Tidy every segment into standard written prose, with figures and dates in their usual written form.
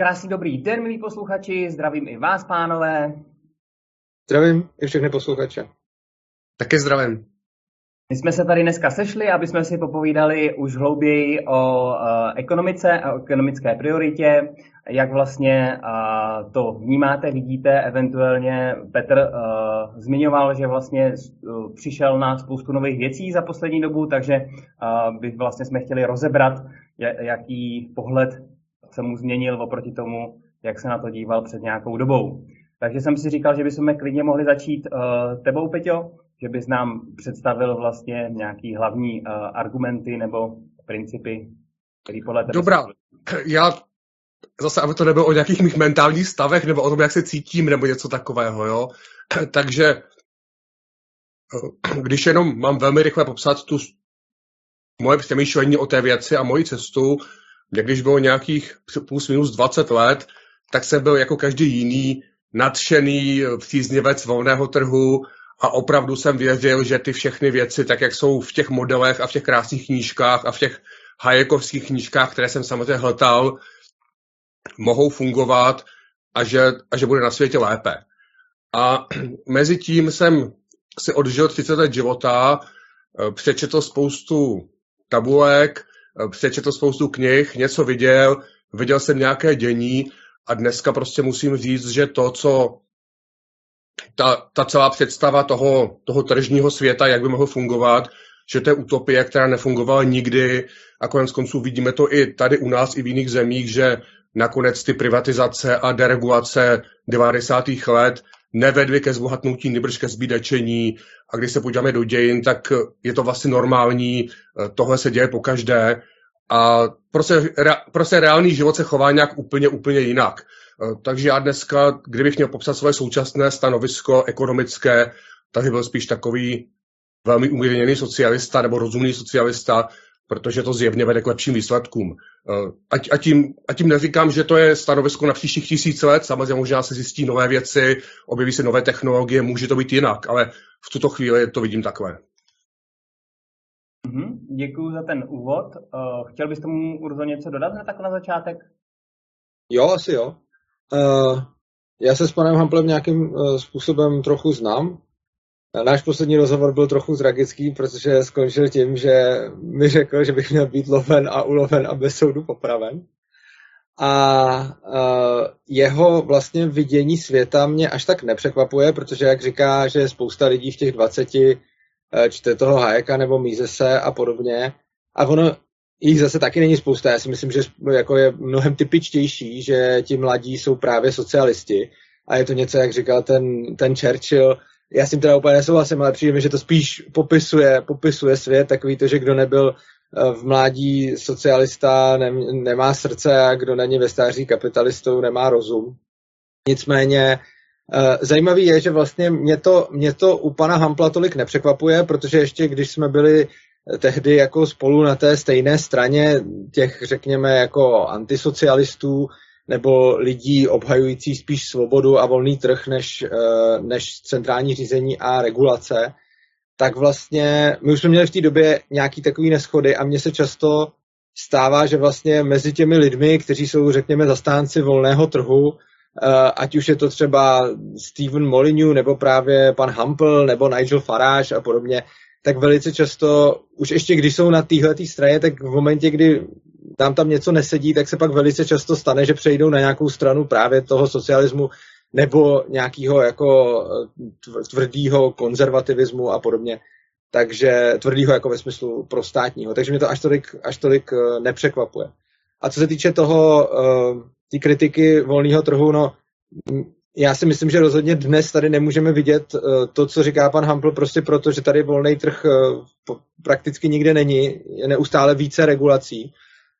Krásný dobrý den, milí posluchači, zdravím i vás, pánové. Zdravím i všechny posluchače. Taky zdravím. My jsme se tady dneska sešli, aby jsme si popovídali už hlouběji o ekonomice a o ekonomické prioritě, jak vlastně to vnímáte, vidíte, eventuelně Petr zmiňoval, že vlastně přišel na spoustu nových věcí za poslední dobu, takže by vlastně jsme chtěli rozebrat, jaký pohled se mu změnil oproti tomu, jak se na to díval před nějakou dobou. Takže jsem si říkal, že bychom klidně mohli začít tebou, Peťo, že bys nám představil vlastně nějaký hlavní argumenty nebo principy, který podle tebe... Dobrá, já zase, aby to nebylo o nějakých mých mentálních stavech nebo o tom, jak se cítím nebo něco takového, jo. Takže když jenom mám velmi rychle popsat tu moje přemýšlení o té věci a moji cestu, když bylo nějakých plus minus 20 let, tak jsem byl jako každý jiný nadšený příznivec volného trhu a opravdu jsem věřil, že ty všechny věci, tak jak jsou v těch modelech a v těch krásných knížkách a v těch hajekovských knížkách, které jsem samozřejmě hltal, mohou fungovat a že bude na světě lépe. A mezi tím jsem si odžil 30 let života, přečetl spoustu tabulek, přečetl spoustu knih, něco viděl jsem nějaké dění a dneska prostě musím říct, že to, co ta celá představa toho tržního světa, jak by mohl fungovat, že to je utopie, která nefungovala nikdy a koneckonců vidíme to i tady u nás, i v jiných zemích, že nakonec ty privatizace a deregulace 90. let nevedly ke zbohatnutí, nýbrž ke zbídačení a když se podíváme do dějin, tak je to vlastně normální, tohle se děje po každé a prostě reálný život se chová nějak úplně jinak. Takže já dneska, kdybych měl popsat svoje současné stanovisko ekonomické, tak by byl spíš takový velmi umírněný socialista nebo rozumný socialista, protože to zjevně vede k lepším výsledkům. A tím neříkám, že to je stanovisko na příštích 1000 let, samozřejmě možná se zjistí nové věci, objeví se nové technologie, může to být jinak, ale v tuto chvíli to vidím takhle. Děkuji za ten úvod. Chtěl bys tomu, Urzo, něco dodat na takhle začátek? Jo, asi jo. Já se s panem Hamplem nějakým způsobem trochu znám. Náš poslední rozhovor byl trochu tragický, protože skončil tím, že mi řekl, že bych měl být loven a uloven a bez soudu popraven. A jeho vlastně vidění světa mě až tak nepřekvapuje, protože jak říká, že spousta lidí v těch 20 čte toho Hayeka nebo Misese a podobně. A ono jich zase taky není spousta. Já si myslím, že jako je mnohem typičtější, že ti mladí jsou právě socialisti. A je to něco, jak říkal ten Churchill. Já s tím teda úplně nesouhlasím, ale přijde mi, že to spíš popisuje svět, takový to, že kdo nebyl v mládí socialista, nemá srdce a kdo není ve stáří kapitalistou, nemá rozum. Nicméně zajímavý je, že vlastně mě to u pana Hampla tolik nepřekvapuje, protože ještě když jsme byli tehdy jako spolu na té stejné straně těch, řekněme, jako antisocialistů, nebo lidí obhajující spíš svobodu a volný trh než centrální řízení a regulace, tak vlastně my už jsme měli v té době nějaký takový neshody a mně se často stává, že vlastně mezi těmi lidmi, kteří jsou, řekněme, zastánci volného trhu, ať už je to třeba Stephen Molyneux nebo právě pan Hampl nebo Nigel Farage a podobně, tak velice často, už ještě když jsou na téhletý straně, tak v momentě, kdy tam něco nesedí, tak se pak velice často stane, že přejdou na nějakou stranu právě toho socialismu nebo nějakého jako tvrdýho konzervativismu a podobně. Takže tvrdýho jako ve smyslu prostátního. Takže mě to až tolik nepřekvapuje. A co se týče toho, ty kritiky volného trhu, no já si myslím, že rozhodně dnes tady nemůžeme vidět to, co říká pan Hampl, prostě proto, že tady volný trh prakticky nikde není, je neustále více regulací.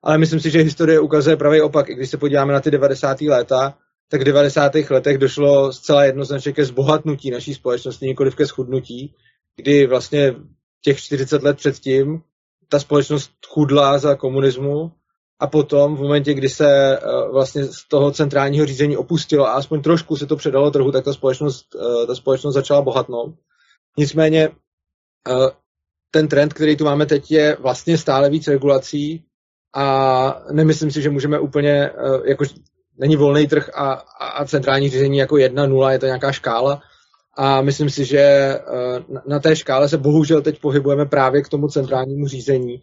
Ale myslím si, že historie ukazuje pravý opak. I když se podíváme na ty 90. léta, tak v 90. letech došlo zcela jednoznačně ke zbohatnutí naší společnosti, nikoliv ke schudnutí, kdy vlastně těch 40 let předtím ta společnost chudla za komunismu a potom v momentě, kdy se vlastně z toho centrálního řízení opustilo a aspoň trošku se to předalo trhu, tak ta společnost začala bohatnout. Nicméně ten trend, který tu máme teď, je vlastně stále víc regulací. A nemyslím si, že můžeme úplně, jako není volný trh a centrální řízení jako 1-0, je to nějaká škála. A myslím si, že na té škále se bohužel teď pohybujeme právě k tomu centrálnímu řízení.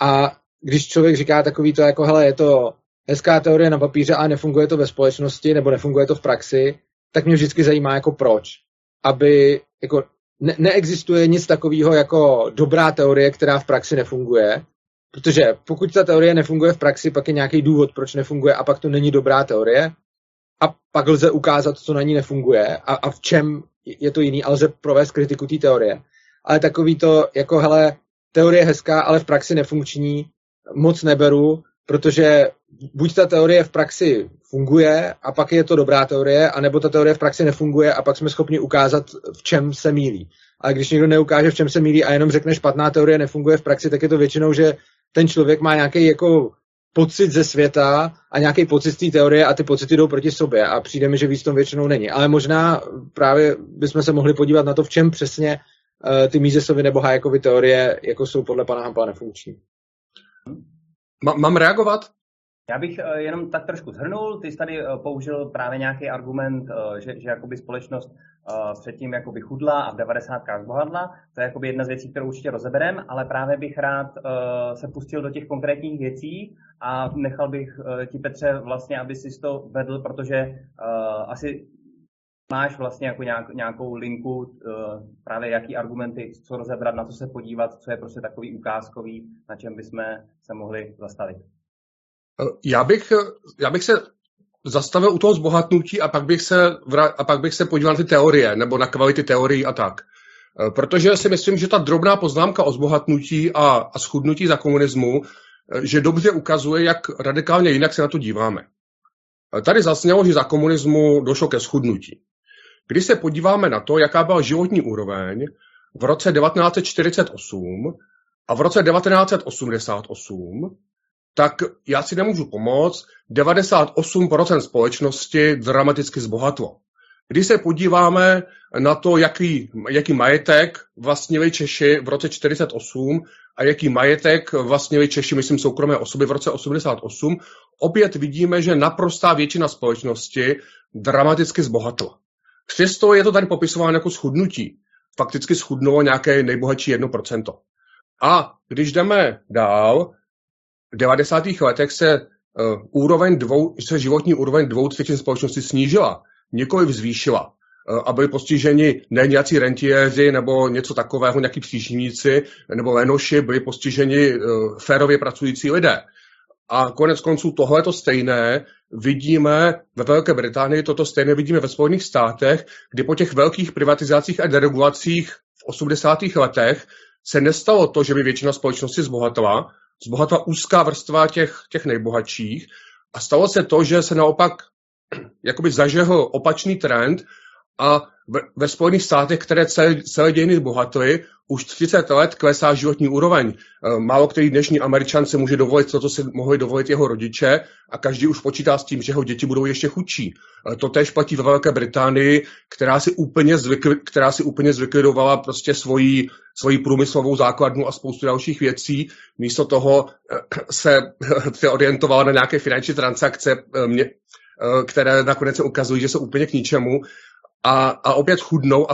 A když člověk říká takový to jako, hele, je to hezká teorie na papíře a nefunguje to ve společnosti nebo nefunguje to v praxi, tak mě vždycky zajímá jako proč. Aby jako neexistuje nic takového jako dobrá teorie, která v praxi nefunguje, protože pokud ta teorie nefunguje v praxi, pak je nějaký důvod, proč nefunguje a pak to není dobrá teorie a pak lze ukázat, co na ní nefunguje a v čem je to jiný a lze provést kritiku té teorie. Ale takový to jako, hele, teorie hezká, ale v praxi nefunkční, moc neberu, protože buď ta teorie v praxi funguje a pak je to dobrá teorie, anebo ta teorie v praxi nefunguje a pak jsme schopni ukázat, v čem se mýlí. A když někdo neukáže, v čem se mýlí a jenom řekne špatná teorie nefunguje v praxi, tak je to většinou, že ten člověk má nějaký jako pocit ze světa a nějaký pocit z té teorie a ty pocity jdou proti sobě a přijde mi, že víc tom většinou není. Ale možná právě bychom se mohli podívat na to, v čem přesně ty Misesovy nebo Hayekovy teorie jako jsou podle pana Hampla nefunkční. Mám reagovat? Já bych jenom tak trošku shrnul. Ty jsi tady použil právě nějaký argument, že jakoby společnost předtím jakoby chudla a v 90. zbohatla. To je jakoby jedna z věcí, kterou určitě rozeberem, ale právě bych rád se pustil do těch konkrétních věcí a nechal bych ti, Petře, vlastně, aby jsi to vedl, protože asi máš vlastně jako nějakou linku, právě jaký argumenty, co rozebrat, na co se podívat, co je prostě takový ukázkový, na čem bychom se mohli zastavit. Já bych se zastavil u toho zbohatnutí a pak bych se podíval na ty teorie nebo na kvality teorií a tak. Protože si myslím, že ta drobná poznámka o zbohatnutí a schudnutí za komunismu, že dobře ukazuje, jak radikálně jinak se na to díváme. Tady zasnělo, že za komunismu došlo ke schudnutí. Když se podíváme na to, jaká byla životní úroveň v roce 1948 a v roce 1988, tak já si nemůžu pomoct, 98% společnosti dramaticky zbohatlo. Když se podíváme na to, jaký majetek vlastnili Češi v roce 1948 a jaký majetek vlastnili Češi, myslím, soukromé osoby v roce 1988, opět vidíme, že naprostá většina společnosti dramaticky zbohatla. Přesto je to tady popisováno jako schudnutí. Fakticky schudnulo nějaké nejbohatší 1%. A když jdeme dál, v 90. letech se životní úroveň 2/3 společnosti snížila, nikoliv zvýšila. A byli postiženi ne nějací rentiéři nebo něco takového, nějaký příživníci nebo lenoši, byli postiženi férově pracující lidé. A konec konců tohleto stejné vidíme ve Velké Británii, toto stejné vidíme ve Spojených státech, kdy po těch velkých privatizacích a deregulacích v 80. letech se nestalo to, že by většina společnosti zbohatla úzká vrstva těch nejbohatších a stalo se to, že se naopak jakoby zažehl opačný trend a ve Spojených státech, které celé dějiny bohatly, už 30 let klesá životní úroveň. Málo který dnešní Američan se může dovolit to, co si mohli dovolit jeho rodiče a každý už počítá s tím, že jeho děti budou ještě chudší. To též platí ve Velké Británii, která si úplně zlikvidovala prostě svoji průmyslovou základnu a spoustu dalších věcí. Místo toho se orientovala na nějaké finanční transakce, které nakonec se ukazují, že jsou úplně k ničemu. A opět chudnou,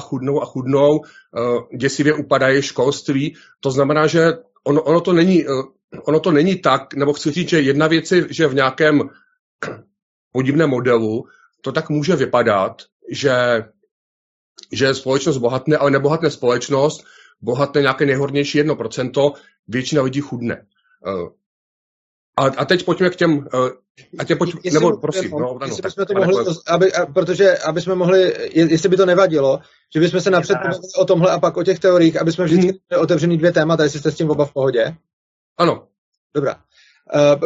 děsivě upadají školství. To znamená, že ono to není tak, nebo chci říct, že jedna věc je, že v nějakém podivném modelu to tak může vypadat, že společnost bohatne, ale nebohatne společnost, bohatne nějaké nejhornější 1%, většina lidí chudne. A teď pojďme k těm... Jestli by to nevadilo, že bychom se napřed pověděli o tomhle a pak o těch teoriích, aby jsme vždycky měli otevřený dvě témata, jestli jste s tím oba v pohodě. Ano. Dobrá.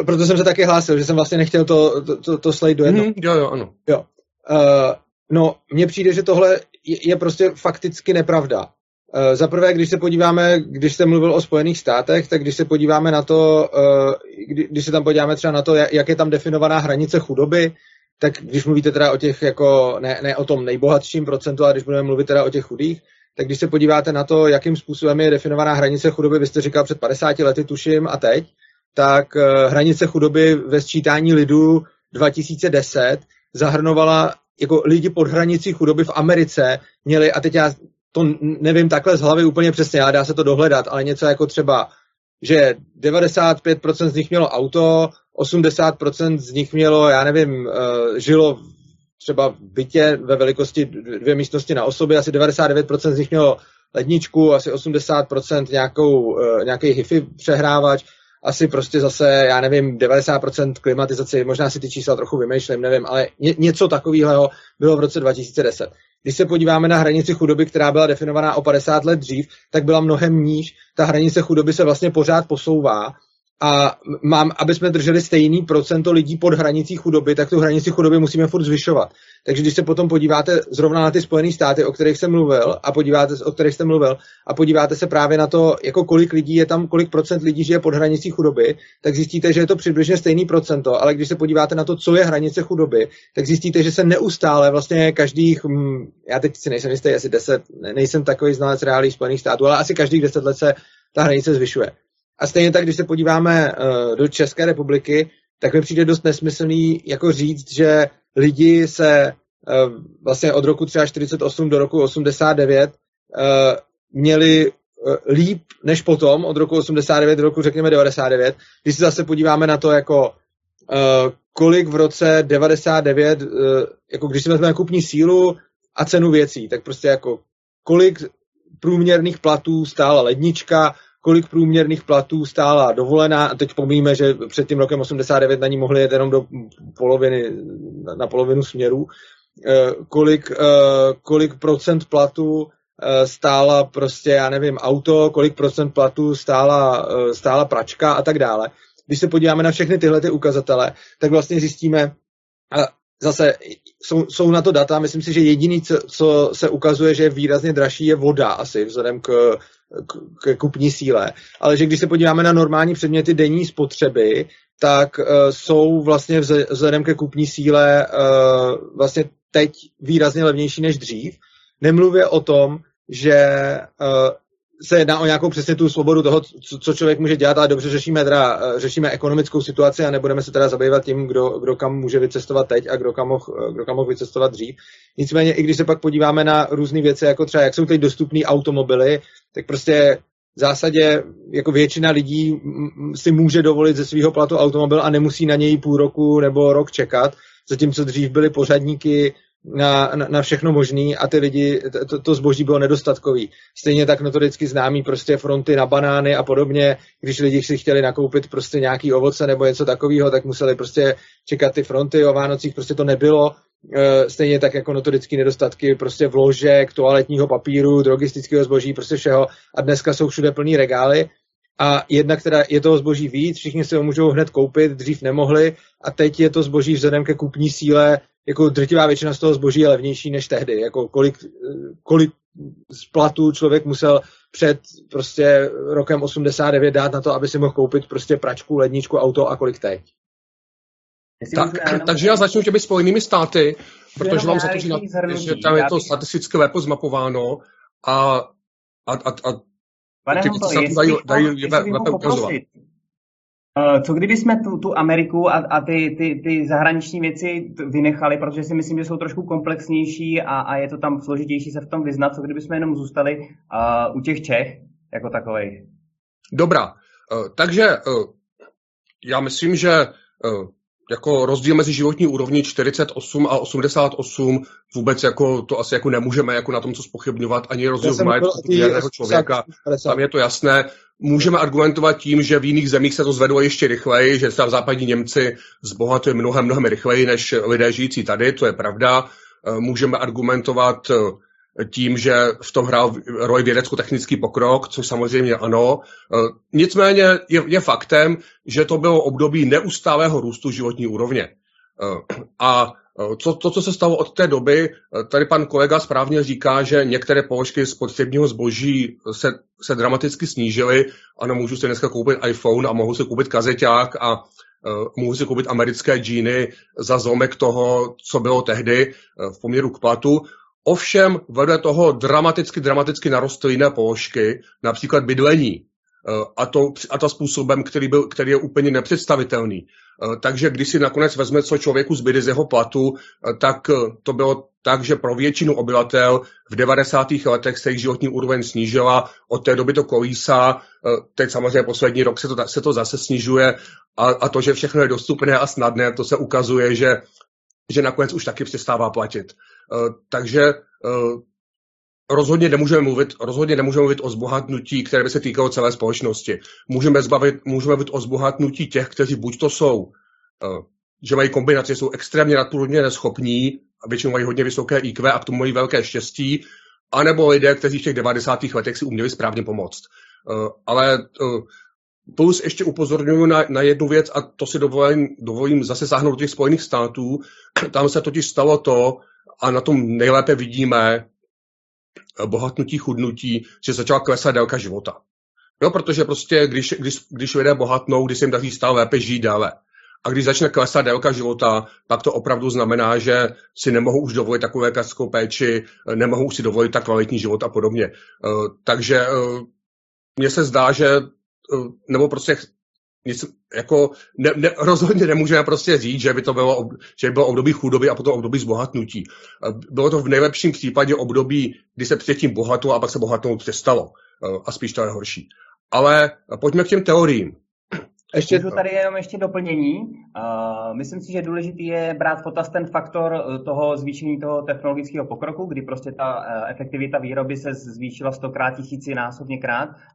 Proto jsem se taky hlásil, že jsem vlastně nechtěl to slejt do jednoho. Jo, ano. Jo. No, mně přijde, že tohle je prostě fakticky nepravda. Za prvé, když jste mluvil o Spojených státech, tak když se podíváme na to, když se tam podíváme třeba na to, jak je tam definovaná hranice chudoby, tak když mluvíte teda o těch jako, ne o tom nejbohatším procentu, ale když budeme mluvit teda o těch chudých, tak když se podíváte na to, jakým způsobem je definovaná hranice chudoby, vy jste říkal před 50 lety, tuším, a teď, tak hranice chudoby ve sčítání lidu 2010 zahrnovala jako lidi pod hranicí chudoby v Americe měli, a teď já to nevím takhle z hlavy úplně přesně, ale dá se to dohledat, ale něco jako třeba, že 95% z nich mělo auto, 80% z nich mělo, já nevím, žilo třeba v bytě ve velikosti dvě místnosti na osoby, asi 99% z nich mělo ledničku, asi 80% nějaký hi-fi přehrávač, asi prostě zase, já nevím, 90% klimatizace, možná si ty čísla trochu vymýšlím, nevím, ale něco takového bylo v roce 2010. Když se podíváme na hranici chudoby, která byla definovaná o 50 let dřív, tak byla mnohem níž. Ta hranice chudoby se vlastně pořád posouvá a aby jsme drželi stejný procento lidí pod hranicí chudoby, tak tu hranici chudoby musíme furt zvyšovat. Takže když se potom podíváte zrovna na ty Spojené státy, o kterých jsem mluvil, a podíváte se právě na to, jako kolik lidí je tam, kolik procent lidí žije pod hranicí chudoby, tak zjistíte, že je to přibližně stejný procento, ale když se podíváte na to, co je hranice chudoby, tak zjistíte, že se neustále vlastně každých, já teď si nejsem jistý, asi 10, nejsem takový znalec reálí Spojených států, ale asi každých 10 let se ta hranice zvyšuje. A stejně tak, když se podíváme do České republiky, tak mi přijde dost nesmyslný jako říct, že lidi se vlastně od roku třeba 48 do roku 89 měli líp než potom, od roku 89 do roku řekněme 99. Když se zase podíváme na to, jako kolik v roce 99, jako když si vezmeme kupní sílu a cenu věcí, tak prostě jako kolik průměrných platů stála lednička, kolik průměrných platů stála dovolená, a teď pomíme, že před tím rokem 89 na ní mohli jet jenom do poloviny, na polovinu směrů, kolik procent platů stála prostě, já nevím, auto, kolik procent platů stála pračka a tak dále. Když se podíváme na všechny tyhle ty ukazatele, tak vlastně zjistíme, a zase jsou na to data, myslím si, že jediný, co se ukazuje, že je výrazně dražší, je voda asi vzhledem k kupní síle. Ale že když se podíváme na normální předměty denní spotřeby, tak jsou vlastně vzhledem ke kupní síle vlastně teď výrazně levnější než dřív. Nemluvě o tom, že se jedná o nějakou přesně tu svobodu toho, co člověk může dělat, ale dobře řešíme ekonomickou situaci a nebudeme se teda zabývat tím, kdo kam může vycestovat teď a kdo kam mohl vycestovat dřív. Nicméně, i když se pak podíváme na různé věci, jako třeba, jak jsou teď dostupné automobily, tak prostě v zásadě jako většina lidí si může dovolit ze svého platu automobil a nemusí na něj půl roku nebo rok čekat, zatímco dřív byly pořadníky na všechno možný a ty lidi, to zboží bylo nedostatkový. Stejně tak notoricky známý prostě fronty na banány a podobně, když lidi si chtěli nakoupit prostě nějaký ovoce nebo něco takového, tak museli prostě čekat ty fronty, o Vánocích prostě to nebylo. Stejně tak jako notorické nedostatky prostě vložek, toaletního papíru, drogistického zboží, prostě všeho, a dneska jsou všude plný regály. A jednak teda je toho zboží víc, všichni si ho můžou hned koupit, dřív nemohli, a teď je to zboží vzhledem ke kupní síle, jako drtivá většina z toho zboží je levnější než tehdy, jako kolik platů člověk musel před prostě rokem 89 dát na to, aby si mohl koupit prostě pračku, ledničku, auto, a kolik teď. Takže já začnu těmi Spojenými státy, protože mám za to, že tam je to statisticky lépe zmapováno a Pane Hampl, jestli bych mohl poprosit, co kdyby jsme tu Ameriku a ty zahraniční věci vynechali, protože si myslím, že jsou trošku komplexnější a je to tam složitější se v tom vyznat, co kdyby jsme jenom zůstali u těch Čech jako takových. Dobrá, takže já myslím, že jako rozdíl mezi životní úrovní 48 a 88 vůbec jako to asi jako nemůžeme jako na tom co zpochybňovat, ani rozdíl v majetku průměrného člověka. Tam je to jasné. Můžeme argumentovat tím, že v jiných zemích se to zvedlo ještě rychleji, že třeba západní Němci zbohatují mnohem rychleji než lidé žijící tady, to je pravda. Můžeme argumentovat tím, že v tom hrál roli vědecko-technický pokrok, což samozřejmě ano. Nicméně je faktem, že to bylo období neustálého růstu životní úrovně. A co se stalo od té doby, tady pan kolega správně říká, že některé položky spotřebního zboží se dramaticky snížily. Ano, můžu si dneska koupit iPhone a mohu si koupit kazeťák a mohu si koupit americké džíny za zlomek toho, co bylo tehdy v poměru k platu. Ovšem vedle toho dramaticky narostly jiné položky, například bydlení. a to způsobem, který je úplně nepředstavitelný. Takže když si nakonec vezme, co člověku zbyde z jeho platu, tak to bylo tak, že pro většinu obyvatel v 90. letech se jejich životní úroveň snížila, od té doby to kolísá, teď samozřejmě poslední rok se to zase snižuje a to, že všechno je dostupné a snadné, to se ukazuje, že nakonec už taky přestává platit. Takže rozhodně nemůžeme mluvit o zbohatnutí, které by se týkalo celé společnosti. Můžeme mluvit o zbohatnutí těch, kteří buď to jsou, že mají kombinaci, jsou extrémně nadprůměrně neschopní, a většinou mají hodně vysoké IQ a k tomu mají velké štěstí, anebo lidé, kteří v těch 90. letech si uměli správně pomoct. Ale plus ještě upozorňuji na jednu věc, a to si dovolím zase sáhnout do těch Spojených států. Tam se totiž stalo to, a na tom nejlépe vidíme bohatnutí, chudnutí, že začala klesat délka života. No, protože prostě, když lidé bohatnou, když se jim daří stále lépe, žijí déle. A když začne klesat délka života, tak to opravdu znamená, že si nemohou už dovolit takovou lékařskou péči, nemohou si dovolit tak kvalitní život a podobně. Takže mně se zdá, že nebo prostě jako rozhodně nemůžeme prostě říct, že by to bylo, že by bylo období chudoby a potom období zbohatnutí. Bylo to v nejlepším případě období, kdy se předtím bohatlo a pak se bohatnout přestalo. A spíš to je horší. Ale pojďme k těm teoriím. Ještě tu tady jenom ještě doplnění. Myslím si, že důležitý je brát v potaz ten faktor toho zvýšení toho technologického pokroku, kdy prostě ta efektivita výroby se zvýšila 100x, 1000násobně,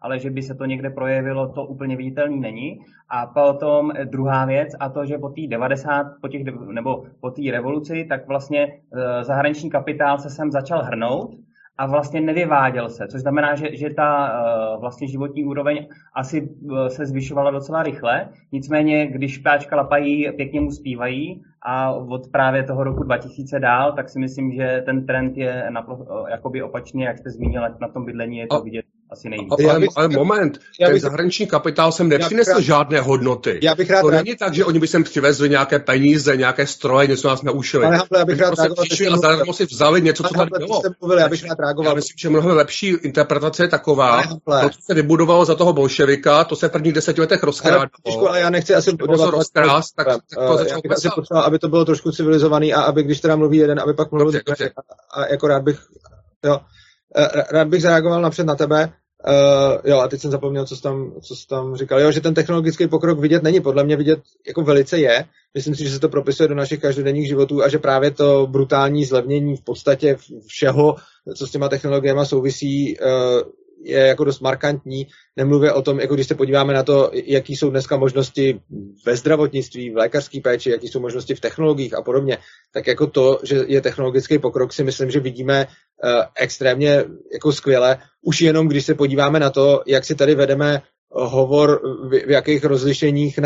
ale že by se to někde projevilo, to úplně viditelný není. A potom druhá věc, a to, že po té revoluci, tak vlastně zahraniční kapitál se sem začal hrnout a vlastně nevyváděl se, což znamená, že ta vlastně životní úroveň asi se zvyšovala docela rychle. Nicméně, když ptáčka lapají, pěkně mu zpívají a od právě toho roku 2000 dál, tak si myslím, že ten trend je jakoby opačný, jak jste zmínil, na tom bydlení je to vidět asi nejvíc. Ale moment, ten zahraniční kapitál sem nepřinesl žádné hodnoty. To není tak, že oni by sem přivezli nějaké peníze, nějaké stroje, něco nás naučili. Já bych rád reagoval. A zároveň si vzali něco, co tady bylo. Já myslím, že mnohem lepší interpretace je taková, to, co se vybudovalo za toho bolševika, to se v prvních 10 letech rozkrádalo. Ale já nechci asi rozkrást, tak to začalo potřeba, aby to bylo trošku civilizovaný a aby, když teda mluví jeden, aby pak mluvil a jako rád bych zareagoval napřed na tebe. A teď jsem zapomněl, co jsi tam říkal. Jo, že ten technologický pokrok vidět není, podle mě vidět jako velice je. Myslím si, že se to propisuje do našich každodenních životů a že právě to brutální zlevnění v podstatě všeho, co s těma technologiemi souvisí, je jako dost markantní. Nemluvě o tom, jako když se podíváme na to, jaký jsou dneska možnosti ve zdravotnictví, v lékařské péči, jaký jsou možnosti v technologiích a podobně, tak jako to, že je technologický pokrok, si myslím, že vidíme extrémně jako skvěle. Už jenom, když se podíváme na to, jak si tady vedeme hovor, v jakých rozlišeních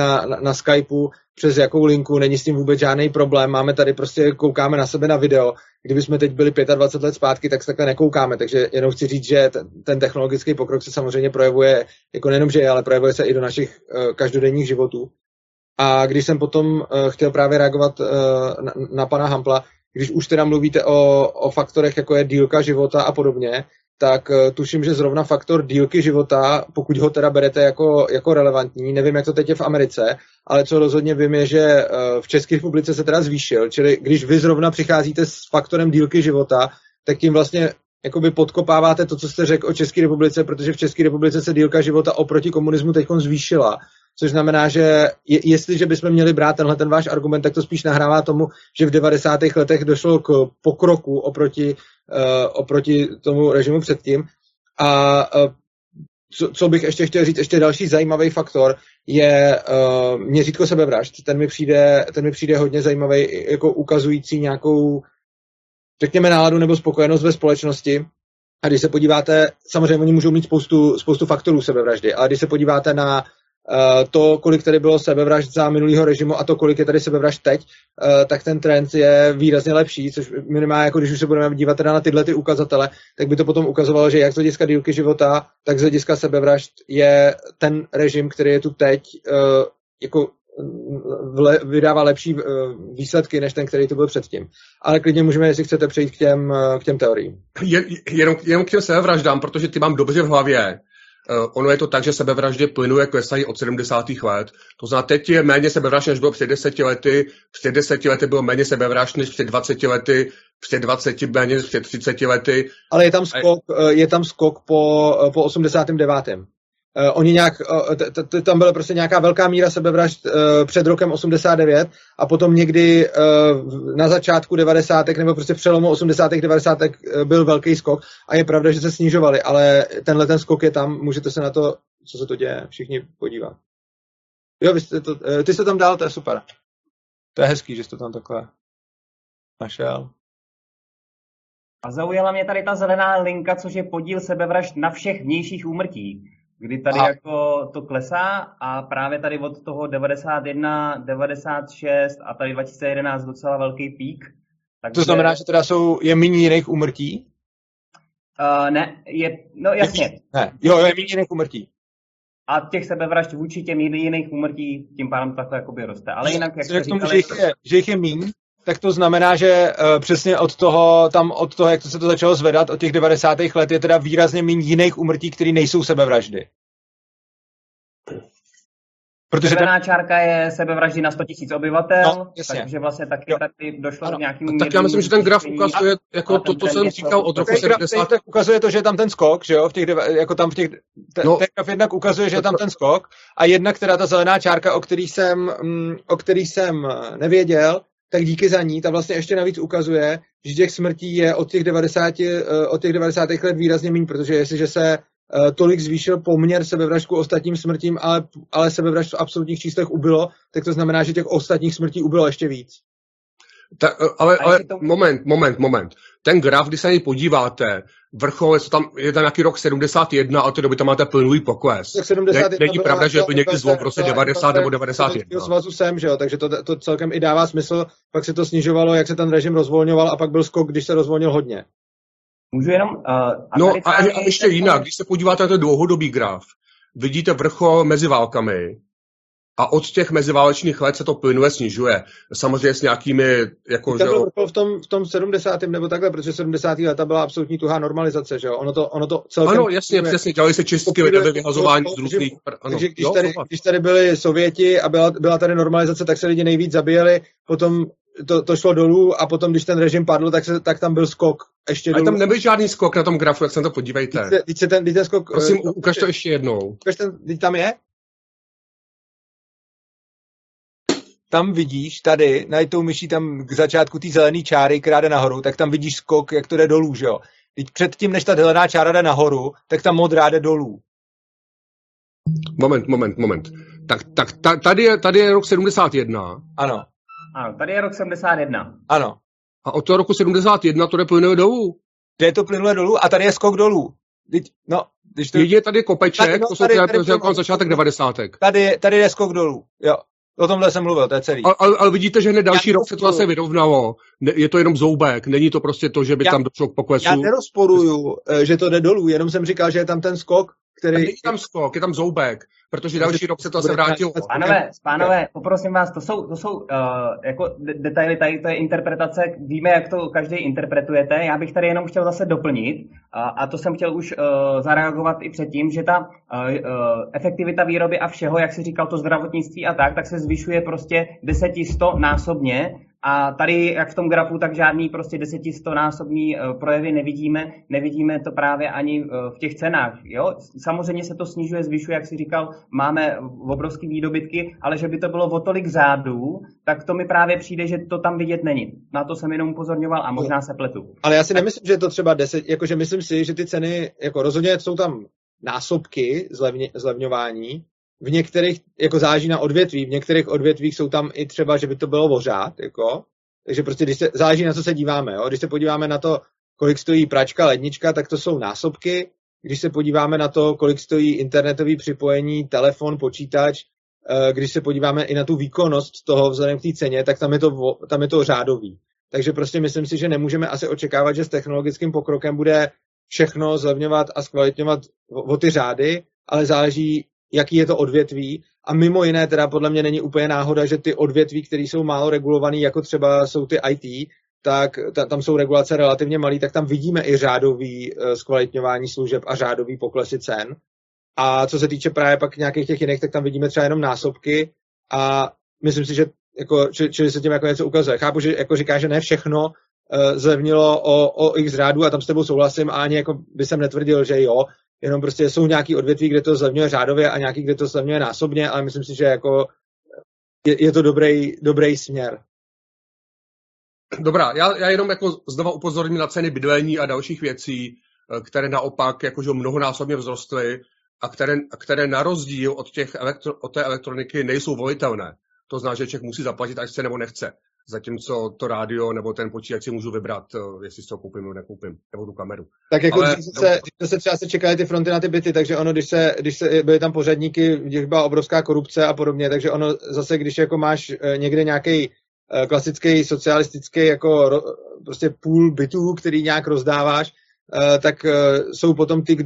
na Skypeu, přes jakou linku, není s tím vůbec žádný problém, máme tady prostě, koukáme na sebe na video, kdybychom teď byli 25 let zpátky, tak se takhle nekoukáme, takže jenom chci říct, že ten technologický pokrok se samozřejmě projevuje, jako nejenom, že je, ale projevuje se i do našich každodenních životů. A když jsem potom chtěl právě reagovat na pana Hampla, když už teda mluvíte o faktorech, jako je délka života a podobně, tak tuším, že zrovna faktor délky života, pokud ho teda berete jako relevantní, nevím, jak to teď je v Americe, ale co rozhodně vím je, že v České republice se teda zvýšil, čili když vy zrovna přicházíte s faktorem délky života, tak tím vlastně jakoby podkopáváte to, co jste řekl o České republice, protože v České republice se délka života oproti komunismu teďkon zvýšila. Což znamená, že jestliže bychom měli brát tenhle ten váš argument, tak to spíš nahrává tomu, že v 90. letech došlo k pokroku oproti tomu režimu předtím. A co bych ještě chtěl říct, ještě další zajímavý faktor je měřítko sebevražd. Ten mi přijde hodně zajímavý, jako ukazující nějakou, řekněme, náladu nebo spokojenost ve společnosti. A když se podíváte, samozřejmě oni můžou mít spoustu faktorů sebevraždy, ale když se podíváte na to, kolik tady bylo sebevražd za minulýho režimu a to, kolik je tady sebevražd teď, tak ten trend je výrazně lepší, což minimálně, jako když už se budeme dívat teda na tyhle ty ukazatele, tak by to potom ukazovalo, že jak z hlediska délky života, tak z hlediska sebevražd je ten režim, který je tu teď, jako vydává lepší výsledky, než ten, který to byl předtím. Ale klidně můžeme, jestli chcete, přejít k těm teoriím. Jenom k těm sebevraždám, protože ty mám dobře v hlavě. ono je to tak, že sebevraždě plynuje, klesají od 70. let. To znamená, teď je méně sebevražd, než bylo před 10 lety. Před 10 lety bylo méně sebevražd, než před 20 lety. Před 20 méně, než před 30 lety. Ale je tam skok po 89. Oni nějak, tam byla prostě nějaká velká míra sebevražd před rokem 89 a potom někdy na začátku 90. nebo prostě přelomu 80. 90. byl velký skok a je pravda, že se snižovali, ale tenhle ten skok je tam, můžete se na to, co se to děje, všichni podívat. Jo, ty jste tam dal, to je super. To je hezký, že jste tam takhle našel. A zaujala mě tady ta zelená linka, což je podíl sebevražd na všech vnějších úmrtí. Kdy tady jako to klesá a právě tady od toho 91, 96 a tady 2011 docela velký pík. Takže... To znamená, že teda je méně jiných úmrtí? Ne, jasně. Ne. Jo, je méně jiných úmrtí. A těch sebevražd vůči těm jiných úmrtí tím pádem takhle jakoby roste. Ale jinak, jak jste říkali... Že jich je méně, tak to znamená, že přesně od toho, jak to se to začalo zvedat, od těch 90. let, je teda výrazně méně jiných úmrtí, které nejsou sebevraždy. Zelená čárka je sebevraždy na 100 000 obyvatel, no, takže vlastně taky tady došlo k nějakým... Tak já myslím, že ten graf ukazuje, jako to jsem říkal od roku 70. Tak ukazuje to, že je tam ten skok, že jo? Ten graf jednak ukazuje, že je tam ten skok a jednak teda ta zelená čárka, o který jsem nevěděl, tak díky za ní, ta vlastně ještě navíc ukazuje, že těch smrtí je od těch 90. let výrazně méně, protože jestliže se tolik zvýšil poměr sebevražd k ostatním smrtím, ale sebevražd v absolutních číslech ubylo, tak to znamená, že těch ostatních smrtí ubylo ještě víc. Tak, ale moment. Ten graf, když se na něj podíváte, vrchol je tam nějaký rok 71 a od té doby tam máte plynulý pokles. Není pravda, že by někdy zlom prostě 90 nebo 91. Svazu sem, že jo, takže to celkem i dává smysl, pak se to snižovalo, jak se ten režim rozvolňoval a pak byl skok, když se rozvolnil hodně. Můžu jenom... A ještě jinak, když se podíváte na ten dlouhodobý graf, vidíte vrchol mezi válkami, a od těch meziválečných let se to plynule snižuje. Samozřejmě s nějakými... Jako, že... v tom 70. nebo takhle, protože 70. leta byla absolutní tuhá normalizace, že jo? Ono to celkem... Ano, jasně, přesně, dělali se čistky, lidové vyhazování z různých... Takže když tady byli Sověti a byla tady normalizace, tak se lidi nejvíc zabíjeli, potom to šlo dolů a potom, když ten režim padl, tak tam byl skok ještě dolů. Ale tam nebyl žádný skok na tom grafu, jak se na to podívejte. Když ten skok... Prosím, ukaž to ještě jednou. Když tam je? Tam vidíš, tady, najít tou myší tam k začátku té zelené čáry, která jde nahoru, tak tam vidíš skok, jak to jde dolů, že jo. Teď předtím, než ta zelená čára jde nahoru, tak ta modrá jde dolů. Moment. Tak tady je rok 71. Ano, tady je rok 71. Ano. A od toho roku 71 to jde plynule dolů. Jde to plynule dolů a tady je skok dolů. Když je tady kopeček, tak, to jsou tady začátek 90. Tady je skok dolů, jo. O tomhle jsem mluvil, to je celý. Ale vidíte, že hned další rok se to zase vyrovnalo. Je to jenom zoubek, není to prostě to, že by tam došlo k poklesu. Já nerozporuju, že to jde dolů, jenom jsem říkal, že je tam ten skok, který... Není tam skok, je tam zoubek, protože další rok se to zase vrátilo. Pánové, poprosím vás, to jsou jako detaily tady, to je interpretace, víme, jak to každý interpretujete. Já bych tady jenom chtěl zase doplnit, a to jsem chtěl už zareagovat i předtím, že ta efektivita výroby a všeho, jak si říkal, to zdravotnictví a tak se zvyšuje prostě 10-100 násobně. A tady, jak v tom grafu, tak žádný prostě 10-100násobný projevy nevidíme. Nevidíme to právě ani v těch cenách. Jo? Samozřejmě se to snižuje, zvyšuje, jak jsi říkal, máme obrovský výdobytky, ale že by to bylo o tolik řádů, tak to mi právě přijde, že to tam vidět není. Na to jsem jenom upozorňoval a možná se pletu. Ale já si nemyslím, že je to třeba 10, jakože myslím si, že ty ceny, jako rozhodně jsou tam násobky zlevňování, v některých, jako záleží na odvětví, v některých odvětvích jsou tam i třeba, že by to bylo ořád, jako. Takže prostě záleží, na co se díváme, jo. Když se podíváme na to, kolik stojí pračka, lednička, tak to jsou násobky. Když se podíváme na to, kolik stojí internetový připojení, telefon, počítač, když se podíváme i na tu výkonnost toho vzhledem k té ceně, tak tam je to řádový. Takže prostě myslím si, že nemůžeme asi očekávat, že s technologickým pokrokem bude všechno zlevňovat a zkvalitňovat o ty řády, ale záleží, jaký je to odvětví. A mimo jiné teda podle mě není úplně náhoda, že ty odvětví, které jsou málo regulované, jako třeba jsou ty IT, tak tam jsou regulace relativně malé, tak tam vidíme i řádový zkvalitňování služeb a řádový poklesy cen. A co se týče právě pak nějakých těch jiných, tak tam vidíme třeba jenom násobky a myslím si, že jako, že se tím jako něco ukazuje. Chápu, že jako říká, že ne všechno zlevnilo o x řádu a tam s tebou souhlasím a ani jako by jsem netvrdil, že jo, jenom prostě jsou nějaký odvětví, kde to zlevňuje řádově a nějaký, kde to zlevňuje násobně, ale myslím si, že jako je to dobrý směr. Dobrá, já jenom jako znova upozorním na ceny bydlení a dalších věcí, které naopak jakože mnohonásobně vzrostly a které na rozdíl od té elektroniky nejsou volitelné. To znamená, že člověk musí zaplatit, ať chce nebo nechce. Zatímco to rádio nebo ten počítač si můžu vybrat, jestli si to koupím nebo nekoupím, nebo tu kameru. Tak jako když se třeba se čekaly ty fronty na ty byty, takže ono, když se byly tam pořadníky, když byla obrovská korupce a podobně, takže ono zase, když jako máš někde nějaký klasický socialistický jako prostě půl bytů, který nějak rozdáváš, tak jsou potom ty,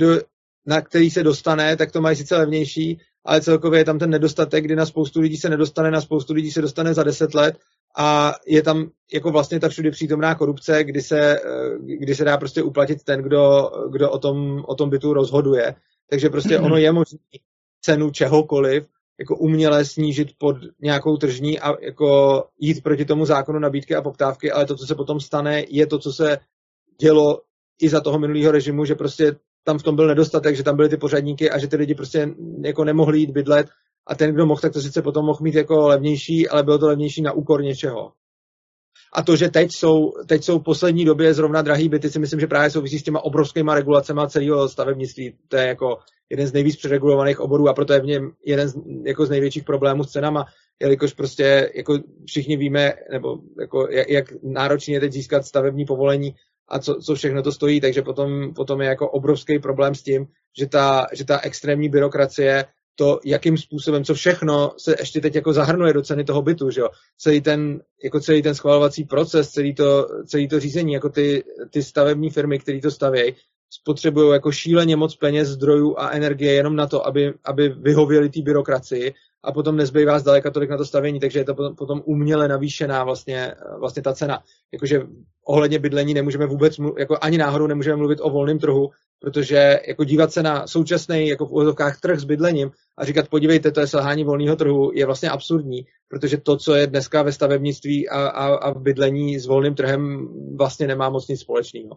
na který se dostane, tak to mají sice levnější, ale celkově je tam ten nedostatek, kdy na spoustu lidí se nedostane, na spoustu lidí se dostane za 10 let a je tam jako vlastně ta všude přítomná korupce, kdy se dá prostě uplatit ten, kdo o tom bytu rozhoduje. Takže prostě ono je možné cenu čehokoliv jako uměle snížit pod nějakou tržní a jako jít proti tomu zákonu nabídky a poptávky, ale to, co se potom stane, je to, co se dělo i za toho minulého režimu, že prostě tam v tom byl nedostatek, že tam byly ty pořadníky a že ty lidi prostě jako nemohli jít bydlet a ten, kdo mohl, tak to sice potom mohl mít jako levnější, ale bylo to levnější na úkor něčeho. A to, že teď jsou v poslední době zrovna drahý byty, si myslím, že právě souvisí s těma obrovskýma regulacema celého stavebnictví. To je jako jeden z nejvíc přeregulovaných oborů a proto je v něm jeden z největších problémů s cenama, jelikož prostě jako všichni víme, nebo jako jak náročně je teď získat stavební povolení a co všechno to stojí, takže potom je jako obrovský problém s tím, že ta extrémní byrokracie, to, jakým způsobem, co všechno se ještě teď jako zahrnuje do ceny toho bytu, že jo. Celý ten schvalovací proces, celý to řízení, jako ty stavební firmy, které to stavějí, spotřebují jako šíleně moc peněz, zdrojů a energie jenom na to, aby vyhověli té byrokracii a potom nezbývá zdaleka tolik na to stavění, takže je to potom uměle navýšená vlastně ta cena. Jakože ohledně bydlení nemůžeme vůbec, jako ani náhodou nemůžeme mluvit o volném trhu, protože jako dívat se na současný jako v úvodovkách trh s bydlením a říkat podívejte, to je selhání volného trhu, je vlastně absurdní, protože to, co je dneska ve stavebnictví a v bydlení s volným trhem, vlastně nemá moc nic společného.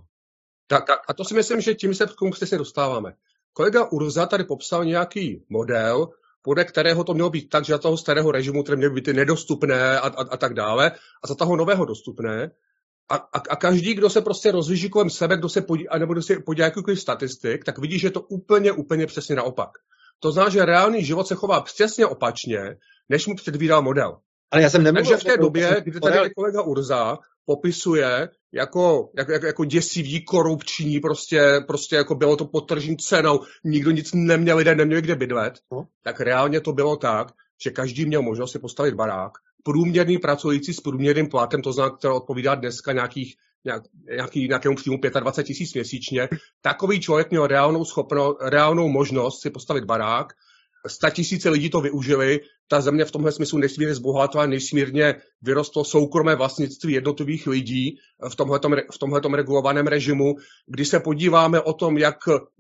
Tak a to si myslím, že tím se k tomu přesně dostáváme. Kolega Urza tady popsal nějaký model, podle kterého to mělo být tak, že za toho starého režimu, které měly být nedostupné a tak dále, a za toho nového dostupné. A každý, kdo se prostě rozvíží kolem sebe, kdo se podívá jakýkoliv statistik, tak vidí, že je to úplně přesně naopak. To znamená, že reálný život se chová přesně opačně, než mu předvídal model. Ale já jsem nemluvil. Takže v té době, kdy tady kolega Urza popisuje jako děsivý, korupční, prostě jako bylo to pod tržní cenou, nikdo nic neměl, lidé neměli kde bydlet, tak reálně to bylo tak, že každý měl možnost si postavit barák, průměrný pracující s průměrným platem, to znamená, které odpovídá dneska nějakému příjmu 25 000 měsíčně, takový člověk měl reálnou možnost si postavit barák, 100 000 lidí to využili, ta země v tomhle smyslu nesmírně zbohatla, nesmírně vyrostlo soukromé vlastnictví jednotlivých lidí v tomhletom regulovaném režimu. Když se podíváme o tom,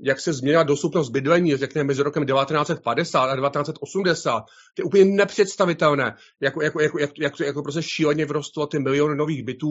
jak se změnila dostupnost bydlení, řekněme mezi rokem 1950 a 1980, to je úplně nepředstavitelné, jako prostě šíleně vyrostlo ty miliony nových bytů.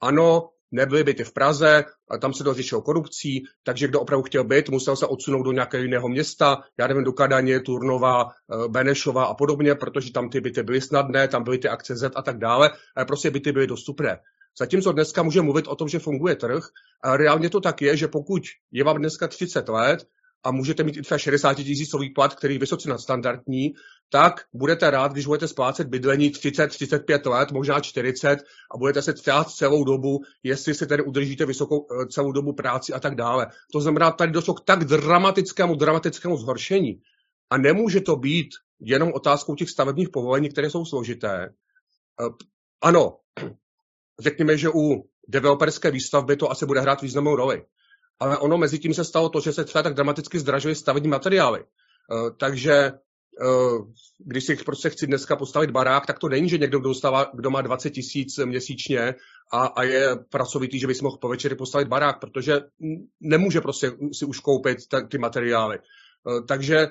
Ano, nebyly byty v Praze, a tam se to řešilo korupcí, takže kdo opravdu chtěl byt, musel se odsunout do nějakého jiného města, já nevím, do Kadaně, Turnova, Benešova a podobně, protože tam ty byty byly snadné, tam byly ty akce Z a tak dále, ale prostě byty byly dostupné. Zatímco dneska můžeme mluvit o tom, že funguje trh, ale reálně to tak je, že pokud je vám dneska 30 let a můžete mít i třeba 60 000 plat, který je vysoce nadstandardní, tak budete rád, když budete splácet bydlení 30, 35 let, možná 40 a budete se třást celou dobu, jestli si tady udržíte vysokou celou dobu práci a tak dále. To znamená, tady došlo k tak dramatickému zhoršení. A nemůže to být jenom otázkou těch stavebních povolení, které jsou složité. Ano, řekněme, že u developerské výstavby to asi bude hrát významnou roli. Ale ono mezi tím se stalo to, že se třeba tak dramaticky zdražily stavební materiály. Takže když si prostě chci dneska postavit barák, tak to není, že někdo, kdo má 20 000 měsíčně a je pracovitý, že bys mohl po večeri postavit barák, protože nemůže prostě si už koupit ty materiály. Takže,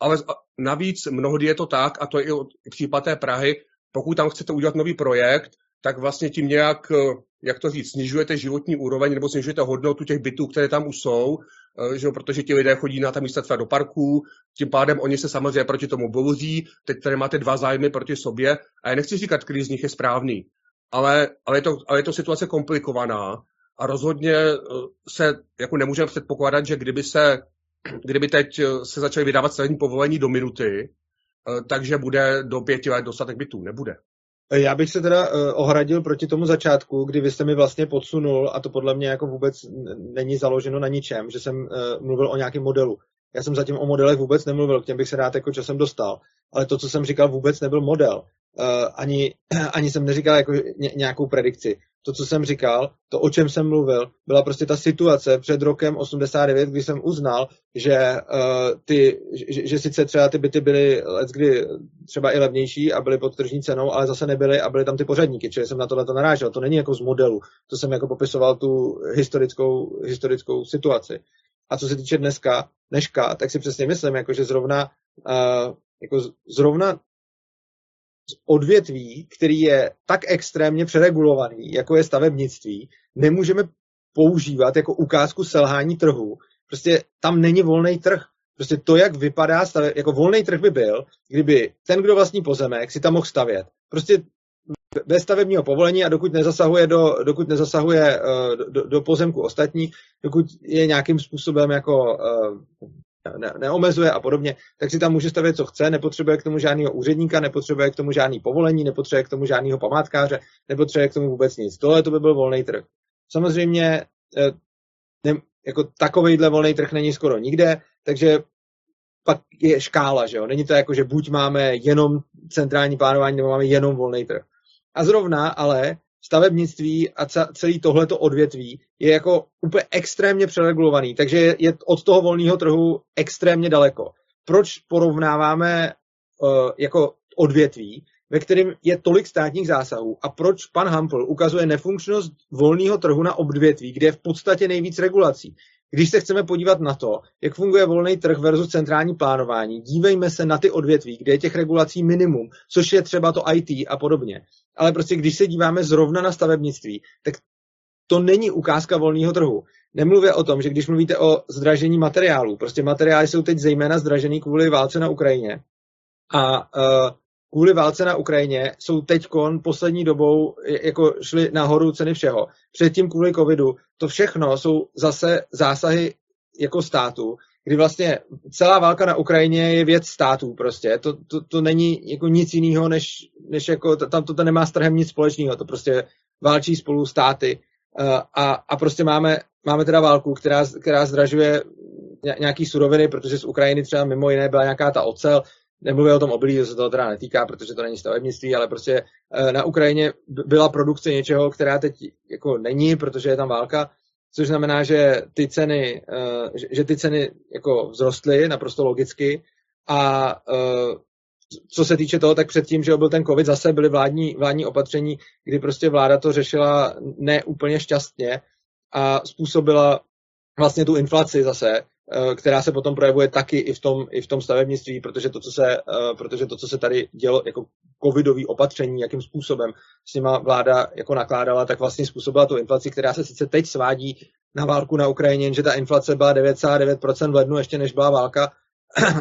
ale navíc mnohdy je to tak, a to je i případ té Prahy, pokud tam chcete udělat nový projekt, tak vlastně tím nějak, jak to říct, snižujete životní úroveň nebo snižujete hodnotu těch bytů, které tam už jsou, že, protože ti lidé chodí na ta místa třeba do parků, tím pádem oni se samozřejmě proti tomu bouří, teď tady máte dva zájmy proti sobě a já nechci říkat, který z nich je správný, ale je to situace komplikovaná a rozhodně se jako nemůžeme předpokládat, že kdyby teď se začaly vydávat stavební povolení do minuty, takže bude do 5 let dostatek bytů. Nebude. Já bych se teda ohradil proti tomu začátku, kdy vy jste mi vlastně podsunul, a to podle mě jako vůbec není založeno na ničem, že jsem mluvil o nějakém modelu. Já jsem zatím o modelech vůbec nemluvil, k těm bych se rád jako časem dostal. Ale to, co jsem říkal, vůbec nebyl model. Ani jsem neříkal jako nějakou predikci. To, co jsem říkal, to, o čem jsem mluvil, byla prostě ta situace před rokem 89, kdy jsem uznal, že sice třeba ty byty byly leckdy třeba i levnější a byly pod tržní cenou, ale zase nebyly a byly tam ty pořadníky, čili jsem na tohle to narážel. To není jako z modelu, to jsem jako popisoval tu historickou situaci. A co se týče dneška, tak si přesně myslím, jako, že zrovna odvětví, který je tak extrémně přeregulovaný, jako je stavebnictví, nemůžeme používat jako ukázku selhání trhu. Prostě tam není volný trh. Prostě to, jak vypadá stavět, jako volný trh by byl, kdyby ten, kdo vlastní pozemek, si tam mohl stavět. Prostě bez stavebního povolení a dokud nezasahuje do pozemku ostatní, dokud je nějakým způsobem jako neomezuje a podobně, tak si tam může stavět, co chce, nepotřebuje k tomu žádného úředníka, nepotřebuje k tomu žádný povolení, nepotřebuje k tomu žádného památkáře, nepotřebuje k tomu vůbec nic. Tohle to by byl volný trh. Samozřejmě jako takovejhle volný trh není skoro nikde, takže pak je škála, že jo? Není to jako, že buď máme jenom centrální plánování, nebo máme jenom volný trh. A zrovna ale stavebnictví a celý tohleto odvětví je jako úplně extrémně přeregulovaný, takže je od toho volného trhu extrémně daleko. Proč porovnáváme jako odvětví, ve kterém je tolik státních zásahů, a proč pan Hampl ukazuje nefunkčnost volného trhu na odvětví, kde je v podstatě nejvíc regulací? Když se chceme podívat na to, jak funguje volný trh versus centrální plánování, dívejme se na ty odvětví, kde je těch regulací minimum, což je třeba to IT a podobně. Ale prostě když se díváme zrovna na stavebnictví, tak to není ukázka volného trhu. Nemluvě o tom, že když mluvíte o zdražení materiálů, prostě materiály jsou teď zejména zdražený kvůli válce na Ukrajině. A kvůli válce na Ukrajině jsou teďkon poslední dobou jako šly nahoru ceny všeho. Předtím kvůli covidu. To všechno jsou zase zásahy jako státu, kdy vlastně celá válka na Ukrajině je věc států prostě. To není jako nic jiného, než jako tam to nemá s trhem nic společného. To prostě válčí spolu státy. A prostě máme teda válku, která zdražuje nějaký suroviny, protože z Ukrajiny třeba mimo jiné byla nějaká ta ocel. Nemluvím o tom obilí, to se toho teda netýká, protože to není stavebnictví, ale prostě na Ukrajině byla produkce něčeho, která teď jako není, protože je tam válka, což znamená, že ty ceny jako vzrostly naprosto logicky. A co se týče toho, tak předtím, že byl ten covid, zase byly vládní opatření, kdy prostě vláda to řešila ne úplně šťastně a způsobila vlastně tu inflaci zase, která se potom projevuje taky i v tom stavebnictví, protože to, co se tady dělo, jako covidový opatření, jakým způsobem s nima vláda jako nakládala, tak vlastně způsobila tu inflaci, která se sice teď svádí na válku na Ukrajině, že ta inflace byla 9,9% v lednu, ještě než byla válka,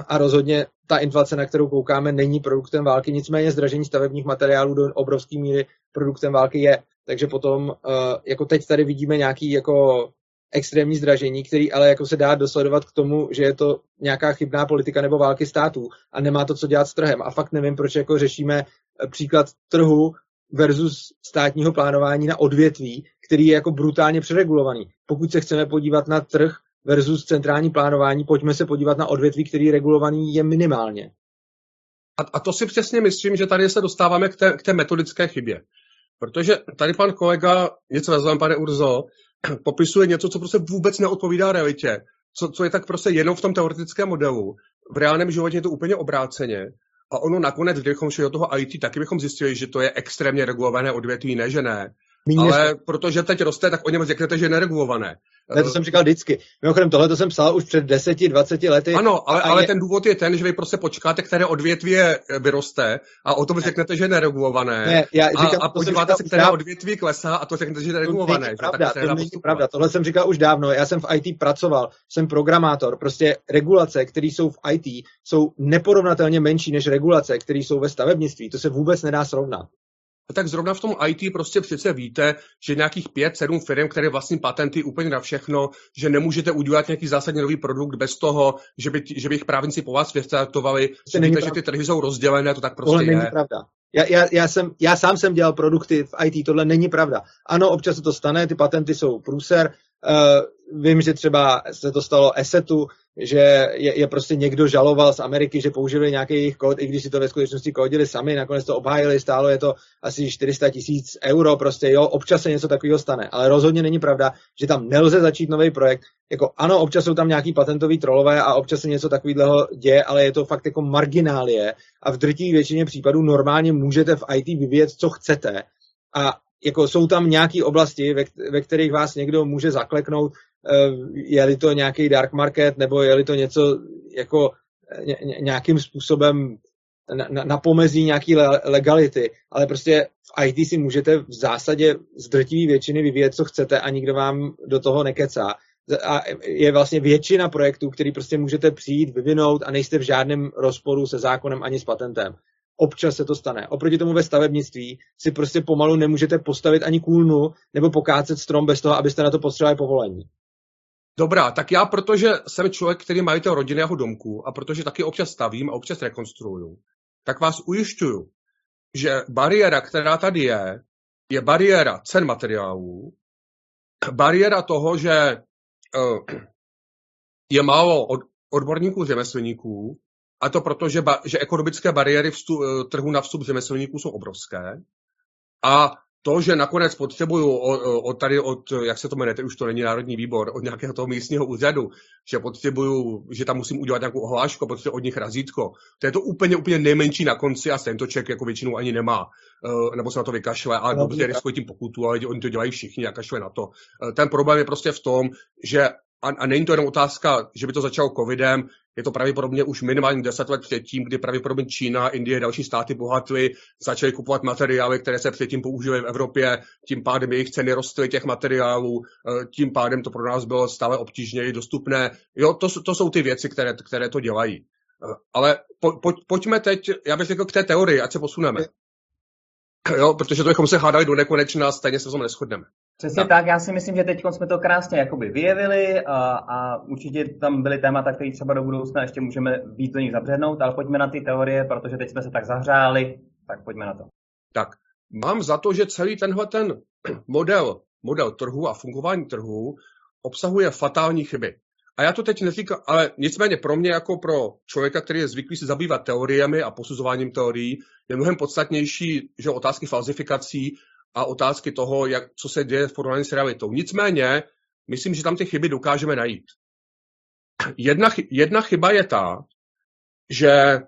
a rozhodně ta inflace, na kterou koukáme, není produktem války, nicméně zdražení stavebních materiálů do obrovské míry produktem války je. Takže potom jako teď tady vidíme nějaký jako extrémní zdražení, který ale jako se dá dosledovat k tomu, že je to nějaká chybná politika nebo války států a nemá to co dělat s trhem. A fakt nevím, proč jako řešíme příklad trhu versus státního plánování na odvětví, který je jako brutálně přeregulovaný. Pokud se chceme podívat na trh versus centrální plánování, pojďme se podívat na odvětví, který regulovaný je minimálně. A to si přesně myslím, že tady se dostáváme k té metodické chybě. Protože tady pan kolega, něco nazvám pane Urzo, popisuje něco, co prostě vůbec neodpovídá realitě, co je tak prostě jenom v tom teoretickém modelu. V reálném životě je to úplně obráceně a ono nakonec, kdybychom šli do toho IT, taky bychom zjistili, že to je extrémně regulované odvětví, ne že ne. Ale protože teď roste, tak o něm řeknete, že je neregulované. Ne, to jsem říkal vždycky. Mimochodem, tohle to jsem psal už před 10-20 lety. Ano, ale ten důvod je ten, že vy prostě počkáte, které odvětví vyroste a o tom řeknete, že je neregulované. Ne, já říkám, a podíváte se, které odvětví klesá a to řeknete, že je neregulované. To není pravda. Tohle jsem říkal už dávno. Já jsem v IT pracoval, jsem programátor. Prostě regulace, které jsou v IT, jsou neporovnatelně menší než regulace, které jsou ve stavebnictví. To se vůbec nedá srovnat. Tak zrovna v tom IT prostě přece víte, že nějakých 5-7 firm, které vlastní patenty úplně na všechno, že nemůžete udělat nějaký zásadně nový produkt bez toho, že by jich právníci po vás vystatovali, že víte, že ty trhy jsou rozdělené, to tak prostě tohle je. Tohle není pravda. Já sám jsem dělal produkty v IT, tohle není pravda. Ano, občas se to stane, ty patenty jsou průser, vím, že třeba se to stalo Assetu, že je prostě někdo žaloval z Ameriky, že použili nějaký jejich kód, i když si to ve skutečnosti kódili sami, nakonec to obhájili, stálo je to asi 400 000 euro, prostě jo, občas se něco takového stane, ale rozhodně není pravda, že tam nelze začít nový projekt, jako ano, občas jsou tam nějaký patentový trolové a občas se něco takového děje, ale je to fakt jako marginálie a v drtí většině případů normálně můžete v IT vyvíjet, co chcete a jako jsou tam nějaké oblasti, ve kterých vás někdo může zakleknout, je-li to nějaký dark market, nebo je-li to něco jako nějakým způsobem na pomezí nějaký legality, ale prostě v IT si můžete v zásadě z drtivé většiny vyvíjet, co chcete a nikdo vám do toho nekecá. A je vlastně většina projektů, který prostě můžete přijít, vyvinout a nejste v žádném rozporu se zákonem ani s patentem. Občas se to stane. Oproti tomu ve stavebnictví si prostě pomalu nemůžete postavit ani kůlnu nebo pokácet strom bez toho, abyste na to potřebovali povolení. Dobrá, tak já, protože jsem člověk, který má majitel rodinného domku a protože taky občas stavím a občas rekonstruuju, tak vás ujišťuju, že bariéra, která tady je bariéra cen materiálů, bariéra toho, že je málo odborníků, řemeslníků, a to proto, že ekonomické bariéry trhu na vstup řemeslníků jsou obrovské a to, že nakonec potřebuju jak se to jmenuje, už to není Národní výbor, od nějakého toho místního úřadu, že potřebuju, že tam musím udělat nějakou ohlášku, potřebuji od nich razítko. To je to úplně nejmenší na konci a tento člověk jako většinou ani nemá, nebo se na to vykašle, ale dobře riskuje tím pokutu, ale oni to dělají všichni a kašle na to. Ten problém je prostě v tom, že a není to jenom otázka, že by to začalo covidem, je to pravděpodobně už minimálně 10 let předtím, kdy pravděpodobně Čína, Indie a další státy bohatly, začaly kupovat materiály, které se předtím používaly v Evropě, tím pádem jejich ceny rostly těch materiálů, tím pádem to pro nás bylo stále obtížněji dostupné. Jo, to jsou ty věci, které to dělají. Ale pojďme teď, já bych řekl, k té teorii, ať se posuneme. Jo, protože to bychom se hádali do nekonečna, stejně se v tom neshodneme. Přesně tak, já si myslím, že teď jsme to krásně jakoby vyjevili a určitě tam byly témata, které třeba do budoucna ještě můžeme víc do nich zabřednout, ale pojďme na ty teorie, protože teď jsme se tak zahřáli, tak pojďme na to. Tak, mám za to, že celý tenhle ten model trhu a fungování trhu obsahuje fatální chyby. A já to teď neříkám, ale nicméně pro mě jako pro člověka, který je zvyklý se zabývat teoriemi a posuzováním teorií, je mnohem podstatnější, že otázky falzifikací a otázky toho, co se děje v porovnání s realitou. Nicméně, myslím, že tam ty chyby dokážeme najít. Jedna chyba je ta, že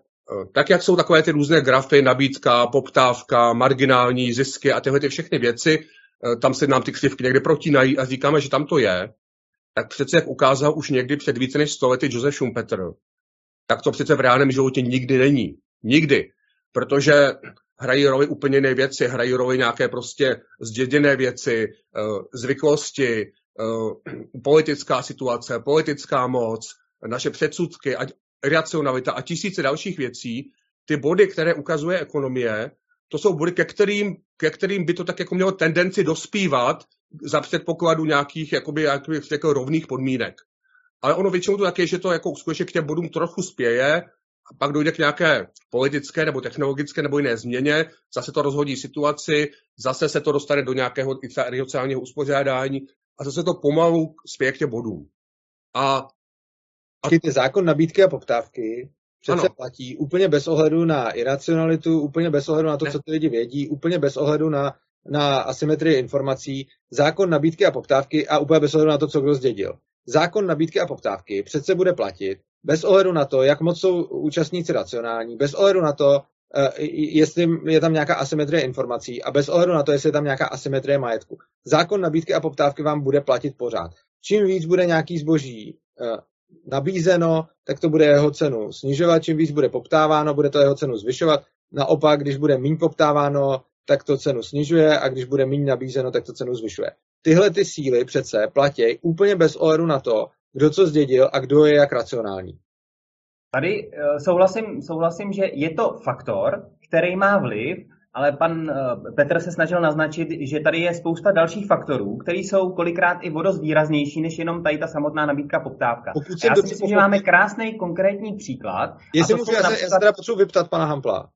tak, jak jsou takové ty různé grafy, nabídka, poptávka, marginální zisky a tyhle ty všechny věci, tam se nám ty křivky někde protínají a říkáme, že tam to je, tak přece, jak ukázal už někdy před více než 100 lety Josef Schumpeter, tak to přece v reálném životě nikdy není. Nikdy. Protože hrají roli úplně jiné věci, hrají roli nějaké prostě zděděné věci, zvyklosti, politická situace, politická moc, naše předsudky, racionalita a tisíce dalších věcí. Ty body, které ukazuje ekonomie, to jsou body, ke kterým by to tak jako mělo tendenci dospívat za předpokladu nějakých jakoby rovných podmínek. Ale ono většinou to tak je, že to jako skutečně k těm bodům trochu spěje, a pak dojde k nějaké politické nebo technologické nebo jiné změně, zase to rozhodí situaci, zase se to dostane do nějakého sociálního uspořádání a zase to pomalu spěje k těm bodům. A zákon nabídky a poptávky přece platí úplně bez ohledu na iracionalitu, úplně bez ohledu na to, co ty lidi vědí, úplně bez ohledu na asymetrii informací, zákon nabídky a poptávky a úplně bez ohledu na to, co kdo zdědil. Zákon nabídky a poptávky přece bude platit bez ohledu na to, jak moc jsou účastníci racionální, bez ohledu na to, jestli je tam nějaká asymetrie informací a bez ohledu na to, jestli je tam nějaká asymetrie majetku. Zákon nabídky a poptávky vám bude platit pořád. Čím víc bude nějaký zboží nabízeno, tak to bude jeho cenu snižovat, čím víc bude poptáváno, bude to jeho cenu zvyšovat. Naopak, když bude míň poptáváno, tak to cenu snižuje a když bude míň nabízeno, tak to cenu zvyšuje. Tyhle ty síly přece platí úplně bez ohledu na to, kdo co zdědil a kdo je jak racionální. Tady souhlasím, že je to faktor, který má vliv, ale pan Petr se snažil naznačit, že tady je spousta dalších faktorů, které jsou kolikrát i o dost výraznější, než jenom tady ta samotná nabídka poptávka. Já si myslím, že máme krásný konkrétní příklad. Jestli můžu, já se teda potřebuji vyptat pana Hampla.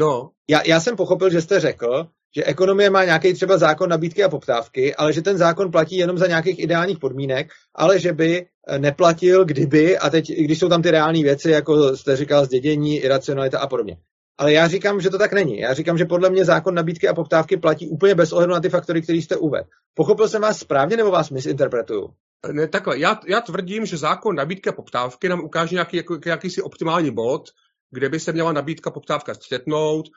No. Já jsem pochopil, že jste řekl, že ekonomie má nějaký třeba zákon nabídky a poptávky, ale že ten zákon platí jenom za nějakých ideálních podmínek, ale že by neplatil kdyby, a teď, když jsou tam ty reální věci, jako jste říkal, zdědění, iracionalita a podobně. Ale já říkám, že to tak není. Já říkám, že podle mě zákon nabídky a poptávky platí úplně bez ohledu na ty faktory, které jste uvedl. Pochopil jsem vás správně, nebo vás misinterpretuju? Ne, takhle. Já tvrdím, že zákon nabídky a poptávky nám ukáže jakýsi optimální bod, kde by se měla nabídka poptávka střetnout,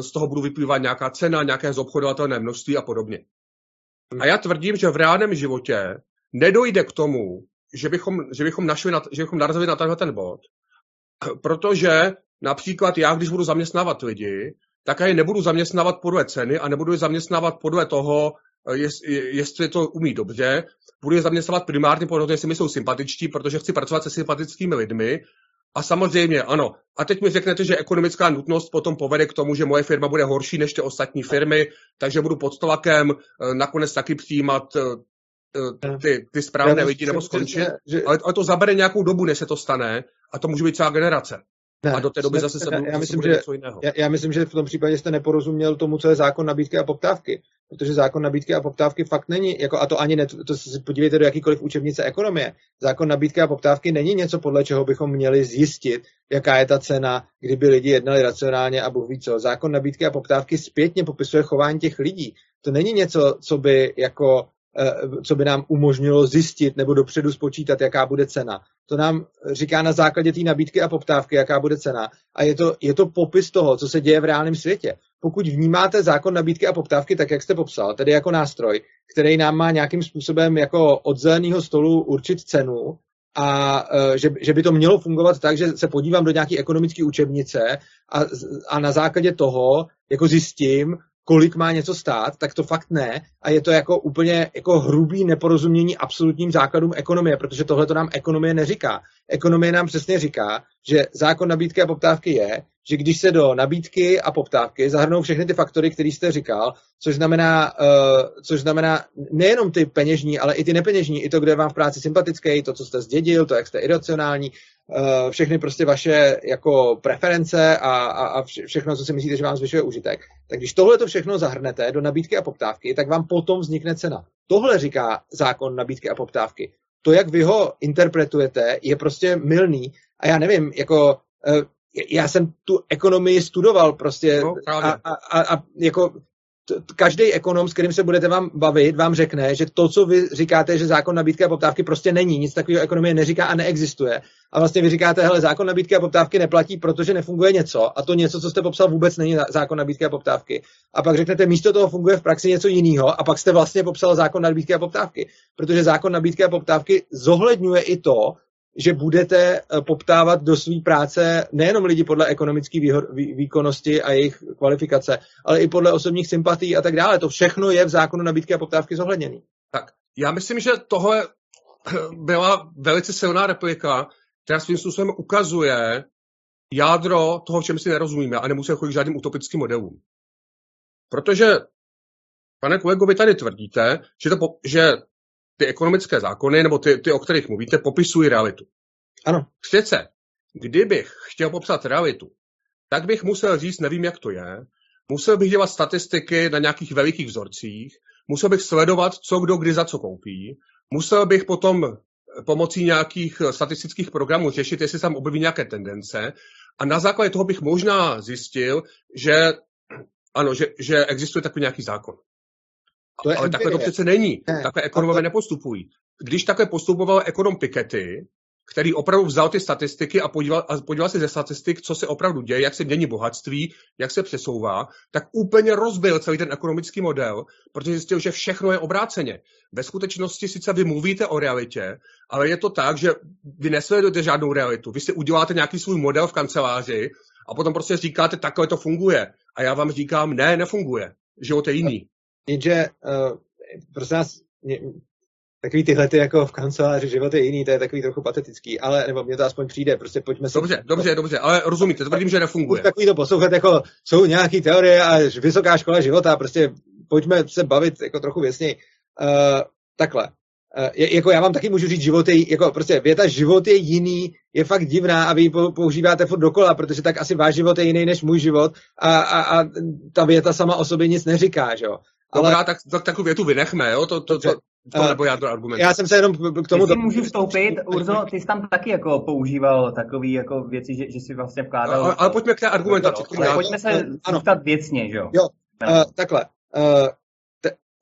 z toho budou vyplývat nějaká cena, nějaké zobchodovatelné množství a podobně. A já tvrdím, že v reálném životě nedojde k tomu, že bychom narazili na tenhle ten bod, protože například já, když budu zaměstnávat lidi, tak já je nebudu zaměstnávat podle ceny a nebudu je zaměstnávat podle toho, jestli to umí dobře, budu je zaměstnávat primárně podle toho, jestli mi jsou sympatičtí, protože chci pracovat se sympatickými lidmi. A samozřejmě, ano. A teď mi řeknete, že ekonomická nutnost potom povede k tomu, že moje firma bude horší než ty ostatní firmy, takže budu pod tlakem nakonec taky přijímat ty správné lidi nebo skončit. Ale to zabere nějakou dobu, než se to stane a to může být celá generace. Ne, a do té doby zase se bude něco jiného. Já myslím, že v tom případě jste neporozuměl tomu, co je zákon nabídky a poptávky. Protože zákon nabídky a poptávky fakt není, jako, a to ani ne, to si podívejte do jakýkoliv učebnice ekonomie. Zákon nabídky a poptávky není něco, podle čeho bychom měli zjistit, jaká je ta cena, kdyby lidi jednali racionálně a Bůh ví co. Zákon nabídky a poptávky zpětně popisuje chování těch lidí. To není něco, co by nám umožnilo zjistit nebo dopředu spočítat, jaká bude cena. To nám říká na základě té nabídky a poptávky, jaká bude cena. A je to popis toho, co se děje v reálném světě. Pokud vnímáte zákon nabídky a poptávky tak, jak jste popsal, tedy jako nástroj, který nám má nějakým způsobem jako od zeleného stolu určit cenu a že by to mělo fungovat tak, že se podívám do nějaké ekonomické učebnice a na základě toho jako zjistím, kolik má něco stát, tak to fakt ne. A je to jako úplně jako hrubý neporozumění absolutním základům ekonomie, protože tohle to nám ekonomie neříká. Ekonomie nám přesně říká, že zákon nabídky a poptávky je, že když se do nabídky a poptávky zahrnou všechny ty faktory, které jste říkal, což znamená nejenom ty peněžní, ale i ty nepeněžní, i to, kdo je vám v práci sympatický, to, co jste zdědil, to, jak jste iracionální, všechny prostě vaše jako preference a všechno, co si myslíte, že vám zvyšuje užitek. Tak když tohle to všechno zahrnete do nabídky a poptávky, tak vám potom vznikne cena. Tohle říká zákon nabídky a poptávky. To, jak vy ho interpretujete, je prostě mylný. A já nevím, jako já jsem tu ekonomii studoval prostě a jako každý ekonom, s kterým se budete vám bavit, vám řekne, že to, co vy říkáte, že zákon nabídky a poptávky prostě není, nic takového ekonomie neříká a neexistuje. A vlastně vy říkáte, hele, zákon nabídky a poptávky neplatí, protože nefunguje něco a to něco, co jste popsal, vůbec není zákon nabídky a poptávky. A pak řeknete, místo toho funguje v praxi něco jiného a pak jste vlastně popsal zákon nabídky a poptávky, protože zákon nabídky a poptávky zohledňuje i to, že budete poptávat do své práce nejenom lidi podle ekonomické výkonnosti a jejich kvalifikace, ale i podle osobních sympatií a tak dále. To všechno je v zákonu nabídky a poptávky zohledněné. Tak, já myslím, že tohle byla velice silná replika, která svým způsobem ukazuje jádro toho, čem si nerozumíme a nemusíme chodit k žádným utopickým modelům. Protože, pane kolego, vy tady tvrdíte, že ty ekonomické zákony, nebo ty, o kterých mluvíte, popisují realitu. Ano. Přece, kdybych chtěl popsat realitu, tak bych musel říct, nevím, jak to je, musel bych dělat statistiky na nějakých velikých vzorcích, musel bych sledovat, co kdo kdy za co koupí, musel bych potom pomocí nějakých statistických programů řešit, jestli tam objeví nějaké tendence a na základě toho bych možná zjistil, že ano, že existuje takový nějaký zákon. Ale empirie. Takhle to přece není. Ne. Takhle ekonomové nepostupují. Když takhle postupoval ekonom Piketty, který opravdu vzal ty statistiky a podíval se ze statistik, co se opravdu děje, jak se mění bohatství, jak se přesouvá, tak úplně rozbil celý ten ekonomický model, protože zjistil, že všechno je obráceně. Ve skutečnosti sice vy mluvíte o realitě, ale je to tak, že vy nesledujete žádnou realitu. Vy si uděláte nějaký svůj model v kanceláři a potom prostě říkáte, takhle to funguje. A já vám říkám, ne, nefunguje. Život je jiný. Jenže, prosím vás, takový tyhle ty jako v kanceláři život je jiný, to je takový trochu patetický, ale nebo mě to aspoň přijde, prostě pojďme se... Dobře, ale rozumíte, tvrdím, že nefunguje. Takový to poslouchat, jako jsou nějaký teorie a vysoká škola života, prostě pojďme se bavit jako trochu věcněji. Takhle. Jako já vám taky můžu říct, život je, jako prostě věta život je jiný, je fakt divná a vy ji používáte furt dokola, protože tak asi váš život je jiný než můj život a ta věta sama o sobě nic neříká, že jo. Dobrá, ale... tak takovou větu vynechme, jo, to nebo já to argumentu. Já jsem se jenom k tomu... Jestli můžu vstoupit, Urzo, ty jsi tam taky jako používal takový jako věci, že jsi vlastně vkládal... Ale pojďme k té argumentaci. Pojďme se zůstat věcně, že jo? Jo, takhle.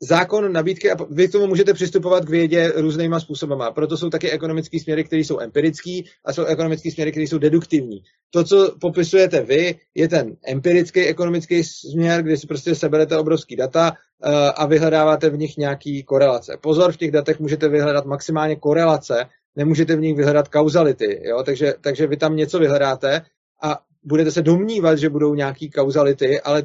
Zákon nabídky, a vy k tomu můžete přistupovat k vědě různýma způsobama. Proto jsou taky ekonomické směry, které jsou empirický a jsou ekonomické směry, které jsou deduktivní. To, co popisujete vy, je ten empirický ekonomický směr, kdy si prostě seberete obrovský data a vyhledáváte v nich nějaký korelace. Pozor, v těch datech můžete vyhledat maximálně korelace, nemůžete v nich vyhledat kauzality, jo? Takže vy tam něco vyhledáte a budete se domnívat, že budou nějaký kauzality, ale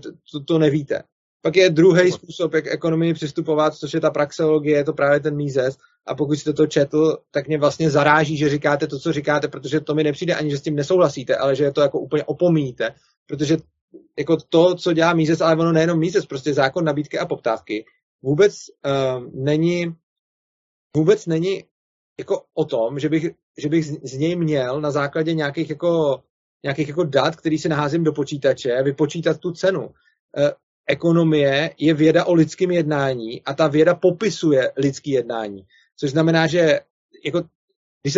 to nevíte. Pak je druhý způsob, jak ekonomii přistupovat, což je ta praxeologie, je to právě ten Mises. A pokud jste to četl, tak mě vlastně zaráží, že říkáte to, co říkáte, protože to mi nepřijde ani, že s tím nesouhlasíte, ale že to jako úplně opomíjíte. Protože jako to, co dělá Mises, ale ono nejenom Mises, prostě zákon nabídky a poptávky, vůbec není jako o tom, že bych z něj měl na základě nějakých jako dat, který si naházím do počítače, vypočítat tu cenu. Ekonomie je věda o lidském jednání a ta věda popisuje lidský jednání. Což znamená, že jako, když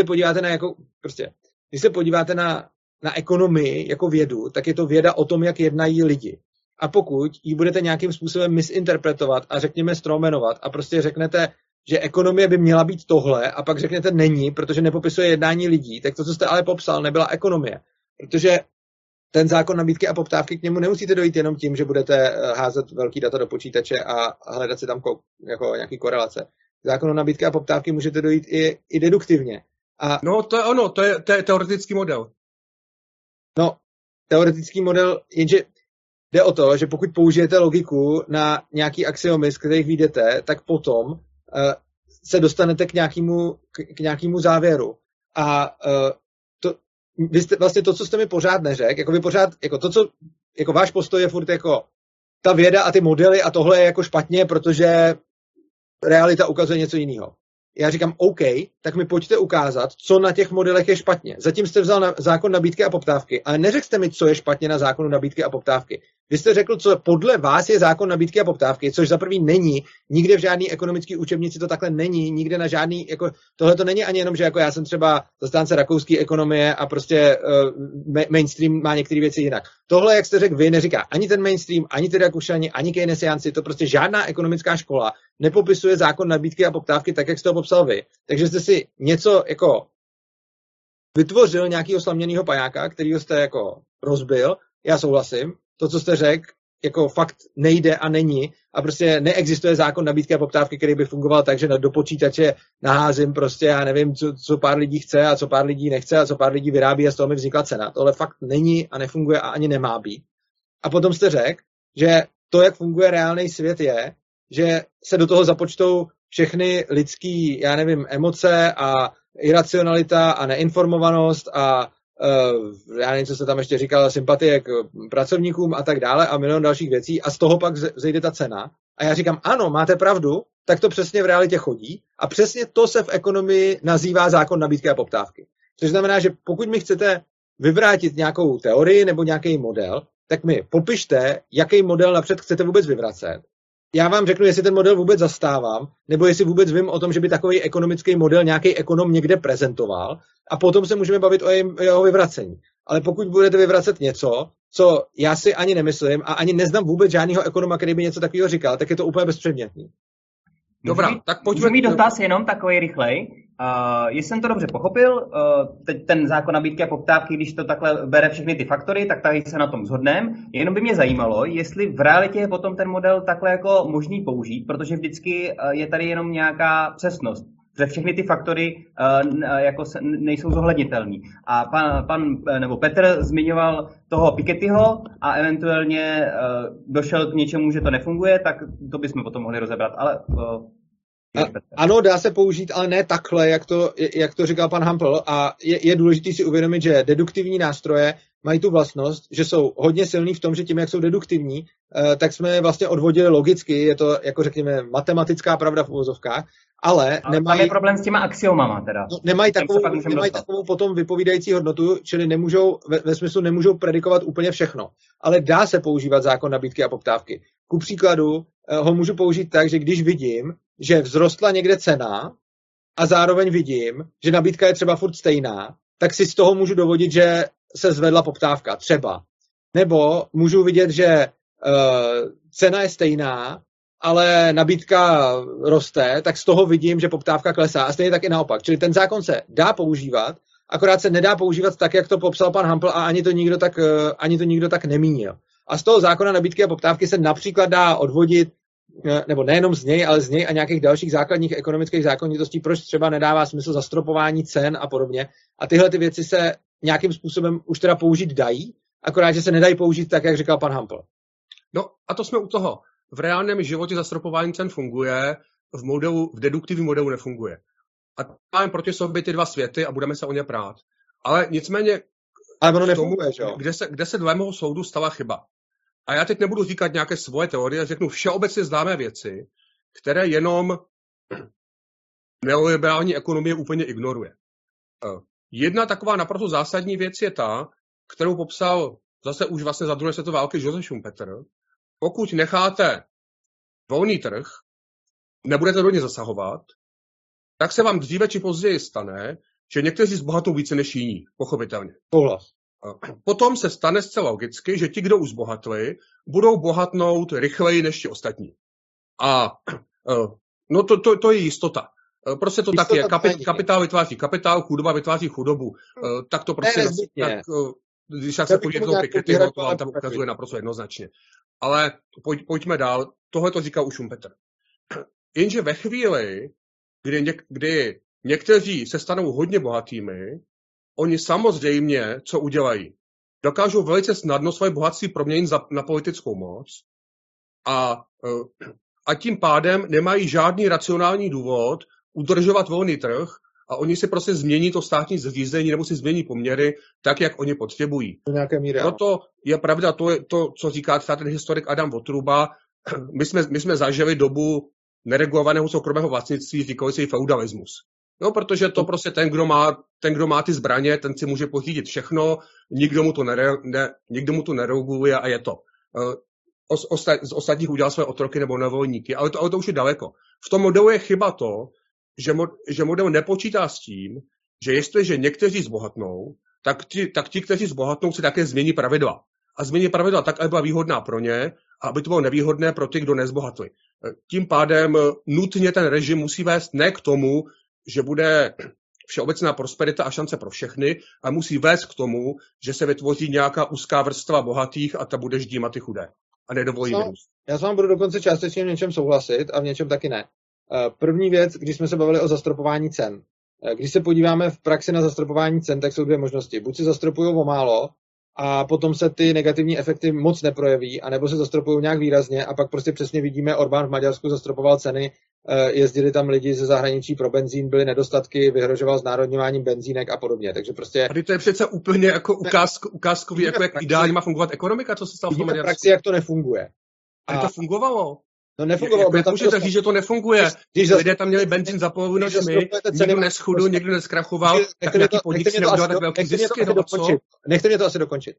se podíváte na ekonomii jako vědu, tak je to věda o tom, jak jednají lidi. A pokud ji budete nějakým způsobem misinterpretovat a řekněme stromenovat a prostě řeknete, že ekonomie by měla být tohle a pak řeknete není, protože nepopisuje jednání lidí, tak to, co jste ale popsal, nebyla ekonomie. Protože ten zákon nabídky a poptávky, k němu nemusíte dojít jenom tím, že budete házet velký data do počítače a hledat si tam jako nějaký korelace. Zákon nabídky a poptávky můžete dojít i deduktivně. No to je ono, to je teoretický model. No, teoretický model, jenže jde o to, že pokud použijete logiku na nějaký axiomy, z kterých vyjdete, tak potom se dostanete k nějakému závěru. Vy jste, vlastně to, co jste mi pořád neřekl, jako vy pořád, jako to, co, jako váš postoj je furt jako ta věda a ty modely a tohle je jako špatně, protože realita ukazuje něco jiného. Já říkám, OK, tak mi pojďte ukázat, co na těch modelech je špatně. Zatím jste vzal zákon nabídky a poptávky, ale neřekl jste mi, co je špatně na zákonu nabídky a poptávky. Vy jste řekl, co podle vás je zákon nabídky a poptávky, což za prvý není, nikde v žádný ekonomický učebnici to takhle není, nikde na žádný, jako, tohle to není ani jenom, že jako já jsem třeba zastánce rakouské ekonomie a prostě mainstream má některé věci jinak. Tohle, jak jste řekl vy, neříká ani ten mainstream, ani ty Rakušani, ani keynesiánci, to prostě žádná ekonomická škola nepopisuje zákon nabídky a poptávky tak, jak jste ho popsal vy. Takže jste si něco jako vytvořil nějakého slaměného pajáka, kterýho jste jako rozbil, já souhlasím. To, co jste řekl, jako fakt nejde a není a prostě neexistuje zákon nabídky a poptávky, který by fungoval tak, že do počítače naházím prostě, já nevím, co pár lidí chce a co pár lidí nechce a co pár lidí vyrábí a z toho mi vznikla cena. Tohle fakt není a nefunguje a ani nemá být. A potom jste řekl, že to, jak funguje reálný svět je, že se do toho započtou všechny lidský, já nevím, emoce a iracionalita a neinformovanost a já nevím, co se tam ještě říkala, sympatie k pracovníkům a tak dále a milion dalších věcí a z toho pak zejde ta cena. A já říkám, ano, máte pravdu, tak to přesně v realitě chodí a přesně to se v ekonomii nazývá zákon nabídky a poptávky. Což znamená, že pokud mi chcete vyvrátit nějakou teorii nebo nějaký model, tak mi popište, jaký model napřed chcete vůbec vyvracet. Já vám řeknu, jestli ten model vůbec zastávám, nebo jestli vůbec vím o tom, že by takový ekonomický model nějaký ekonom někde prezentoval a potom se můžeme bavit o jeho vyvracení. Ale pokud budete vyvracet něco, co já si ani nemyslím a ani neznám vůbec žádného ekonoma, který by něco takového říkal, tak je to úplně bezpředmětný. Dobrá, tak pojďme. Můžu mít dotaz jenom takový rychlej, Jestli jsem to dobře pochopil, teď ten zákon nabídky a poptávky, když to takhle bere všechny ty faktory, tak tady se na tom shodneme. Jenom by mě zajímalo, jestli v realitě je potom ten model takhle jako možný použít, protože vždycky je tady jenom nějaká přesnost, že všechny ty faktory jako se, nejsou zohlednitelný. A pan nebo Petr zmiňoval toho Pikettyho a eventuálně došel k něčemu, že to nefunguje, tak to bychom potom mohli rozebrat, ale... Ano, dá se použít, ale ne takhle, jak to říkal pan Hampl. A je důležité si uvědomit, že deduktivní nástroje mají tu vlastnost, že jsou hodně silný v tom, že tím, jak jsou deduktivní, tak jsme je vlastně odvodili logicky. Je to, jako řekněme, matematická pravda v uvozovkách, ale nemají... Tam je problém s těma axiomama teda. No, nemají takovou potom vypovídající hodnotu, čili nemůžou, ve smyslu nemůžou predikovat úplně všechno. Ale dá se používat zákon nabídky a poptávky. Ku příkladu ho můžu použít tak, že když vidím, že vzrostla někde cena a zároveň vidím, že nabídka je třeba furt stejná, tak si z toho můžu dovodit, že se zvedla poptávka, třeba. Nebo můžu vidět, že cena je stejná, ale nabídka roste, tak z toho vidím, že poptávka klesá. A stejně tak i naopak. Čili ten zákon se dá používat, akorát se nedá používat tak, jak to popsal pan Hampl, a ani to nikdo tak nemínil. A z toho zákona nabídky a poptávky se například dá odvodit, nebo nejenom z něj, ale z něj a nějakých dalších základních ekonomických zákonitostí, proč třeba nedává smysl zastropování cen a podobně. A tyhle ty věci se nějakým způsobem už teda použít dají, akorát, že se nedají použít tak, jak říkal pan Hampl. No a to jsme u toho. V reálném životě zastropování cen funguje, v deduktivním modelu nefunguje. A máme proti sobě ty dva světy a budeme se o ně prát. Ale nicméně, kde se dle mého soudu stala chyba. A já teď nebudu říkat nějaké svoje teorie, řeknu všeobecně známé věci, které jenom neoliberální ekonomie úplně ignoruje. Jedna taková naprosto zásadní věc je ta, kterou popsal zase už vlastně za druhé světové války Josef Schumpeter. Pokud necháte volný trh, nebudete do něj zasahovat, tak se vám dříve či později stane, že někteří zbohatou více než jiní, pochopitelně. Potom se stane zcela logicky, že ti, kdo už zbohatli, budou bohatnout rychleji než ti ostatní. A no to je jistota. Prostě to jistota tak je. Kapitál vytváří kapitál, chudoba vytváří chudobu. Tak to prostě... Když tak se podívat toho Pikettyho, to tam ukazuje naprosto jednoznačně. Ale pojďme dál. Tohle to říkal už Schumpeter. Jenže ve chvíli, kdy někteří se stanou hodně bohatými, oni samozřejmě, co udělají? Dokážou velice snadno své bohatství proměnit na politickou moc a tím pádem nemají žádný racionální důvod udržovat volný trh a oni si prostě změní to státní zřízení nebo si změní poměry tak, jak oni potřebují. Proto je pravda to, co říká ten historik Adam Votruba. My jsme zažili dobu neregulovaného soukromého vlastnictví, říkali se i feudalismus. No, protože to prostě ten, kdo má ty zbraně, ten si může pořídit všechno, nikdo mu to nereguluje a je to. Z ostatních udělal své otroky nebo nevolníky, ale to už je daleko. V tom modelu je chyba to, že model nepočítá s tím, že jestliže někteří zbohatnou, tak ti, kteří zbohatnou, si také změní pravidla. A změní pravidla tak, aby byla výhodná pro ně a aby to bylo nevýhodné pro ty, kdo nezbohatli. Tím pádem nutně ten režim musí vést ne k tomu, že bude všeobecná prosperita a šance pro všechny a musí vést k tomu, že se vytvoří nějaká úzká vrstva bohatých a ta bude ždímat ty chudé a nedovolí růst. Já s vám budu dokonce částečně v něčem souhlasit a v něčem taky ne. První věc, když jsme se bavili o zastropování cen. Když se podíváme v praxi na zastropování cen, tak jsou dvě možnosti. Buď se zastropují o málo a potom se ty negativní efekty moc neprojeví, anebo se zastropují nějak výrazně a pak prostě přesně vidíme, Orbán v Maďarsku zastropoval ceny, jezdili tam lidi ze zahraničí pro benzín, byly nedostatky, vyhrožoval znárodňováním benzínek a podobně. Takže prostě... A to je přece úplně jako ukázkový, jako jak ideálně má fungovat ekonomika, co se stalo v tom Maďarsku. V praxi, jak to nefunguje. A to fungovalo. No nefungovalo. Jak můžete říct, že to nefunguje? Lidé tam měli benzín za polovinu ceny, nikdo neschudl, někdo neskrachoval, tak nějaký podnik si neudělal tak velký zisky. Nechte mě to asi dokončit.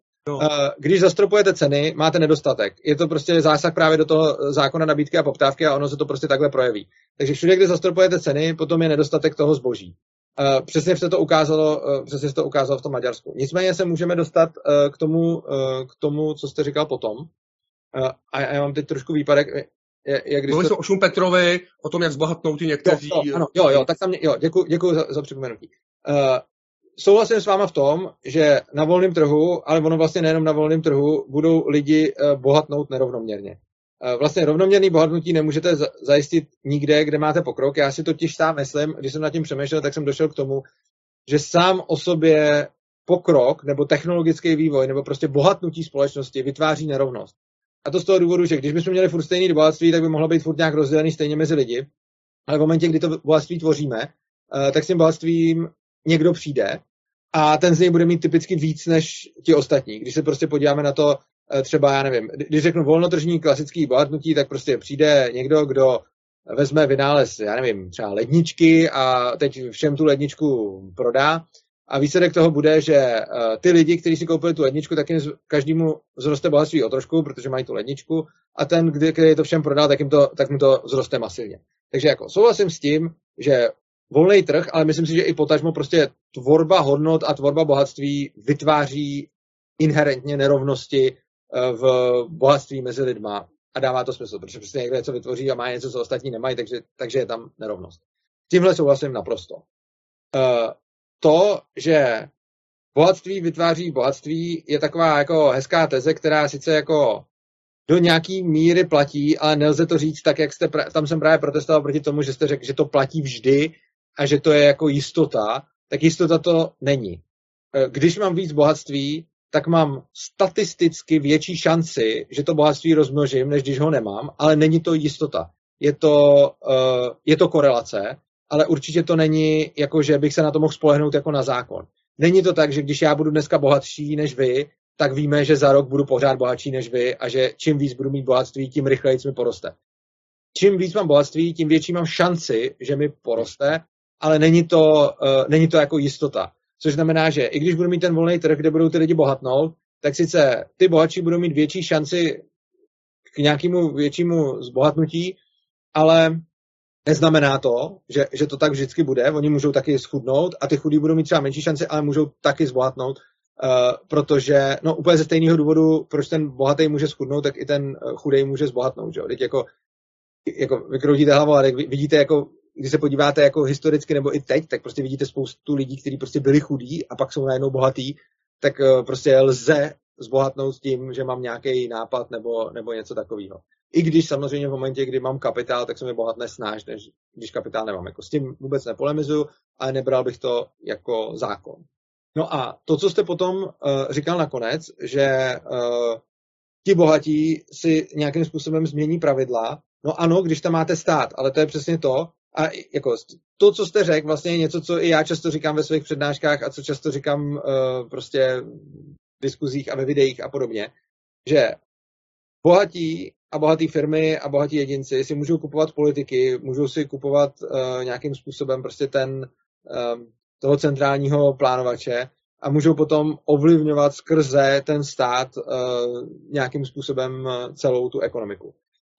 Když zastropujete ceny, máte nedostatek. Je to prostě zásah právě do toho zákona nabídky a poptávky a ono se to prostě takhle projeví. Takže všude, kde zastropujete ceny, potom je nedostatek toho zboží. Přesně se to ukázalo v tom Maďarsku. Nicméně se můžeme dostat k tomu, co jste říkal potom. A já mám teď trošku výpadek. Mluvili jsme o Schumpeterovi, o tom, jak zbohatnou ty někteří... Děkuji za připomenutí. Souhlasím s váma v tom, že na volném trhu, ale ono vlastně nejenom na volném trhu, budou lidi bohatnout nerovnoměrně. Vlastně rovnoměrný bohatnutí nemůžete zajistit nikde, kde máte pokrok. Já si totiž sám myslím, když jsem nad tím přemýšlel, tak jsem došel k tomu, že sám o sobě pokrok nebo technologický vývoj nebo prostě bohatnutí společnosti vytváří nerovnost. A to z toho důvodu, že když bychom měli furt stejný bohatství, tak by mohlo být furt nějak rozdělený stejně mezi lidi. Ale v momentě, kdy to bohatství tvoříme, tak s tím bohatstvím někdo přijde a ten z něj bude mít typicky víc než ti ostatní. Když se prostě podíváme na to, třeba, já nevím, když řeknu volnotržní klasický bohatnutí, tak prostě přijde někdo, kdo vezme vynález, já nevím, třeba ledničky a teď všem tu ledničku prodá. A výsledek toho bude, že ty lidi, kteří si koupili tu ledničku, tak jim každému vzroste bohatství o trošku, protože mají tu ledničku, a ten, který to všem prodal, tak mu to vzroste masivně. Takže jako souhlasím s tím, že volný trh, ale myslím si, že i potažmo prostě tvorba hodnot a tvorba bohatství vytváří inherentně nerovnosti v bohatství mezi lidma. A dává to smysl, protože prostě někdo něco vytvoří a má něco, co ostatní nemají, takže je tam nerovnost. Tímhle souhlasím naprosto. To, že bohatství vytváří bohatství, je taková jako hezká teze, která sice jako do nějaký míry platí, ale nelze to říct tak, jak jste, tam jsem právě protestoval proti tomu, že jste řekl, že to platí vždy a že to je jako jistota, tak jistota to není. Když mám víc bohatství, tak mám statisticky větší šanci, že to bohatství rozmnožím, než když ho nemám, ale není to jistota. Je to korelace, ale určitě to není jako, že bych se na to mohl spolehnout jako na zákon. Není to tak, že když já budu dneska bohatší než vy, tak víme, že za rok budu pořád bohatší než vy a že čím víc budu mít bohatství, tím rychleji mi poroste. Čím víc mám bohatství, tím větší mám šanci, že mi poroste, ale není to jako jistota. Což znamená, že i když budu mít ten volný trh, kde budou ty lidi bohatnout, tak sice ty bohatší budou mít větší šanci k nějakému většímu zbohatnutí, ale neznamená to, že to tak vždycky bude. Oni můžou taky schudnout a ty chudí budou mít třeba menší šanci, ale můžou taky zbohatnout, protože úplně ze stejného důvodu, proč ten bohatý může schudnout, tak i ten chudej může zbohatnout. Že? Teď jako vykroutíte hlavu a vidíte, jako, když se podíváte jako historicky nebo i teď, tak prostě vidíte spoustu lidí, kteří prostě byli chudí a pak jsou najednou bohatí, tak prostě lze zbohatnout s tím, že mám nějaký nápad nebo něco takového. I když samozřejmě v momentě, kdy mám kapitál, tak se mi bohatne snáš, než když kapitál nemám. Jako s tím vůbec nepolemizuju, ale nebral bych to jako zákon. No a to, co jste potom říkal nakonec, že ti bohatí si nějakým způsobem změní pravidla, no ano, když tam máte stát, ale to je přesně to. A jako to, co jste řekl, vlastně je něco, co i já často říkám ve svých přednáškách a co často říkám prostě v diskuzích a ve videích a podobně, že bohatí a bohatý firmy a bohatí jedinci si můžou kupovat politiky, můžou si kupovat nějakým způsobem prostě toho centrálního plánovače a můžou potom ovlivňovat skrze ten stát nějakým způsobem celou tu ekonomiku.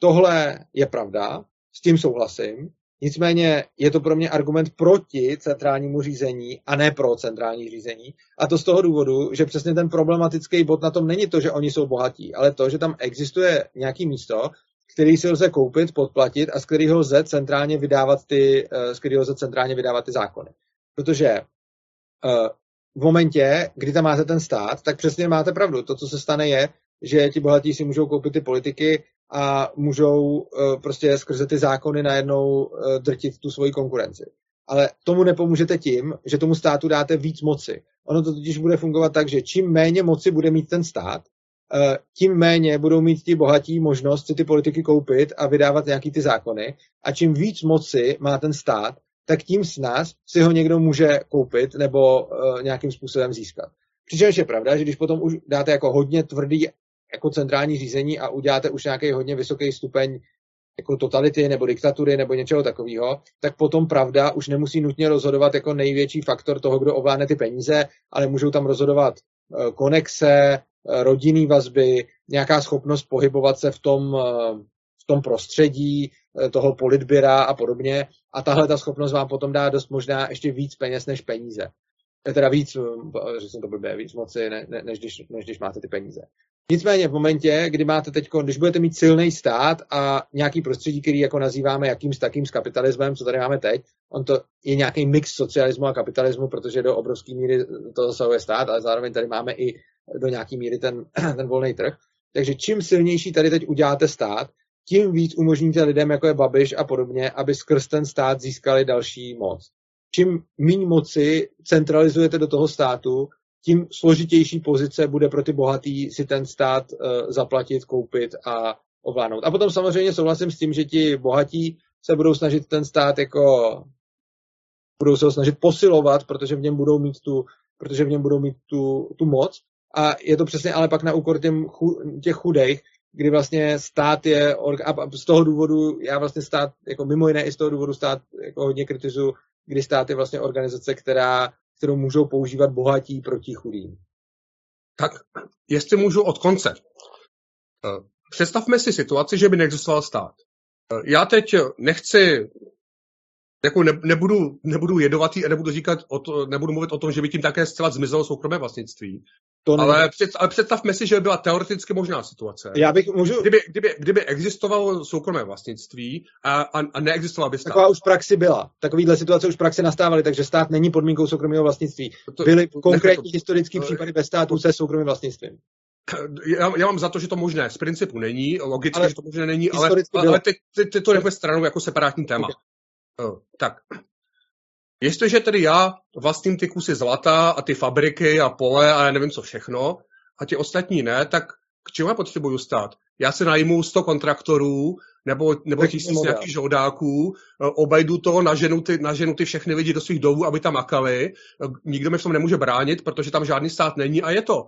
Tohle je pravda, s tím souhlasím, nicméně je to pro mě argument proti centrálnímu řízení a ne pro centrální řízení. A to z toho důvodu, že přesně ten problematický bod na tom není to, že oni jsou bohatí, ale to, že tam existuje nějaký místo, který si lze koupit, podplatit a z kterého lze centrálně vydávat ty zákony. Protože v momentě, kdy tam máte ten stát, tak přesně máte pravdu. To, co se stane, je, že ti bohatí si můžou koupit ty politiky a můžou prostě skrze ty zákony najednou drtit tu svoji konkurenci. Ale tomu nepomůžete tím, že tomu státu dáte víc moci. Ono to totiž bude fungovat tak, že čím méně moci bude mít ten stát, tím méně budou mít ti bohatí možnost si ty politiky koupit a vydávat nějaký ty zákony. A čím víc moci má ten stát, tak tím s nás si ho někdo může koupit nebo nějakým způsobem získat. Přičemž je pravda, že když potom už dáte jako hodně tvrdý jako centrální řízení a uděláte už nějaký hodně vysoký stupeň jako totality nebo diktatury nebo něčeho takového, tak potom pravda už nemusí nutně rozhodovat jako největší faktor toho, kdo ovládne ty peníze, ale můžou tam rozhodovat konexe, rodinný vazby, nějaká schopnost pohybovat se v tom prostředí toho politbyra a podobně. A tahle ta schopnost vám potom dá dost možná ještě víc peněz než peníze. Teda víc moci, než když máte ty peníze. Nicméně v momentě, kdy máte teď, když budete mít silný stát a nějaký prostředí, který jako nazýváme jakýmsi takým s kapitalismem, co tady máme teď, on to je nějaký mix socialismu a kapitalismu, protože do obrovské míry to zasahuje stát, ale zároveň tady máme i do nějaké míry ten volný trh. Takže čím silnější tady teď uděláte stát, tím víc umožníte lidem, jako je Babiš a podobně, aby skrz ten stát získali další moc. Čím méně moci centralizujete do toho státu, tím složitější pozice bude pro ty bohatý si ten stát zaplatit, koupit a ovládnout. A potom samozřejmě souhlasím s tím, že ti bohatí se budou snažit ten stát budou se ho snažit posilovat, protože v něm budou mít tu moc. A je to přesně ale pak na úkor těch chudejch, kdy vlastně stát je, a z toho důvodu, já vlastně stát, jako mimo jiné i z toho důvodu stát jako hodně kritizuju, kdy stát je vlastně organizace, kterou můžou používat bohatí proti chudým. Tak, jestli můžu od konce. Představme si situaci, že by neexistoval stát. Já teď nechci, jako nebudu jedovatý a nebudu mluvit o tom, že by tím také zcela zmizelo soukromé vlastnictví. Ale představme si, že by byla teoreticky možná situace. Kdyby existovalo soukromé vlastnictví a neexistovala by stát. Taková už v praxi byla. Takovýhle situace už v praxi nastávaly, takže stát není podmínkou soukromého vlastnictví. Byly konkrétní historické případy bez státu se soukromým vlastnictvím. Já mám za to, že to možné z principu není, logicky, ale že to možné není, ale teď to nechme stranou jako separátní téma. Okay. Tak. Jestliže tedy já vlastním ty kusy zlata a ty fabriky a pole a já nevím co všechno a ti ostatní ne, tak k čemu já potřebuju stát? Já se najmu 100 kontraktorů nebo 1000 nějakých žoldáků, obejdu to, naženu ty všechny lidi do svých domů, aby tam makali, nikdo mi v tom nemůže bránit, protože tam žádný stát není a je to.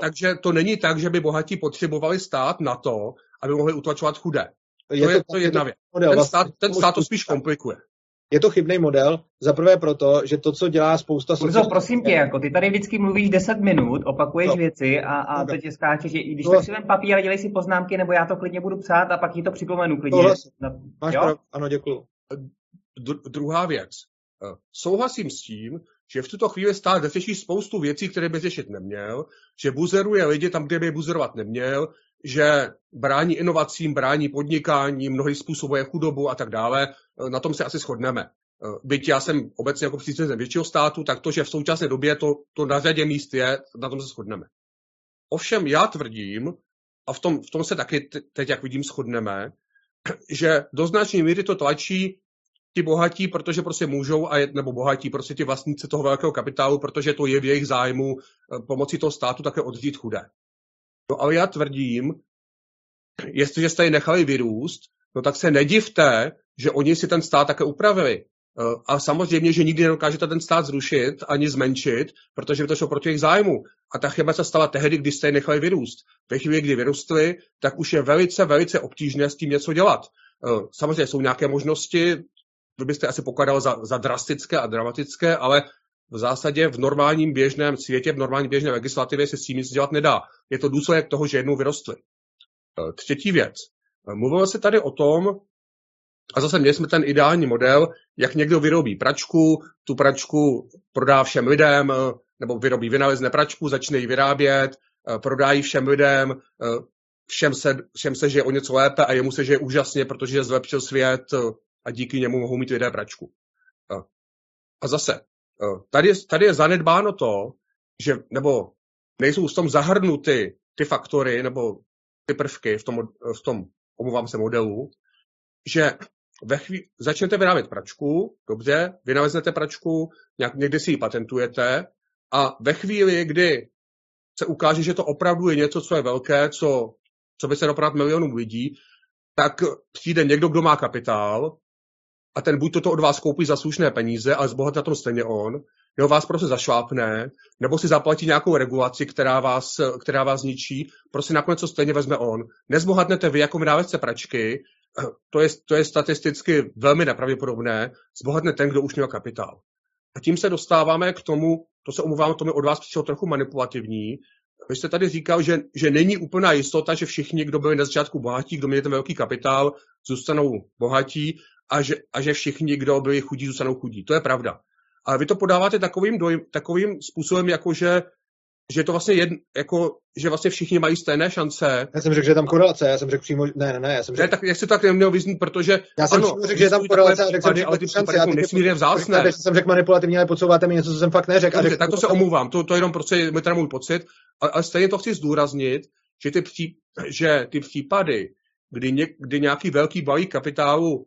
Takže to není tak, že by bohatí potřebovali stát na to, aby mohli utlačovat chudé. To je jedna věc. Ten stát to spíš komplikuje. Je to chybný model, zaprvé proto, že to, co dělá spousta... Urzo, prosím tě, jako ty tady vždycky mluvíš 10 minut, opakuješ věci a to tě skáčeš, že i když tak si vem papír a dělej si poznámky, nebo já to klidně budu psát a pak ti to připomenu klidně. Máš pravdu, ano, děkuju. Druhá věc. Souhlasím s tím, že v tuto chvíli stát řeší spoustu věcí, které by řešit neměl, že buzeruje lidi tam, kde by buzerovat neměl, že brání inovacím, brání podnikání, mnohdy způsobuje chudobu a tak dále, na tom se asi shodneme. Byť já jsem obecně jako příznivcem většího státu, tak to, že v současné době to na řadě míst je, na tom se shodneme. Ovšem já tvrdím, a v tom se taky teď, jak vidím, shodneme, že do značné míry to tlačí ti bohatí, protože prostě můžou, nebo bohatí, prostě ti vlastníci toho velkého kapitálu, protože to je v jejich zájmu pomocí toho státu také odřít chudé. No ale já tvrdím, jestliže jste ji nechali vyrůst, no tak se nedivte, že oni si ten stát také upravili. A samozřejmě, že nikdy nedokážete ten stát zrušit ani zmenšit, protože by to šlo proti jejich zájmu. A ta chyba se stala tehdy, když jste ji nechali vyrůst. Ve chvíli, kdy vyrůstli, tak už je velice, velice obtížné s tím něco dělat. Samozřejmě jsou nějaké možnosti, to byste asi pokládal za drastické a dramatické, ale v zásadě v normálním běžném světě, v normální běžné legislativě se s tím nic dělat nedá. Je to důsledek toho, že jednou vyrostly. Třetí věc. Mluvilo se tady o tom, a zase měli jsme ten ideální model, jak někdo vyrobí pračku, tu pračku prodá všem lidem, nebo vyrobí, vynalezne pračku, začne ji vyrábět, prodá ji všem lidem, všem se žije o něco lépe a jemu se žije úžasně, protože zlepšil svět a díky němu mohou mít lidé pračku. A zase, tady je zanedbáno to, že, nebo nejsou v tom zahrnuty ty faktory nebo ty prvky v tom omlouvám se, modelu, že začnete vyrábět pračku, dobře, vynaleznete pračku, někdy si ji patentujete a ve chvíli, kdy se ukáže, že to opravdu je něco, co je velké, co by se dopravit milionům lidí, tak přijde někdo, kdo má kapitál, a ten buď toto od vás koupí za slušné peníze, ale zbohatne na tom stejně on, nebo vás prostě zašlápne, nebo si zaplatí nějakou regulaci, která vás ničí, prostě nakonec to stejně vezme on. Nezbohatnete vy jako vynálezce pračky, to je statisticky velmi nepravděpodobné, zbohatne ten, kdo už měl kapitál. A tím se dostáváme k tomu, to se omlouvám, to mi od vás přišlo trochu manipulativní. Vy jste tady říkal, že není úplná jistota, že všichni, kdo byli na začátku bohatí, kdo měli ten velký kapitál, zůstanou bohatí, a že všichni, kdo byli chudí, zůstanou chudí. To je pravda. Ale vy to podáváte takovým způsobem, jako že že to vlastně že vlastně všichni mají stejné šance. Já jsem řekl, že je tam korelace, já jsem řekl přímo, ne, já jsem řekl. Ne, tak jak se tak neměl vyznít, protože já jsem řekl, že je tam korelace, a řekl jsem, ale ty šance, já nesmírně vzácné. Takže jsem řekl manipulativně, ale podsouváte mi něco, co jsem fakt neřekl. Takže tak to se omlouvám, to jenom prostě mi teda můj pocit, ale stejně to chci zdůraznit, že ty případy, kdy nějaký velký balík kapitálu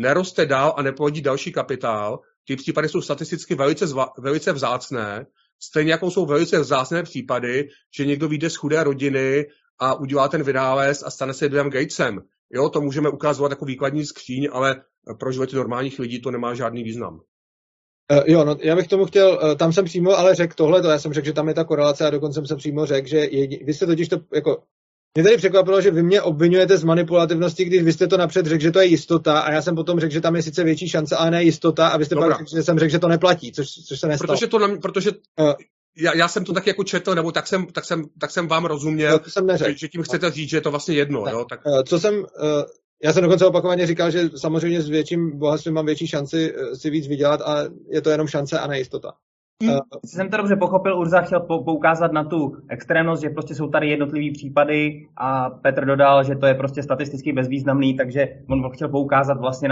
neroste dál a neplodí další kapitál, ty případy jsou statisticky velice vzácné. Stejně jako jsou velice vzácné případy, že někdo vyjde z chudé rodiny a udělá ten vynález a stane se Billem Gatesem. Jo, to můžeme ukazovat jako výkladní skříň, ale pro životy normálních lidí to nemá žádný význam. Jo, no, já bych tomu chtěl, tam jsem přímo ale řekl tohleto, já jsem řekl, že tam je ta korelace a dokonce jsem přímo řekl, že vy jste totiž to jako... Mě tady překvapilo, že vy mě obvinujete z manipulativnosti, když vy jste to napřed řekl, že to je jistota a já jsem potom řekl, že tam je sice větší šance, ale ne jistota a vy jste pak řekl, že jsem řekl, že to neplatí, což se nestalo. Protože já jsem to tak jako četl, nebo tak jsem vám rozuměl, no, že tím chcete říct, že je to vlastně jedno. Tak, jo? Tak... Já jsem dokonce opakovaně říkal, že samozřejmě s větším bohatstvím mám větší šanci si víc vydělat a je to jenom šance a ne jistota. Jsem to dobře pochopil, Urza chtěl poukázat na tu extrémnost, že prostě jsou tady jednotlivý případy a Petr dodal, že to je prostě statisticky bezvýznamný, takže on chtěl poukázat vlastně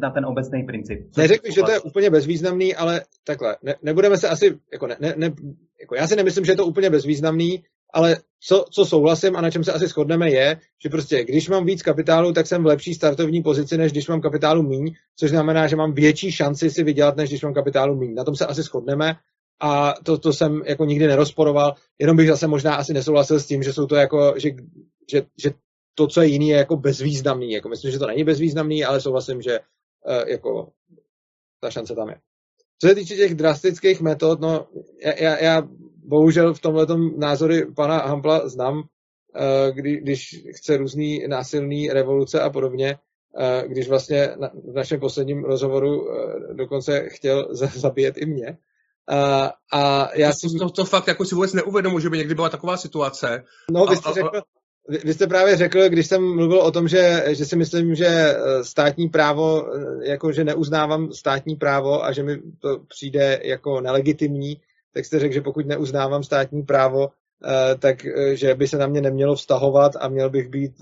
na ten obecný princip. Neřekl, že to je úplně bezvýznamný, ale takhle, nebudeme se asi, já si nemyslím, že je to úplně bezvýznamný, ale co souhlasím a na čem se asi shodneme je, že prostě když mám víc kapitálu, tak jsem v lepší startovní pozici, než když mám kapitálu míň, což znamená, že mám větší šanci si vydělat, než když mám kapitálu míň. Na tom se asi shodneme a to jsem jako nikdy nerozporoval, jenom bych zase možná asi nesouhlasil s tím, že jsou to jako, že to, co je jiný, je jako bezvýznamný. Jako myslím, že to není bezvýznamný, ale souhlasím, že jako ta šance tam je. Co se týče těch drastických metod, no já bohužel v tomhletom názory pana Hampla znám, když chce různý násilný revoluce a podobně, když vlastně v našem posledním rozhovoru dokonce chtěl zabíjet i mě. A já to fakt jako si vůbec neuvědomuji, že by někdy byla taková situace. No, vy jste právě řekl, když jsem mluvil o tom, že si myslím, že státní právo, jako že neuznávám státní právo a že mi to přijde jako nelegitimní, tak jste řekl, že pokud neuznávám státní právo, takže by se na mě nemělo vztahovat a měl bych být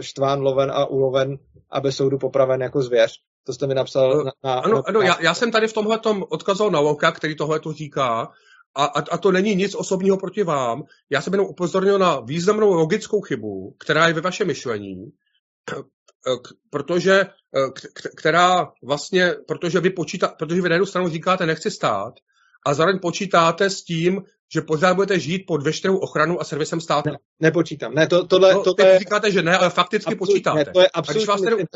štván, loven a uloven a bez soudu popraven jako zvěř. To jste mi napsal na... Ano, já jsem tady v tomhletom odkazal na Locke, který tohleto říká, a to není nic osobního proti vám. Já jsem jenom upozornil na významnou logickou chybu, která je ve vašem myšlení, protože vy na jednu stranu říkáte nechci stát, a zároveň počítáte s tím, že pořád budete žít pod veškerou ochranu a servisem státu. Ne, nepočítám. Ne, tohle říkáte, že ne, ale fakticky počítáte. Ne, to je a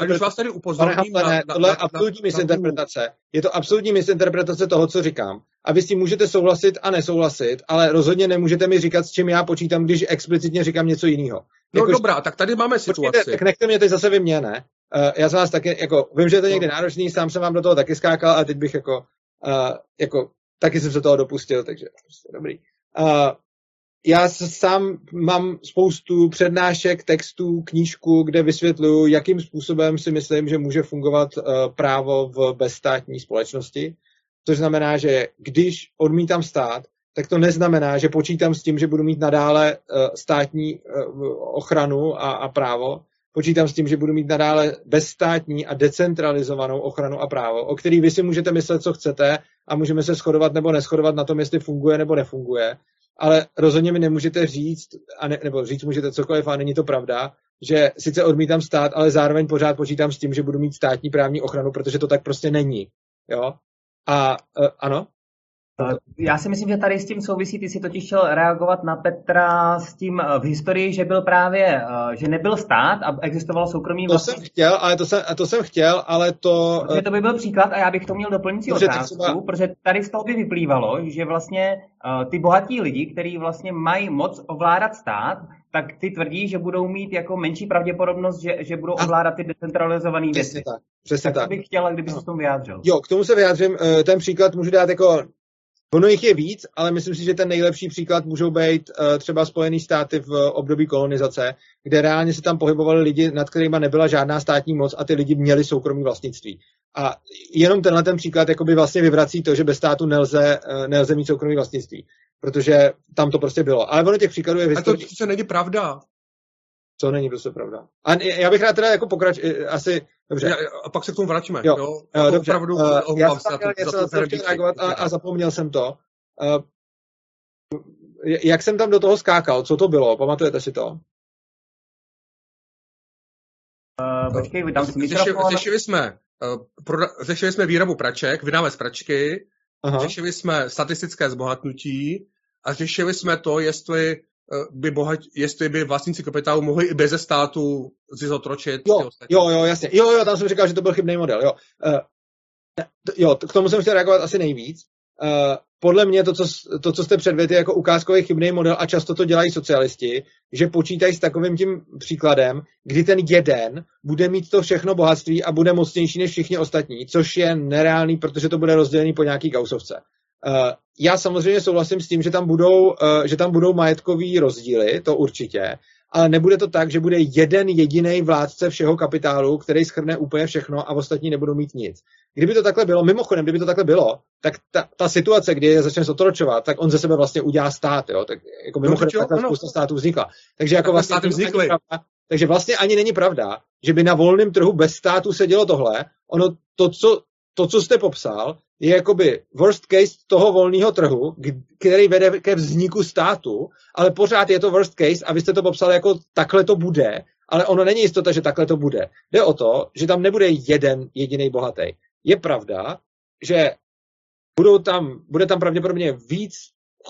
když vás tady upozorním tohle je absolutní misinterpretace. Je to absolutní misinterpretace toho, co říkám. A vy s tím můžete souhlasit a nesouhlasit, ale rozhodně nemůžete mi říkat, s čím já počítám, když explicitně říkám něco jiného. No dobrá, tak tady máme situaci. Počkejte, tak nechte mě teď zase vy mě, ne? Já z vás taky, jako, vím, že je to někdy náročný, sám jsem vám do toho taky skákal a teď bych jako taky jsem se toho dopustil, takže prostě dobrý. Já sám mám spoustu přednášek, textů, knížku, kde vysvětluju, jakým způsobem si myslím, že může fungovat právo v bezstátní společnosti. Což znamená, že když odmítám stát, tak to neznamená, že počítám s tím, že budu mít nadále státní ochranu a právo. Počítám s tím, že budu mít nadále bezstátní a decentralizovanou ochranu a právo, o který vy si můžete myslet, co chcete a můžeme se shodovat nebo neshodovat na tom, jestli funguje nebo nefunguje. Ale rozhodně mi nemůžete říct, nebo říct můžete cokoliv, a není to pravda, že sice odmítám stát, ale zároveň pořád počítám s tím, že budu mít státní právní ochranu, protože to tak prostě není. Jo? A ano? Já si myslím, že tady s tím souvisí, ty si totiž chtěl reagovat na Petra s tím v historii, že byl právě, že nebyl stát a existoval soukromý vlastní. To jsem chtěl, ale to... Protože to by byl příklad a já bych to měl doplňující otázku, protože tady z toho by vyplývalo, že vlastně ty bohatí lidi, kteří vlastně mají moc ovládat stát, tak ty tvrdí, že budou mít jako menší pravděpodobnost, že budou ovládat ty decentralizované věci. Přesně tak. To bych chtěla, kdyby se tomu vyjádřil. Jo, k tomu se vyjádřím, ten příklad můžu dát jako... Ono jich je víc, ale myslím si, že ten nejlepší příklad můžou být třeba Spojené státy v období kolonizace, kde reálně se tam pohybovali lidi, nad kterými nebyla žádná státní moc a ty lidi měli soukromé vlastnictví. A jenom tenhle ten příklad jakoby vlastně vyvrací to, že bez státu nelze mít soukromý vlastnictví, protože tam to prostě bylo. Ale ono těch příkladů je vystačí. A to se není pravda. Co není prostě pravda. A já bych rád teda jako asi, dobře. A pak se k tomu vrátíme. Jo, dobře. Opravdu, já jsem chtěl reagovat a zapomněl jsem to. Jak jsem tam do toho skákal? Co to bylo? Pamatujete si to? Počkej, vydám si mikrofon. Řešili jsme výrobu praček, vynález pračky, řešili jsme statistické zbohatnutí a řešili jsme to, jestli by vlastníci kapitálu mohli i beze státu zizotročit. Jo, jasně. Jo, tam jsem říkal, že to byl chybný model. Jo, k tomu jsem chtěl reagovat asi nejvíc. Podle mě to, co jste předvedli, je jako ukázkový chybný model a často to dělají socialisti, že počítají s takovým tím příkladem, kdy ten jeden bude mít to všechno bohatství a bude mocnější než všichni ostatní, což je nereálný, protože to bude rozdělený po nějaký gausovce. Já samozřejmě souhlasím s tím, že tam budou majetkový rozdíly, to určitě, ale nebude to tak, že bude jeden jediný vládce všeho kapitálu, který shrne úplně všechno a ostatní nebudou mít nic. Kdyby to takhle bylo, tak ta situace, kdy je začne zotročovat, tak on ze sebe vlastně udělá stát, jo, tak jako mimochodem spousta států vznikla. Takže jako vlastně takže vlastně ani není pravda, že by na volném trhu bez státu se dělo tohle. Ono to, co jste popsal, je jakoby worst case toho volného trhu, který vede ke vzniku státu, ale pořád je to worst case a vy jste to popsali jako takhle to bude, ale ono není jistota, že takhle to bude. Jde o to, že tam nebude jeden jediný bohatý. Je pravda, že bude tam pravděpodobně víc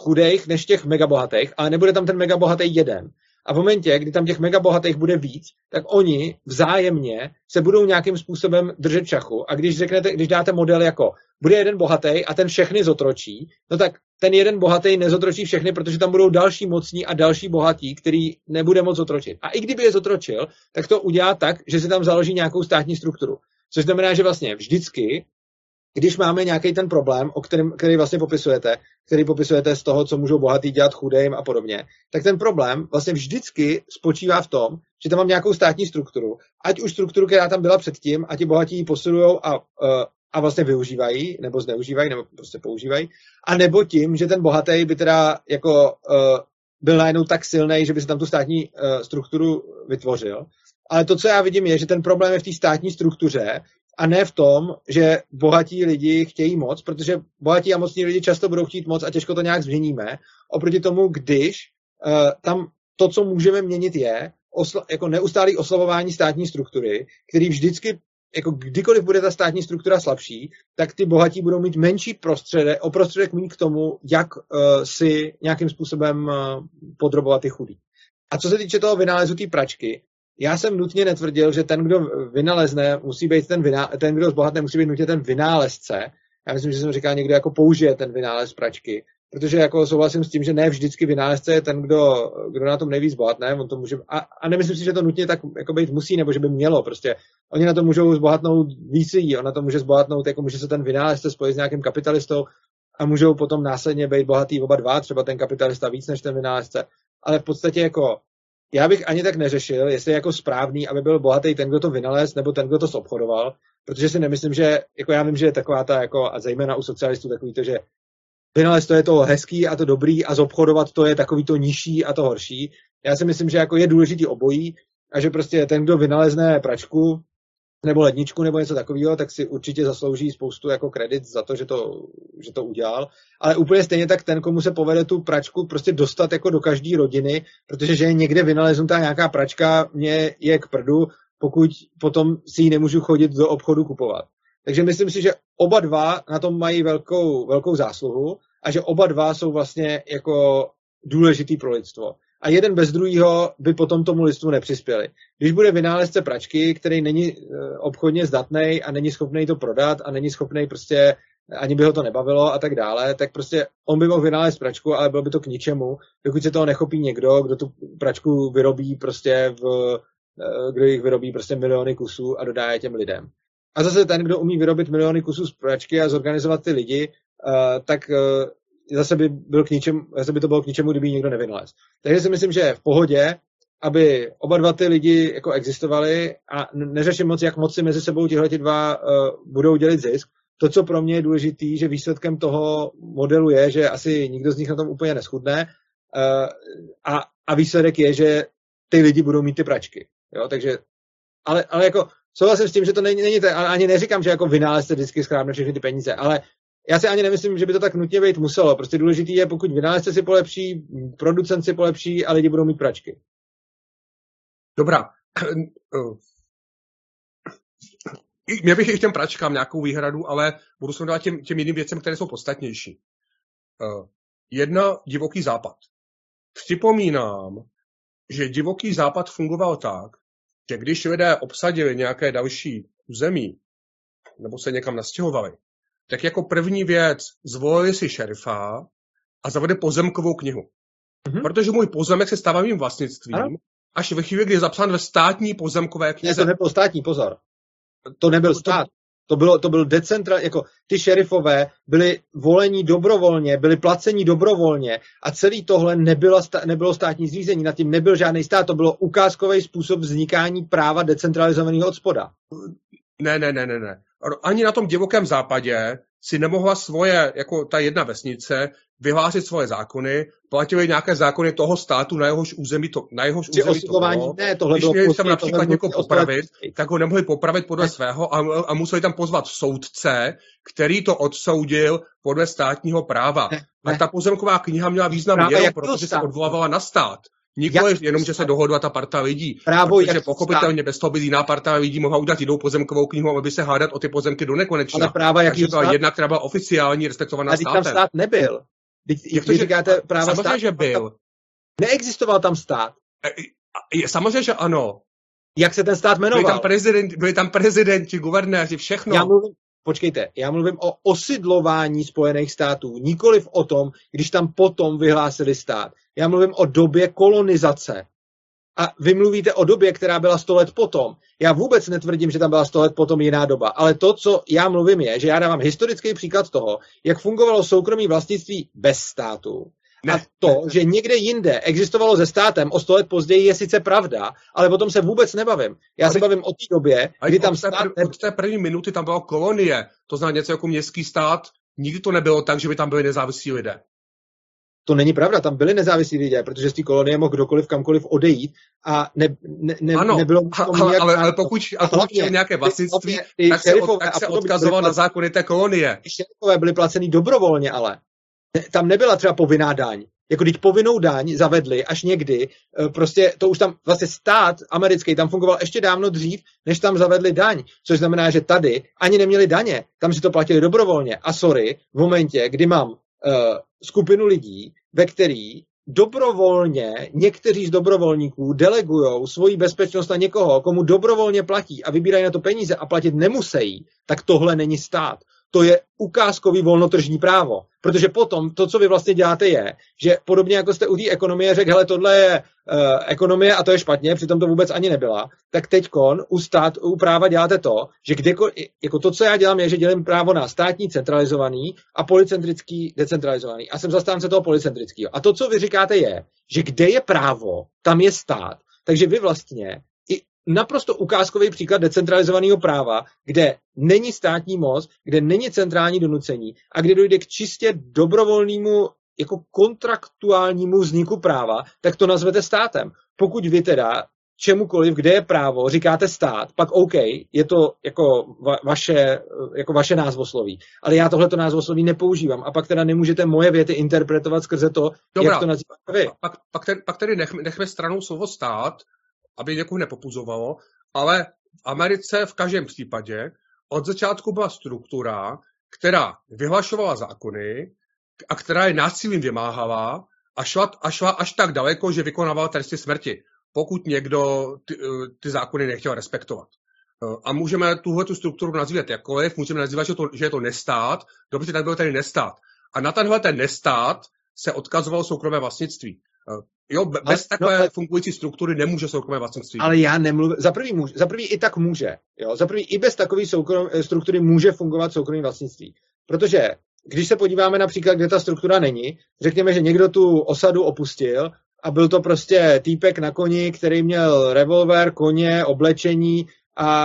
chudých než těch megabohatých, ale nebude tam ten megabohatý jeden. A v momentě, kdy tam těch megabohatých bude víc, tak oni vzájemně se budou nějakým způsobem držet v šachu. A když dáte model jako bude jeden bohatý a ten všechny zotročí, no tak ten jeden bohatý nezotročí všechny, protože tam budou další mocní a další bohatí, který nebude moc zotročit. A i kdyby je zotročil, tak to udělá tak, že si tam založí nějakou státní strukturu. Což znamená, že vlastně vždycky, když máme nějaký ten problém, který vlastně popisujete, který popisujete z toho, co můžou bohatý dělat chudým a podobně, tak ten problém vlastně vždycky spočívá v tom, že tam mám nějakou státní strukturu, ať už strukturu, která tam byla předtím, a ti bohatí ji posilujou a vlastně využívají, nebo zneužívají, nebo prostě používají, a nebo tím, že ten bohatý by teda jako byl najednou tak silný, že by se tam tu státní strukturu vytvořil. Ale to, co já vidím, je, že ten problém je v té státní struktuře a ne v tom, že bohatí lidi chtějí moc, protože bohatí a mocní lidi často budou chtít moc a těžko to nějak změníme. Oproti tomu, když tam to, co můžeme měnit, je jako neustálý oslabování státní struktury, který vždycky, jako kdykoliv bude ta státní struktura slabší, tak ty bohatí budou mít menší prostředek mít k tomu, jak si nějakým způsobem podrobovat ty chudí. A co se týče toho vynálezu té pračky, já jsem nutně netvrdil, že ten, kdo vynalezne, musí být ten, kdo zbohatne, musí být nutně ten vynálezce. Já myslím, že jsem říkal, někdo jako použije ten vynález pračky, protože jako souhlasím s tím, že ne vždycky vynálezce je ten, kdo na tom nejvíc zbohatne, on to může a nemyslím si, že to nutně tak jako být musí, nebo že by mělo, prostě oni na to můžou zbohatnout víc lidí, on na to může zbohatnout, jako může se ten vynálezce spojit s nějakým kapitalistou a můžou potom následně být bohatý oba dva, třeba ten kapitalista víc než ten vynálezce, ale v podstatě jako já bych ani tak neřešil, jestli je jako správný, aby byl bohatý ten, kdo to vynalez, nebo ten, kdo to zobchodoval, protože si nemyslím, že, jako já vím, že je taková ta, jako, a zejména u socialistů takový to, že vynalez to je to hezký a to dobrý a zobchodovat to je takový to nižší a to horší. Já si myslím, že jako je důležitý obojí a že prostě ten, kdo vynalezne pračku nebo ledničku nebo něco takového, tak si určitě zaslouží spoustu jako kredit za to, že to udělal. Ale úplně stejně tak ten, komu se povede tu pračku prostě dostat jako do každé rodiny, protože že je někde vynaleznutá nějaká pračka, mě je k prdu, pokud potom si ji nemůžu chodit do obchodu kupovat. Takže myslím si, že oba dva na tom mají velkou zásluhu a že oba dva jsou vlastně jako důležitý pro lidstvo. A jeden bez druhého by potom tomu lidstvu nepřispěli. Když bude vynálezce pračky, který není obchodně zdatný a není schopný to prodat a není schopný prostě, ani by ho to nebavilo a tak dále, tak prostě on by mohl vynálezt pračku, ale bylo by to k ničemu, dokud se toho nechopí někdo, kdo tu pračku vyrobí prostě kdo jich vyrobí prostě miliony kusů a dodá je těm lidem. A zase ten, kdo umí vyrobit miliony kusů z pračky a zorganizovat ty lidi, tak zase by to bylo k ničemu, kdyby ji někdo nevynalez. Takže si myslím, že je v pohodě, aby oba dva ty lidi jako existovali a neřeším moc, jak moc si mezi sebou tihleti dva budou dělit zisk. To, co pro mě je důležité, že výsledkem toho modelu je, že asi nikdo z nich na tom úplně neschudne a výsledek je, že ty lidi budou mít ty pračky. Jo? Takže, ale jako souhlasím s tím, že to není tak, ani neříkám, že jako vynálezce vždycky schrábne všechny ty peníze, ale já si ani nemyslím, že by to tak nutně být muselo. Prostě důležitý je, pokud vynálezce si polepší, producent si polepší a lidi budou mít pračky. Dobrá. Mě bych i těm pračkám nějakou výhradu, ale budu se dát těm jiným věcem, které jsou podstatnější. Jedna, Divoký západ. Připomínám, že Divoký západ fungoval tak, že když lidé obsadili nějaké další území nebo se někam nastěhovali, tak jako první věc zvolili si šerifa a zavedli pozemkovou knihu. Mm-hmm. Protože můj pozemek se stává mým vlastnictvím, až ve chvíli, kdy je zapsán ve státní pozemkové knize. Ne, to nebyl státní, pozor. To nebyl stát. To byl decentral, jako ty šerifové byli volení dobrovolně, byli placeni dobrovolně a celý tohle nebylo státní zřízení, nad tím nebyl žádný stát, to bylo ukázkový způsob vznikání práva decentralizovaného od spoda. Ne. Ani na tom Divokém západě si nemohla svoje, jako ta jedna vesnice, vyhlásit svoje zákony, platili nějaké zákony toho státu, na jehož území to bylo. Ne, tohle když měli tam například někoho popravit, tak ho nemohli popravit podle svého a museli tam pozvat soudce, který to odsoudil podle státního práva. A ta pozemková kniha měla význam jenom, protože se odvolávala na stát. Nikoliv jenom, že se dohodla ta parta lidí. Právo, protože pochopitelně bez toho by jiná parta lidí mohla udělat jinou pozemkovou knihu, aby se hádat o ty pozemky do nekonečna. Ale práva, takže to byla jedna, která byla oficiální, respektovaná státem. A tam stát nebyl. Vy říkáte práva samozřejmě, stát, že byl. Neexistoval tam stát. Samozřejmě, že ano. Jak se ten stát jmenoval? Byli tam prezidenti, guvernéři, všechno. Já mluvím o osidlování Spojených států, nikoliv o tom, když tam potom vyhlásili stát. Já mluvím o době kolonizace. A vy mluvíte o době, která byla 100 let potom. Já vůbec netvrdím, že tam byla 100 let potom jiná doba, ale to, co já mluvím je, že já dávám historický příklad toho, jak fungovalo soukromé vlastnictví bez státu. A to, že někde jinde existovalo se státem o 100 let později, je sice pravda, ale o tom se vůbec nebavím. Já se bavím o té době, kdy tam stát... Od té první minuty tam byla kolonie, to znamená něco jako městský stát. Nikdy to nebylo tak, že by tam byli nezávislí lidé. To není pravda, tam byli nezávislí lidé, protože z té kolonie mohl kdokoliv kamkoliv odejít a nebylo... Ale pokud je nějaké vlastnictví, tak se odkazoval na zákony té kolonie. Šerifové byli placeni dobrovolně, ale... Tam nebyla třeba povinná daň. Jako když povinnou daň zavedli až někdy, prostě to už tam vlastně stát americký tam fungoval ještě dávno dřív, než tam zavedli daň. Což znamená, že tady ani neměli daně. Tam si to platili dobrovolně. A sorry, v momentě, kdy mám skupinu lidí, ve který dobrovolně někteří z dobrovolníků delegujou svoji bezpečnost na někoho, komu dobrovolně platí a vybírají na to peníze a platit nemusejí, tak tohle není stát. To je ukázkový volnotržní právo. Protože potom to, co vy vlastně děláte, je, že podobně jako jste u té ekonomie řekl, hele, tohle je ekonomie a to je špatně, přitom to vůbec ani nebyla, tak teďkon u práva děláte to, že jako to, co já dělám, je, že dělím právo na státní centralizovaný a policentrický decentralizovaný. A jsem zastánce toho policentrického. A to, co vy říkáte, je, že kde je právo, tam je stát. Takže vy vlastně naprosto ukázkový příklad decentralizovaného práva, kde není státní moc, kde není centrální donucení a kde dojde k čistě dobrovolnému jako kontraktuálnímu vzniku práva, tak to nazvete státem. Pokud vy teda čemukoliv, kde je právo, říkáte stát, pak OK, je to jako vaše názvosloví. Ale já tohleto názvosloví nepoužívám a pak teda nemůžete moje věty interpretovat skrze to, dobrá, jak to nazýváte vy. Pak tedy nechme stranou slovo stát, aby někoho nepopuzovalo, ale v Americe v každém případě od začátku byla struktura, která vyhlašovala zákony a která je násilím vymáhala a šla až tak daleko, že vykonávala tresty smrti, pokud někdo ty zákony nechtěl respektovat. A můžeme tuhletu strukturu nazývat jakkoliv, můžeme nazývat, že je to nestát, dobře, tak byl tady nestát. A na tenhle ten nestát se odkazovalo soukromé vlastnictví. Jo, bez takové fungující struktury nemůže soukromé vlastnictví. Ale já nemluvím, za prvý i tak může. Jo? Za prvý i bez takové struktury může fungovat soukromé vlastnictví. Protože když se podíváme například, kde ta struktura není, řekněme, že někdo tu osadu opustil a byl to prostě týpek na koni, který měl revolver, koně, oblečení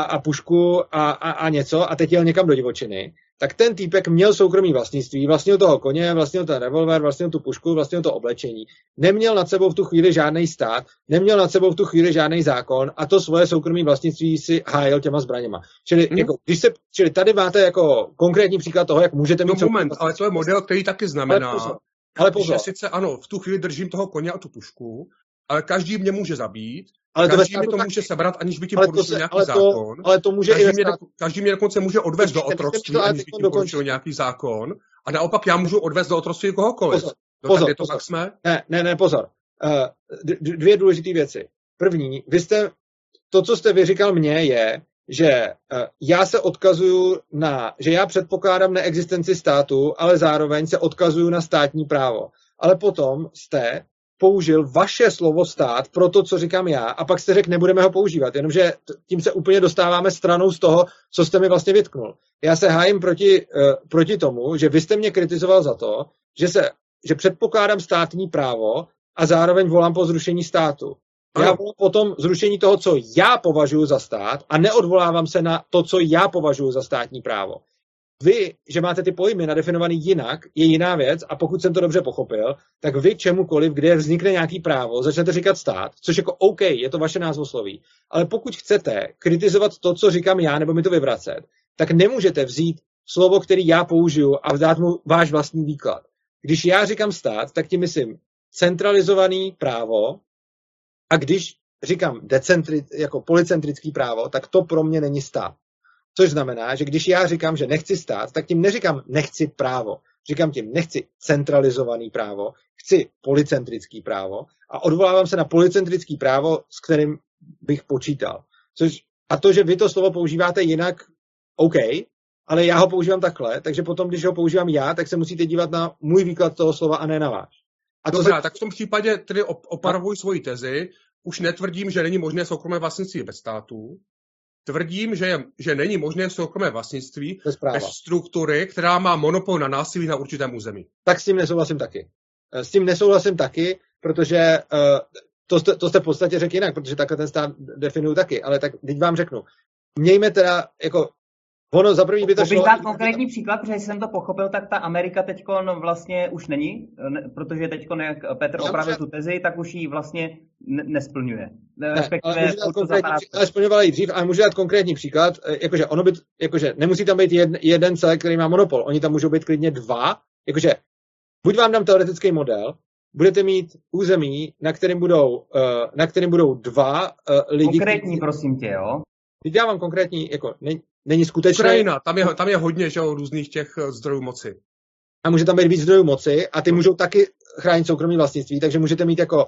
a pušku a něco a teď jel někam do divočiny. Tak ten týpek měl soukromý vlastnictví, vlastnil toho koně, vlastnil ten revolver, vlastnil tu pušku, vlastnil to oblečení. Neměl nad sebou v tu chvíli žádný stát, neměl nad sebou v tu chvíli žádný zákon a to svoje soukromý vlastnictví si hájil těma zbraněma. Čili, jako, čili tady máte jako konkrétní příklad toho, jak můžete mít... No moment, ale to je model, který taky znamená, ale pozor, že sice ano, v tu chvíli držím toho koně a tu pušku, ale každý mě může zabít, ale každý mi to může sebrat, aniž by tím porušil nějaký zákon. Ale to může každý mě dokonce může odvést do otroctví, aniž by tím porušil nějaký zákon. A naopak já můžu odvést do otroctví kohokoliv. Ne, pozor. Dvě důležité věci. První, vy jste, to, co jste vyříkal mně, je, že já se odkazuju na, že já předpokládám neexistenci státu, ale zároveň se odkazuju na státní právo. Ale potom jste použil vaše slovo stát pro to, co říkám já, a pak jste řekl, nebudeme ho používat, jenomže tím se úplně dostáváme stranou z toho, co jste mi vlastně vytknul. Já se hájím proti tomu, že vy jste mě kritizoval za to, že předpokládám státní právo a zároveň volám po zrušení státu. Já volám po tom zrušení toho, co já považuji za stát a neodvolávám se na to, co já považuji za státní právo. Vy, že máte ty pojmy nadefinovaný jinak, je jiná věc a pokud jsem to dobře pochopil, tak vy čemukoliv, kde vznikne nějaký právo, začnete říkat stát, což jako OK, je to vaše názvosloví, ale pokud chcete kritizovat to, co říkám já, nebo mi to vyvracet, tak nemůžete vzít slovo, který já použiju a dát mu váš vlastní výklad. Když já říkám stát, tak tím myslím centralizovaný právo a když říkám jako policentrický právo, tak to pro mě není stát. Což znamená, že když já říkám, že nechci stát, tak tím neříkám nechci právo. Říkám tím nechci centralizovaný právo, chci policentrický právo a odvolávám se na policentrický právo, s kterým bych počítal. A to, že vy to slovo používáte jinak, OK, ale já ho používám takhle, takže potom, když ho používám já, tak se musíte dívat na můj výklad toho slova a ne na váš. Tak v tom případě tedy opavuji svoji tezi, už netvrdím, že není možné soukromé vlastnictví bez státu. Tvrdím, že není možné soukromé vlastnictví bez struktury, která má monopol na násilí na určitém území. Tak s tím nesouhlasím taky. S tím nesouhlasím taky, protože to jste v podstatě řekl jinak, protože takhle ten stát definuju taky, ale tak teď vám řeknu. Mějme teda, jako, ono za první by to šlo... Dát konkrétní příklad, protože jsem to pochopil, tak ta Amerika teďkon vlastně už není, protože teďkon, jak Petr opravil tu tezi, tak už ji vlastně nesplňuje. Respektive, ale splňovala ji dřív, ale můžu dát konkrétní příklad, jakože, nemusí tam být jeden celek, který má monopol, oni tam můžou být klidně dva, jakože buď vám dám teoretický model, budete mít území, na kterém budou dva lidi... Konkrétní, prosím tě, jo? Teď já vám konkrétní, jako není skutečné. Ukrajina, tam je hodně různých těch zdrojů moci. A může tam být víc zdrojů moci a ty můžou taky chránit soukromí vlastnictví, takže můžete mít jako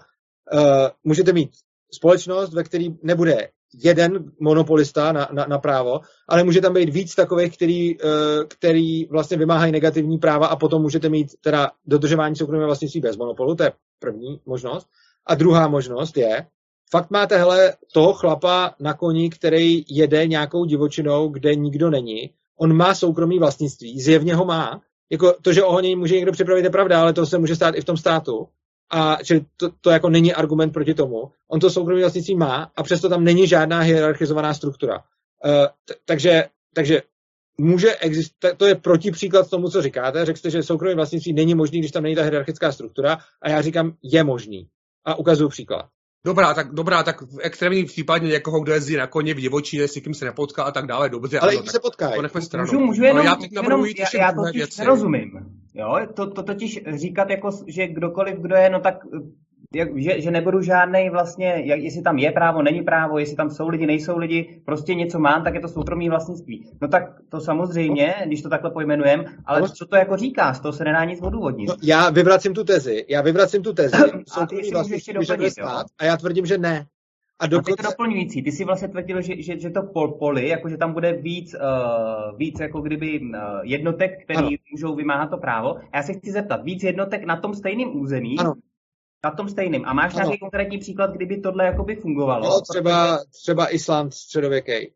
společnost, ve který nebude jeden monopolista na právo, ale může tam být víc takových, který vlastně vymáhají negativní práva a potom můžete mít teda dodržování soukromí vlastnictví bez monopolu, to je první možnost. A druhá možnost je, fakt máte, hele, toho chlapa na koni, který jede nějakou divočinou, kde nikdo není. On má soukromý vlastnictví, zjevně ho má. Jako to, že o něj může někdo připravit, je pravda, ale to se může stát i v tom státu. A čili to jako není argument proti tomu. On to soukromý vlastnictví má a přesto tam není žádná hierarchizovaná struktura. Takže může existovat, to je protipříklad tomu, co říkáte. Řekl jste, že soukromý vlastnictví není možný, když tam není ta hierarchická struktura a já říkám, je možný. A ukazuju příklad. Dobrá, tak v extrémním případě někoho, kdo jezdí na koně v divočině, s kým se nepotká a tak dále, dobře. Ale i se potkají. Můžu jenom, já totiž nerozumím. Jo? To totiž říkat, jako, že kdokoliv, kdo je, no tak, že nebudu žádnej vlastně, jestli tam je právo, není právo, jestli tam jsou lidi, nejsou lidi, prostě něco mám, tak je to soukromý vlastnictví. No tak to samozřejmě, když to takhle pojmenujeme, ale co to jako říkáš, to se nedá nic odůvodnit. No, já vyvracím tu tezi, soukromý vlastnictví vyžaduje stát a já tvrdím, že ne. A ty to doplňující, ty si vlastně tvrdil, že to poli, jakože tam bude víc jako kdyby jednotek, který můžou vymáhat to právo. A já se chci zeptat, víc jednotek na tom stejném území? Ano. Na tom stejným. A máš nějaký konkrétní příklad, kdyby tohle jakoby fungovalo? No, třeba Island středověký.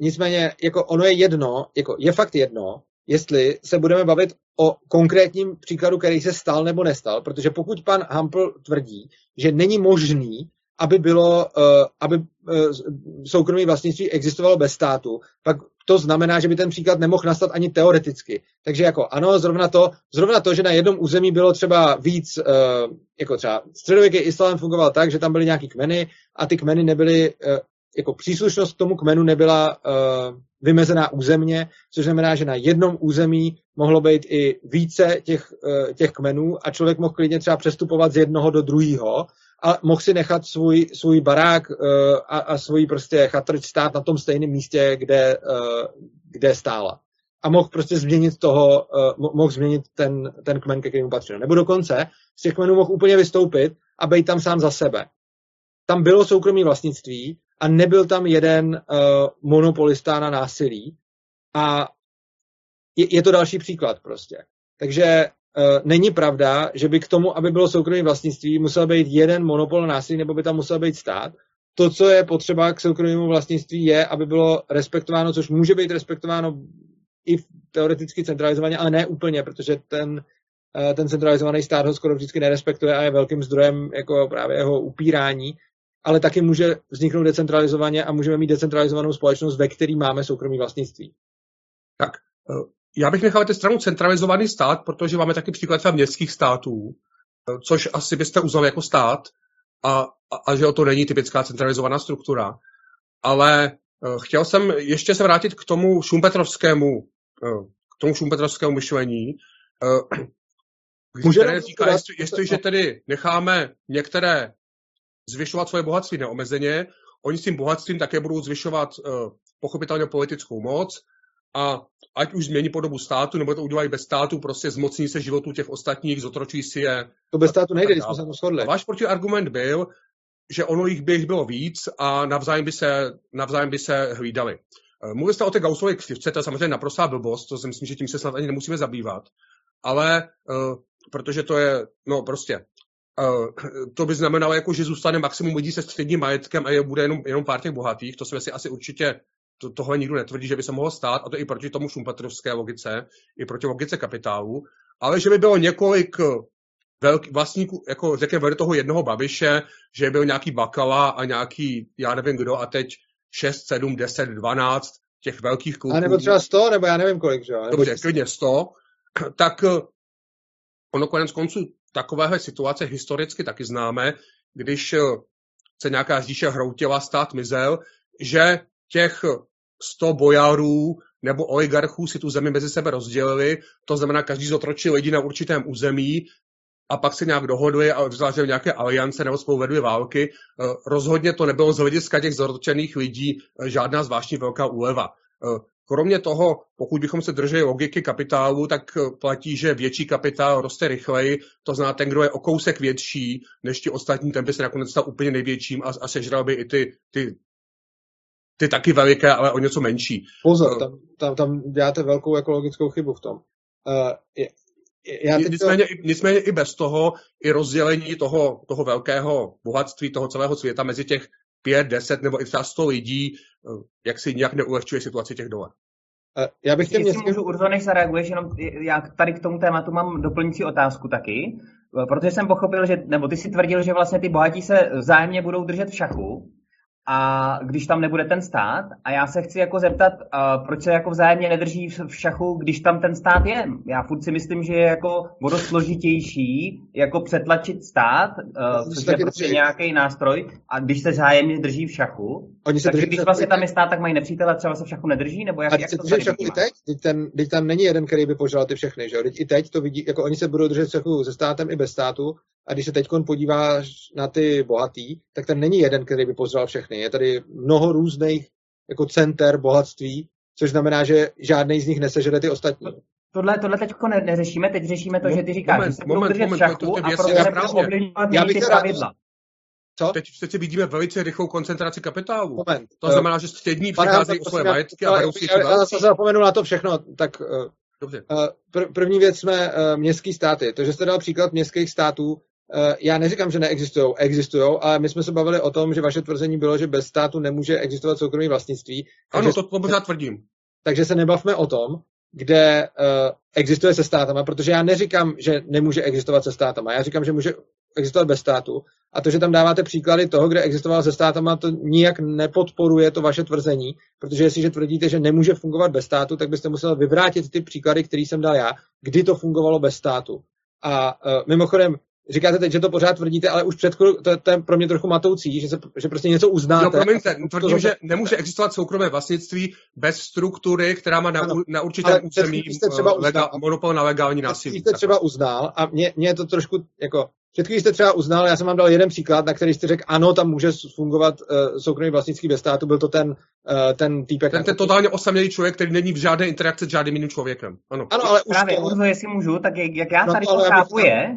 Nicméně, jako ono je jedno, jako je fakt jedno, jestli se budeme bavit o konkrétním příkladu, který se stal nebo nestal, protože pokud pan Hampl tvrdí, že není možný, aby soukromé vlastnictví existovalo bez státu, pak to znamená, že by ten příklad nemohl nastat ani teoreticky. Takže jako ano, zrovna to, že na jednom území bylo třeba víc, jako třeba středověký islám fungoval tak, že tam byly nějaký kmeny a ty kmeny nebyly, jako příslušnost k tomu kmenu nebyla vymezená územně, což znamená, že na jednom území mohlo být i více těch kmenů a člověk mohl klidně třeba přestupovat z jednoho do druhého a mohl si nechat svůj barák a svůj prostě chatrč stát na tom stejném místě, kde stála. A mohl prostě změnit ten kmen, ke kterému patřil. Nebo dokonce z těch kmenů mohl úplně vystoupit a být tam sám za sebe. Tam bylo soukromé vlastnictví a nebyl tam jeden monopolista na násilí. A je to další příklad prostě. Takže není pravda, že by k tomu, aby bylo soukromé vlastnictví, musel být jeden monopol na násilí, nebo by tam musel být stát. To, co je potřeba k soukromému vlastnictví, je, aby bylo respektováno, což může být respektováno i teoreticky centralizovaně, ale ne úplně, protože ten centralizovaný stát ho skoro vždycky nerespektuje a je velkým zdrojem jako právě jeho upírání, ale taky může vzniknout decentralizovaně a můžeme mít decentralizovanou společnost, ve které máme soukromé vlastnictví. Tak, já bych nechal té stranu centralizovaný stát, protože máme taky příklad třeba městských států, což asi byste uznal jako stát a že to není typická centralizovaná struktura. Ale chtěl jsem ještě se vrátit k tomu šumpeterovskému myšlení, které říká, jestliže tedy necháme některé zvyšovat svoje bohatství neomezeně, oni s tím bohatstvím také budou zvyšovat pochopitelně politickou moc a ať už změní podobu státu, nebo to udělají bez státu, prostě zmocní se životů těch ostatních, zotročují si je. To bez státu nejde, když jsme se to shodli. Váš protiargument byl, že ono jich bylo víc a navzájem by se hlídali. Mluvili jste o té Gaussově křivce, to je samozřejmě naprostá blbost, to si myslím, že tím se snad ani nemusíme zabývat, ale protože to je, no prostě, to by znamenalo, jako, že zůstane maximum lidí se středním majetkem a je bude jenom pár těch bohatých, to jsme si asi určitě, tohle nikdo netvrdí, že by se mohlo stát, a to i proti tomu šumpeterovské logice, i proti logice kapitálu, ale že by bylo několik vlastníků, jako řekněme, vedle toho jednoho Babiše, že byl nějaký Bakala a nějaký, já nevím kdo, a teď 6, 7, 10, 12 těch velkých kluků. A nebo třeba 100, nebo já nevím kolik, že jo? Dobře, klidně 100. Tak ono konec konců takovéhle situace historicky taky známe, když se nějaká říše hroutila, stát mizel, že těch 100 bojarů nebo oligarchů si tu zemi mezi sebe rozdělili, to znamená, každý zotročil lidi na určitém území a pak se nějak dohodli a vytvářeli nějaké aliance nebo spolu vedli války. Rozhodně to nebylo z hlediska těch zotročených lidí žádná zvláštní velká úleva. Kromě toho, pokud bychom se drželi logiky kapitálu, tak platí, že větší kapitál roste rychleji, to znamená ten, kdo je o kousek větší než ti ostatní, ten by se nakonec stal úplně největším a sežral by i ty taky veliké, ale o něco menší. Pozor, tam děláte velkou ekologickou chybu v tom. Nicméně i bez toho, i rozdělení toho velkého bohatství, toho celého světa mezi těch 5, 10 nebo i třeba 100 lidí, jak si nějak neulehčuje situaci těch dole. Já bych můžu, Urzo, než zareaguješ, jenom já tady k tomu tématu mám doplňující otázku taky, protože jsem pochopil, že, nebo ty si tvrdil, že vlastně ty bohatí se vzájemně budou držet v šachu, a když tam nebude ten stát, a já se chci jako zeptat, proč se jako vzájemně nedrží v šachu, když tam ten stát je. Já furt si myslím, že je jako dost složitější jako přetlačit stát, což je prostě nějaký nástroj, a když se vzájemně drží v šachu. Takže když vlastně tam je stát, tak mají nepřítele, třeba se v šachu nedrží, nebo jak se to drží v šachu i teď? Teď tam není jeden, který by požral ty všechny, že jo? I teď to vidí, jako oni se budou držet v šachu se státem i bez státu. A když se teď podíváš na ty bohatý, tak tam není jeden, který by pozval všechny. Je tady mnoho různých jako center bohatství, což znamená, že žádný z nich nesežere ty ostatní. Tohle teď neřešíme, teď řešíme to, že ty říkáš, že se budou držet v šachu a proto nebudou ovlivňovat ty pravidla. Co? Teď přeci vidíme velice rychlou koncentraci kapitálu. To znamená, že střední přicházejí o svoje majetky a vedou si je. Já se zapomenu na to všechno, tak... Dobře. První věc jsme městský státy. To, že jste dal příklad městských států, já neříkám, že neexistujou, existujou, ale my jsme se bavili o tom, že vaše tvrzení bylo, že bez státu nemůže existovat soukromé vlastnictví. Ano, to pořád tvrdím. Takže se nebavme o tom, kde existuje se státama, protože já neříkám, že nemůže existovat se státama, já říkám, že může existovat bez státu a to, že tam dáváte příklady toho, kde existoval se státama, to nijak nepodporuje to vaše tvrzení, protože jestliže tvrdíte, že nemůže fungovat bez státu, tak byste musel vyvrátit ty příklady, které jsem dal já, kdy to fungovalo bez státu. A mimochodem, říkáte teď, že to pořád tvrdíte, ale už před chvílí, to je pro mě trochu matoucí, že prostě něco uznáte. No promiňte, tvrdím, že nemůže existovat soukromé vlastnictví bez struktury, která má na určitém území monopol na legální násilí. Jste třeba uznal a mě to trošku, jako, předtím jste třeba uznal, já jsem vám dal jeden příklad, na který jste řekl, ano, tam může fungovat soukromý vlastnictví bez státu, byl to ten týpek. Ten totálně osamělý člověk, který není v žádné interakci s žádným jiným člověkem. Ano, ale právě, Urzo, jestli můžu, tak jak já tady to chápu je,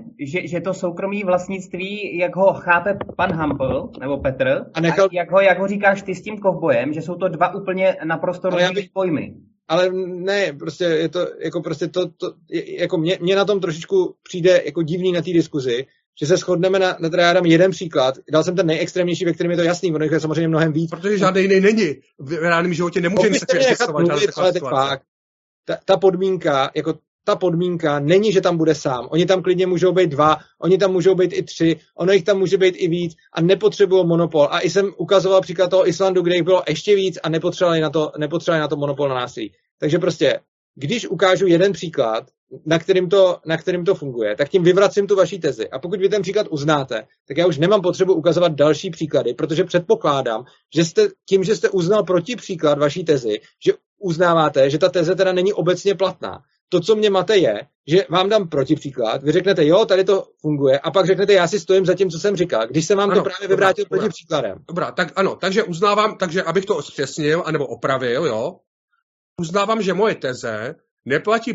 že to soukromý vlastnictví, jak ho chápe pan Hampl, nebo Petr, a jak ho říkáš ty s tím kovbojem, že jsou to dva úplně naprosto rozdílné pojmy. Ale ne, prostě je to, jako prostě to jako mě na tom trošičku přijde jako divný na té diskuzi, že se shodneme na teda já dám jeden příklad, dal jsem ten nejextrémnější, ve kterém je to jasný, ono je samozřejmě mnohem víc. Protože žádný jiný není, v reálném životě nemůže nic takového existovat. Ta podmínka není, že tam bude sám. Oni tam klidně můžou být dva, oni tam můžou být i tři, ono jich tam může být i víc a nepotřebují monopol. A i jsem ukazoval příklad toho Islandu, kde jich bylo ještě víc a nepotřebovali na to monopol na násilí. Takže prostě, když ukážu jeden příklad, na kterým to funguje, tak tím vyvracím tu vaší tezi. A pokud vy ten příklad uznáte, tak já už nemám potřebu ukazovat další příklady, protože předpokládám, že jste tím, že jste uznal protipříklad vaší tezi, že uznáváte, že ta teze teda není obecně platná. To, co mě máte, je, že vám dám protipříklad, vy řeknete, jo, tady to funguje, a pak řeknete, já si stojím za tím, co jsem říkal, když jsem vám to právě vyvrátil protipříkladem. Dobrá, tak ano, takže uznávám, takže abych to zpřesnil, anebo opravil, jo, uznávám, že moje teze neplatí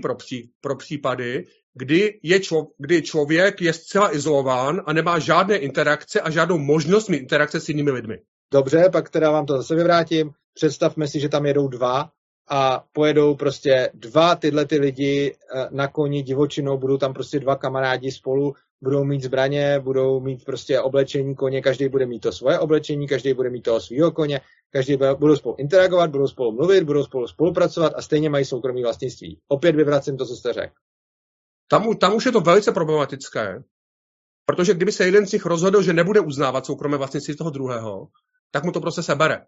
pro případy, kdy člověk je zcela izolován a nemá žádné interakce a žádnou možnost mít interakce s jinými lidmi. Dobře, pak teda vám to zase vyvrátím. Představme si, že tam jedou dva a pojedou prostě dva tyhle ty lidi na koni divočinou, budou tam prostě dva kamarádi spolu, budou mít zbraně, budou mít prostě oblečení koně, každý bude mít to svoje oblečení, každý bude mít toho svýho koně, budou spolu interagovat, budou spolu mluvit, budou spolu spolupracovat a stejně mají soukromý vlastnictví. Opět vyvracím to, co jste řekl. Tam už je to velice problematické, protože kdyby se jeden z nich rozhodl, že nebude uznávat soukromé vlastnictví toho druhého, tak mu to prostě sebere.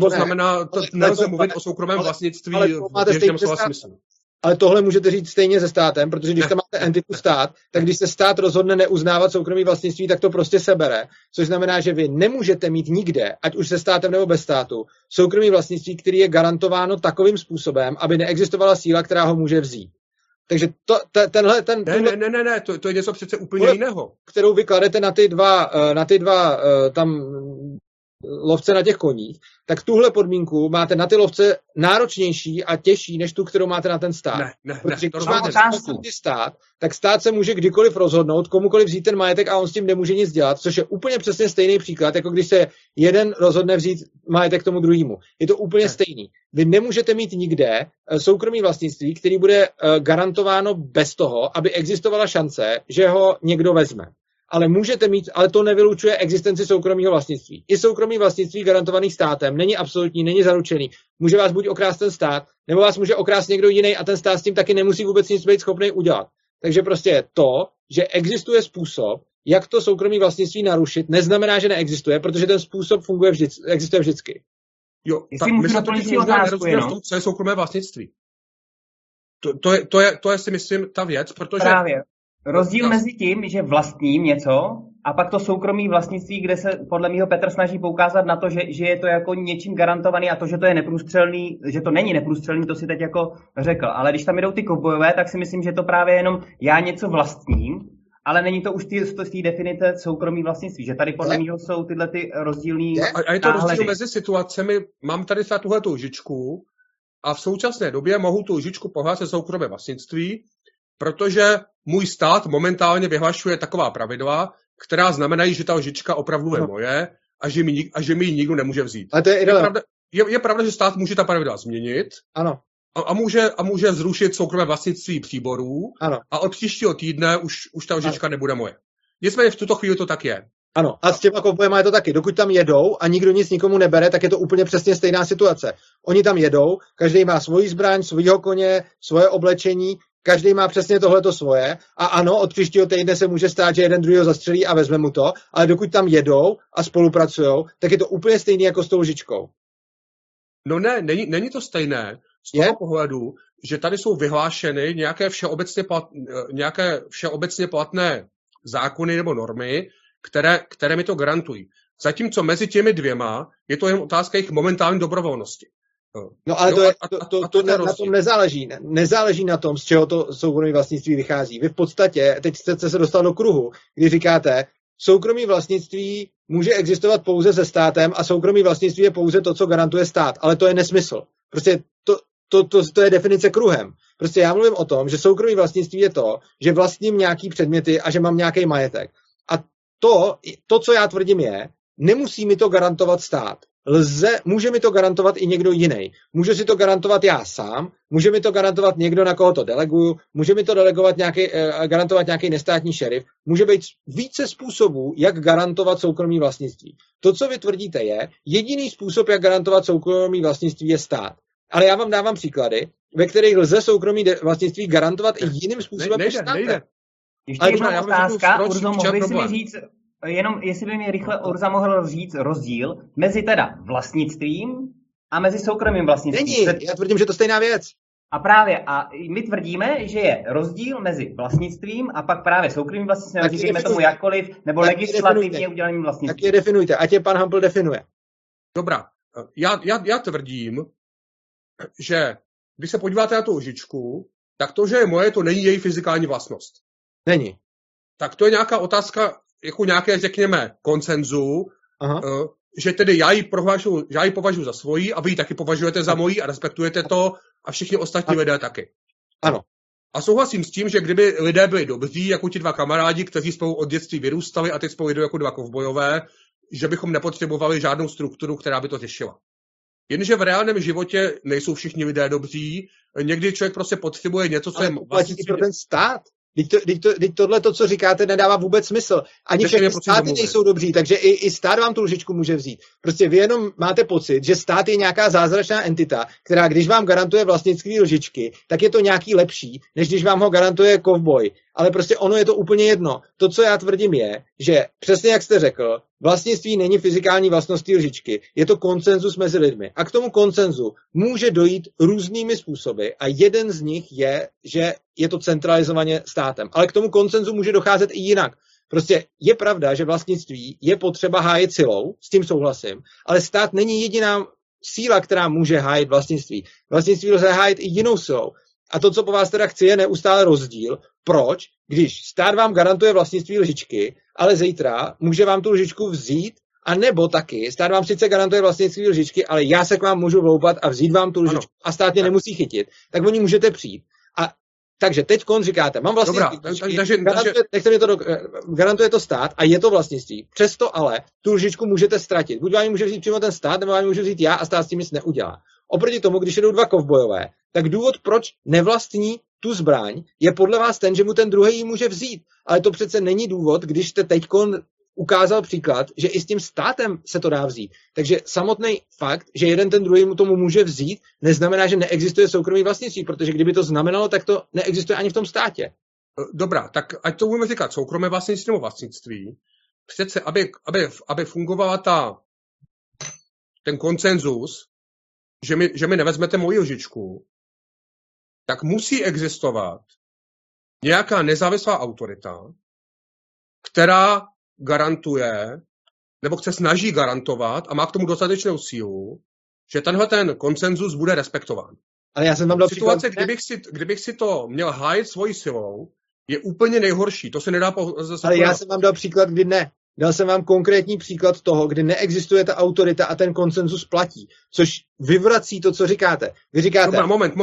To znamená, to nelze mluvit o soukromém vlastnictví v běžném slova smyslu. Ale tohle můžete říct stejně se státem, protože když tam máte entitu stát, tak když se stát rozhodne neuznávat soukromý vlastnictví, tak to prostě sebere. Což znamená, že vy nemůžete mít nikde, ať už se státem nebo bez státu, soukromý vlastnictví, který je garantováno takovým způsobem, aby neexistovala síla, která ho může vzít. Takže Ne, to je něco přece úplně jiného. Kterou vy kladete na ty dva tam lovce na těch koních, tak tuhle podmínku máte na ty lovce náročnější a těžší, než tu, kterou máte na ten stát. Ne, protože když máte stát, tak stát se může kdykoliv rozhodnout, komukoliv vzít ten majetek a on s tím nemůže nic dělat, což je úplně přesně stejný příklad, jako když se jeden rozhodne vzít majetek tomu druhému. Je to úplně stejný. Vy nemůžete mít nikde soukromý vlastnictví, který bude garantováno bez toho, aby existovala šance, že ho někdo vezme. Ale můžete mít, ale to nevylučuje existenci soukromého vlastnictví. I soukromý vlastnictví garantovaný státem není absolutní, není zaručený. Může vás buď okrást ten stát, nebo vás může okrást někdo jiný a ten stát s tím taky nemusí vůbec nic být schopný udělat. Takže prostě to, že existuje způsob, jak to soukromý vlastnictví narušit, neznamená, že neexistuje, protože ten způsob existuje vždycky. Jo, tak my se totiž možná nerozumíme v tom, co je soukromé vlastnictví. To je si myslím ta věc, protože právě. Rozdíl mezi tím, že vlastním něco a pak to soukromý vlastnictví, kde se podle mého Petr snaží poukázat na to, že je to jako něčím garantovaný a to, že to je neprůstřelný, že to není neprůstřelný, to si teď jako řekl. Ale když tam jdou ty kovbojové, tak si myslím, že to právě jenom já něco vlastním, ale není to už z té definice soukromý vlastnictví, že tady podle mého jsou tyhle ty rozdílný náhledy. A je to rozdíl mezi situacemi, mám tady tuhletu lžičku a v současné době mohu tu lžičku pohlásit soukromé vlastnictví, protože můj stát momentálně vyhlašuje taková pravidla, která znamenají, že ta lžička opravdu je moje a že mi ji nikdo nemůže vzít. A to je pravda, že stát může ta pravidla změnit. Ano. A může zrušit soukromé vlastnictví příborů. Ano. A od příštího týdne už ta lžička nebude moje. Nicméně v tuto chvíli to tak je. Ano, a s těma kovbojema je to taky. Dokud tam jedou a nikdo nic nikomu nebere, tak je to úplně přesně stejná situace. Oni tam jedou, každý má svoji zbraň, svýho koně, svoje oblečení, každý má přesně tohleto svoje a ano, od příštího týdne se může stát, že jeden druhýho zastřelí a vezme mu to, ale dokud tam jedou a spolupracujou, tak je to úplně stejné jako s tou lžičkou. No ne, není to stejné z toho pohledu, že tady jsou vyhlášeny nějaké všeobecně platné zákony nebo normy, které mi to garantují. Zatímco mezi těmi dvěma je to jen otázka jejich momentální dobrovolnosti. No ale to na tom nezáleží. Nezáleží na tom, z čeho to soukromé vlastnictví vychází. Vy v podstatě, teď jste se dostal do kruhu, kdy říkáte, soukromé vlastnictví může existovat pouze se státem a soukromé vlastnictví je pouze to, co garantuje stát. Ale to je nesmysl. Prostě to je definice kruhem. Prostě já mluvím o tom, že soukromé vlastnictví je to, že vlastním nějaký předměty a že mám nějaký majetek. A to, co já tvrdím je, nemusí mi to garantovat stát. Může mi to garantovat i někdo jiný. Může si to garantovat já sám, může mi to garantovat někdo, na koho to deleguju, může mi to garantovat nějaký nestátní šerif. Může být více způsobů, jak garantovat soukromý vlastnictví. To, co vy tvrdíte, je, jediný způsob, jak garantovat soukromý vlastnictví, je stát. Ale já vám dávám příklady, ve kterých lze soukromý vlastnictví garantovat i jiným způsobem než státem. Ještě jedna otázka, Urzo, mohli si mi říct, jenom jestli by mi rychle Urza mohl říct rozdíl mezi teda vlastnictvím a mezi soukromým vlastnictvím. Není, já tvrdím, že to stejná věc. A právě, a my tvrdíme, že je rozdíl mezi vlastnictvím a pak právě soukromým vlastnictvím, říkáme tomu jakkoliv, nebo legislativně udělaným vlastnictvím. Tak je definujte, ať je pan Hampl definuje. Dobrá, já tvrdím, že když se podíváte na tu lžičku, tak to, že je moje, to není její fyzikální vlastnost. Není. Tak to je nějaká otázka, jako nějaké, řekněme, konsenzu, že tedy já ji považuji za svoji a vy ji taky považujete za moji a respektujete to a všichni ostatní lidé taky. Ano. A souhlasím s tím, že kdyby lidé byli dobří, jako ti dva kamarádi, kteří spolu od dětství vyrůstali a teď spolu jdou jako dva kovbojové, že bychom nepotřebovali žádnou strukturu, která by to řešila. Jenže v reálném životě nejsou všichni lidé dobří, někdy člověk prostě potřebuje něco, co je vlastnictví. Pro ten stát. Teď tohle, co říkáte, nedává vůbec smysl. Ani všechny státy nejsou dobří, takže i stát vám tu lžičku může vzít. Prostě vy jenom máte pocit, že stát je nějaká zázračná entita, která když vám garantuje vlastnictví lžičky, tak je to nějaký lepší, než když vám ho garantuje kovboj. Ale prostě ono je to úplně jedno. To, co já tvrdím, je, že přesně jak jste řekl, vlastnictví není fyzikální vlastností lžičky. Je to konsenzus mezi lidmi. A k tomu konsenzu může dojít různými způsoby. A jeden z nich je, že je to centralizovaně státem. Ale k tomu konsenzu může docházet i jinak. Prostě je pravda, že vlastnictví je potřeba hájit silou, s tím souhlasím, ale stát není jediná síla, která může hájit vlastnictví. Vlastnictví lze hájit i jinou silou. A to, co po vás teda chci, je neustále rozdíl. Proč? Když stát vám garantuje vlastnictví lžičky, ale zítra může vám tu lžičku vzít, a nebo taky stát vám sice garantuje vlastnictví lžičky, ale já se k vám můžu vloupat a vzít vám tu lžičku a stát mě nemusí chytit. Tak o ní můžete přijít. A takže teď říkáte, mám vlastnictví lžičky, garantuje to stát a je to vlastnictví. Přesto ale tu lžičku můžete ztratit. Buď vám ji může vzít přímo ten stát, nebo vám ji může vzít já a stát s tím nic neudělá. Oproti tomu, když jedou dva kovbojové, tak důvod, proč nevlastní tu zbraň, je podle vás ten, že mu ten druhý ji může vzít. Ale to přece není důvod, když jste teďkon ukázal příklad, že i s tím státem se to dá vzít. Takže samotný fakt, že jeden ten druhý mu tomu může vzít, neznamená, že neexistuje soukromý vlastnictví, protože kdyby to znamenalo, tak to neexistuje ani v tom státě. Dobrá, tak ať to budeme říkat soukromé vlastnictví nebo vlastnictví. Přece, aby fungovala ten konsenzus, že mi nevezmete moji lžičku, tak musí existovat nějaká nezávislá autorita, která garantuje, nebo se snaží garantovat a má k tomu dostatečnou sílu, že tenhle ten konsenzus bude respektován. Ale já jsem vám dal situace, příklad, kdybych si to měl hájit svojí silou, je úplně nejhorší. To se nedá Ale já jsem vám dal příklad, kdy ne. Dal jsem vám konkrétní příklad toho, kdy neexistuje ta autorita a ten konsenzus platí, což vyvrací to, co říkáte. Vy říkáte... Dobrá, moment.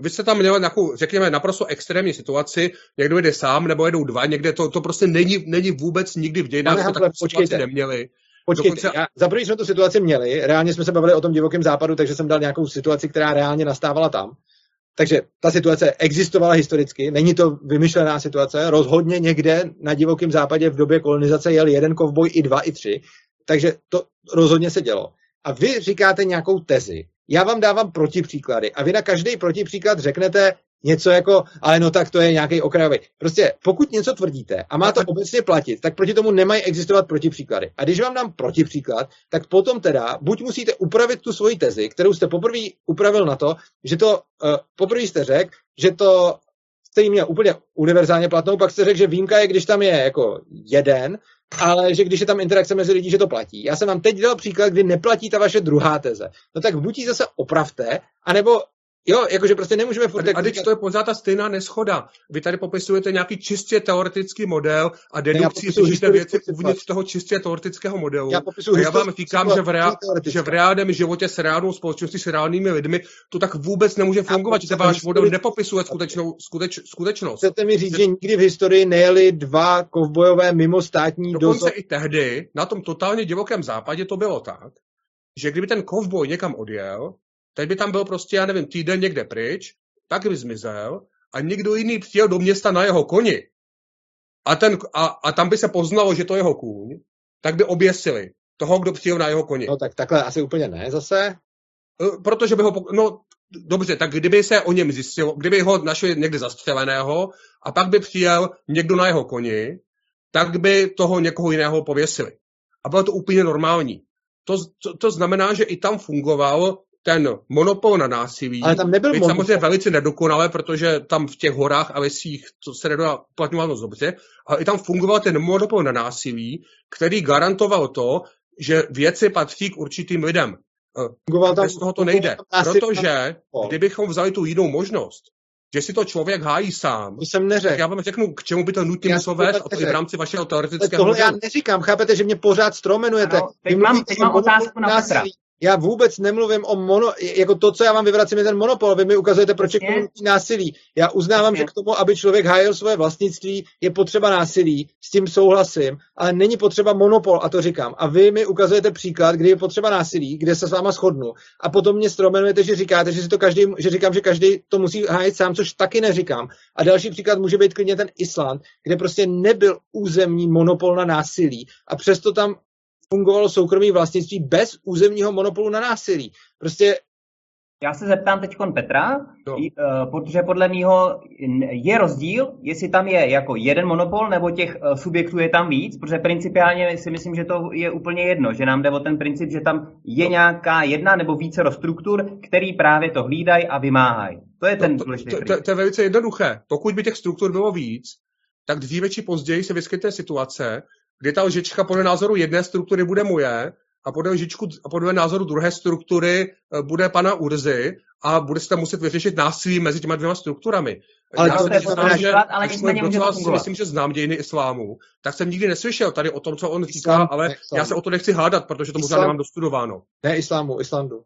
Vy jste tam měli nějakou, řekněme, naprosto extrémní situaci, někdo jde sám, nebo jedou dva, někde to prostě není vůbec nikdy v dějinách, že takovou situaci neměli. Počkejte, za první jsme tu situaci měli, reálně jsme se bavili o tom divokém západu, takže jsem dal nějakou situaci, která reálně nastávala tam. Takže ta situace existovala historicky, není to vymyšlená situace, rozhodně někde na Divokém západě v době kolonizace jel jeden kovboj i dva, i tři, takže to rozhodně se dělo. A vy říkáte nějakou tezi, já vám dávám protipříklady a vy na každý protipříklad řeknete něco jako, ale no tak to je nějaký okrajový. Prostě pokud něco tvrdíte a má to obecně platit, tak proti tomu nemají existovat protipříklady. A když vám dám protipříklad, tak potom teda buď musíte upravit tu svoji tezi, kterou jste poprvé upravil na to, že to poprvé jste řekl, že to jste jí měl úplně univerzálně platnou, pak jste řekl, že výjimka je, když tam je jako jeden, ale že když je tam interakce mezi lidí, že to platí. Já jsem vám teď dal příklad, kdy neplatí ta vaše druhá teze. No tak buď ji zase opravte, anebo jo, jakože prostě nemůžeme... A teď to je pořád ta stejná neschoda. Vy tady popisujete nějaký čistě teoretický model a dedukcí složité věci uvnitř toho čistě teoretického modelu. A já vám říkám, že v reálném životě s reálnou společností, s reálnými lidmi to tak vůbec nemůže fungovat, že váš model nepopisuje skutečnost. Chcete mi říct, že nikdy v historii nejeli dva kovbojové mimo státní dozor? Dokonce i tehdy, na tom totálně divokém západě to bylo tak, že kdyby ten kovboj někam odjel, teď by tam byl prostě, já nevím, týden někde pryč, tak by zmizel a někdo jiný přijel do města na jeho koni a tam by se poznalo, že to jeho kůň, tak by oběsili toho, kdo přijel na jeho koni. No tak takhle asi úplně ne zase. Protože by ho, no dobře, tak kdyby se o něm zjistilo, kdyby ho našli někde zastřeleného a pak by přijel někdo na jeho koni, tak by toho někoho jiného pověsili. A bylo to úplně normální. To znamená, že i tam fungoval ten monopol na násilí, ale tam nebyl samozřejmě velice nedokonalé, protože tam v těch horách a lesích to se nedá uplatňovat moc dobře, ale i tam fungoval ten monopol na násilí, který garantoval to, že věci patří k určitým lidem. Bez toho to nejde, protože kdybychom vzali tu jinou možnost, že si to člověk hájí sám. To jsem neřekl. Já vám řeknu, k čemu by to nutně muselo vést, a to je v rámci vašeho teoretického modelu. Já neříkám, chápete, že mě pořád stromenujete. Ano, teď mám otázku na Petra. Já vůbec nemluvím o jako to, co já vám vyvracím, je ten monopol. Vy mi ukazujete, proč je komunitní násilí. Já uznávám, že k tomu, aby člověk hájil svoje vlastnictví, je potřeba násilí, s tím souhlasím, ale není potřeba monopol, a to říkám. A vy mi ukazujete příklad, kdy je potřeba násilí, kde se s váma shodnu. A potom mě stromenujete, že říkáte, že si to každý, že říkám, že každý to musí hájit sám, což taky neříkám. A další příklad může být klidně ten Island, kde prostě nebyl územní monopol na násilí a přesto tam fungovalo soukromí vlastnictví bez územního monopolu na násilí. Prostě... Já se zeptám teďkon Petra, protože podle mýho je rozdíl, jestli tam je jako jeden monopol, nebo těch subjektů je tam víc, protože principiálně si myslím, že to je úplně jedno, že nám jde o ten princip, že tam je nějaká jedna nebo více struktur, který právě to hlídají a vymáhají. To je ten důležitý princip. To je velice jednoduché. Pokud by těch struktur bylo víc, tak dříve či později se vyskytne situace, kdy ta lžička podle názoru jedné struktury bude moje a podle názoru druhé struktury bude pana Urzy a bude se tam muset vyřešit násilí mezi těma dvěma strukturami. Ale já myslím, že znám dějiny islámu, tak jsem nikdy neslyšel tady o tom, co on říká, ale islám. Já se o to nechci hádat, protože to možná nemám dostudováno. Ne islámu, Islandu.